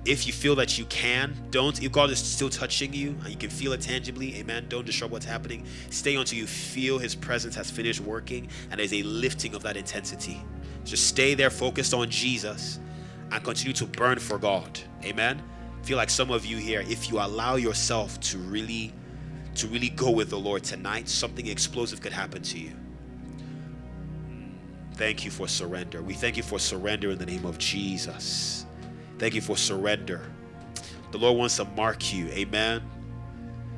If you feel that you can, don't. If God is still touching you and you can feel it tangibly, amen, don't disrupt what's happening. Stay until you feel His presence has finished working and there's a lifting of that intensity. Just stay there focused on Jesus and continue to burn for God, amen? I feel like some of you here, if you allow yourself to really go with the Lord tonight, something explosive could happen to you. Thank you for surrender. We thank you for surrender in the name of Jesus. Thank you for surrender. The Lord wants to mark you. Amen.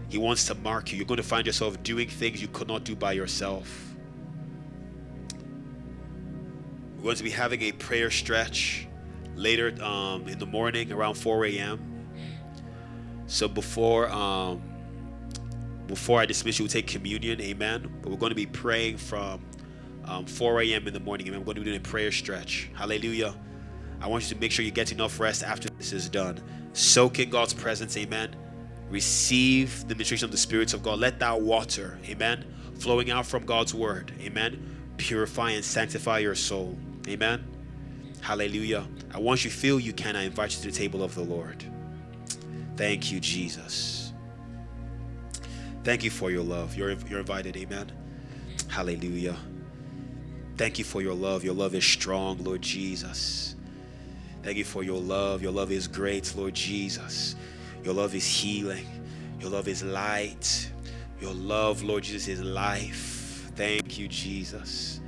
He wants to mark you. You're going to find yourself doing things you could not do by yourself. We're going to be having a prayer stretch later in the morning around 4 a.m. So before I dismiss you, we'll take communion. Amen. But we're going to be praying from 4 a.m. in the morning. Amen. We're going to be doing a prayer stretch. Hallelujah. I want you to make sure you get enough rest after this is done. Soak in God's presence, amen. Receive the ministration of the Spirit of God. Let that water, amen, flowing out from God's word, amen, purify and sanctify your soul, amen. Hallelujah. And once you feel you can, I invite you to the table of the Lord. Thank you, Jesus. Thank you for your love. You're invited, amen. Hallelujah. Thank you for your love. Your love is strong, Lord Jesus. Thank you for your love. Your love is great, Lord Jesus. Your love is healing. Your love is light. Your love, Lord Jesus, is life. Thank you, Jesus.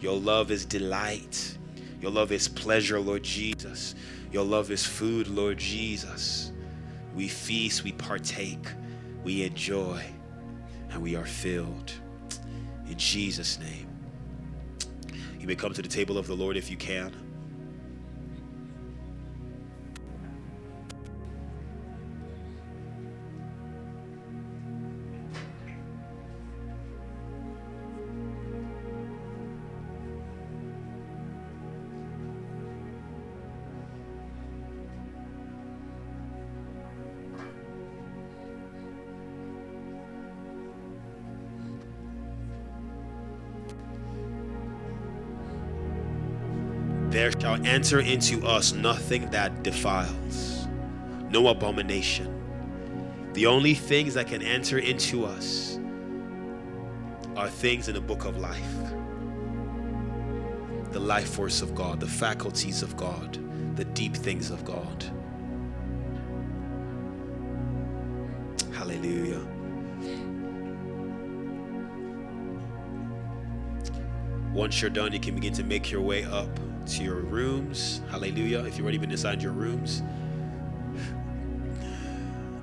Your love is delight. Your love is pleasure, Lord Jesus. Your love is food, Lord Jesus. We feast, we partake, we enjoy, and we are filled. In Jesus' name. You may come to the table of the Lord if you can. There shall enter into us nothing that defiles, no abomination. The only things that can enter into us are things in the book of life. The life force of God, the faculties of God, the deep things of God. Hallelujah. Once you're done, you can begin to make your way up to your rooms. Hallelujah. If you've already been assigned your rooms.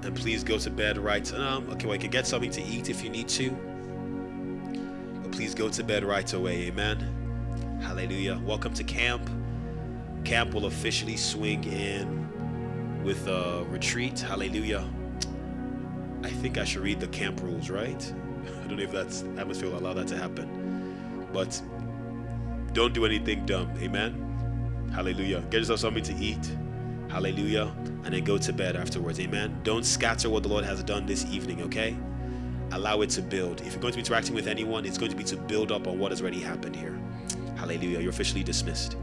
And please go to bed right. Okay, well, you can get something to eat if you need to. But please go to bed right away. Amen. Hallelujah. Welcome to camp. Camp will officially swing in with a retreat. Hallelujah. I think I should read the camp rules, right? I don't know if that's atmosphere will allow that to happen. But don't do anything dumb. Amen. Hallelujah. Get yourself something to eat. Hallelujah. And then go to bed afterwards. Amen. Don't scatter what the Lord has done this evening, okay? Allow it to build. If you're going to be interacting with anyone, it's going to be to build up on what has already happened here. Hallelujah. You're officially dismissed.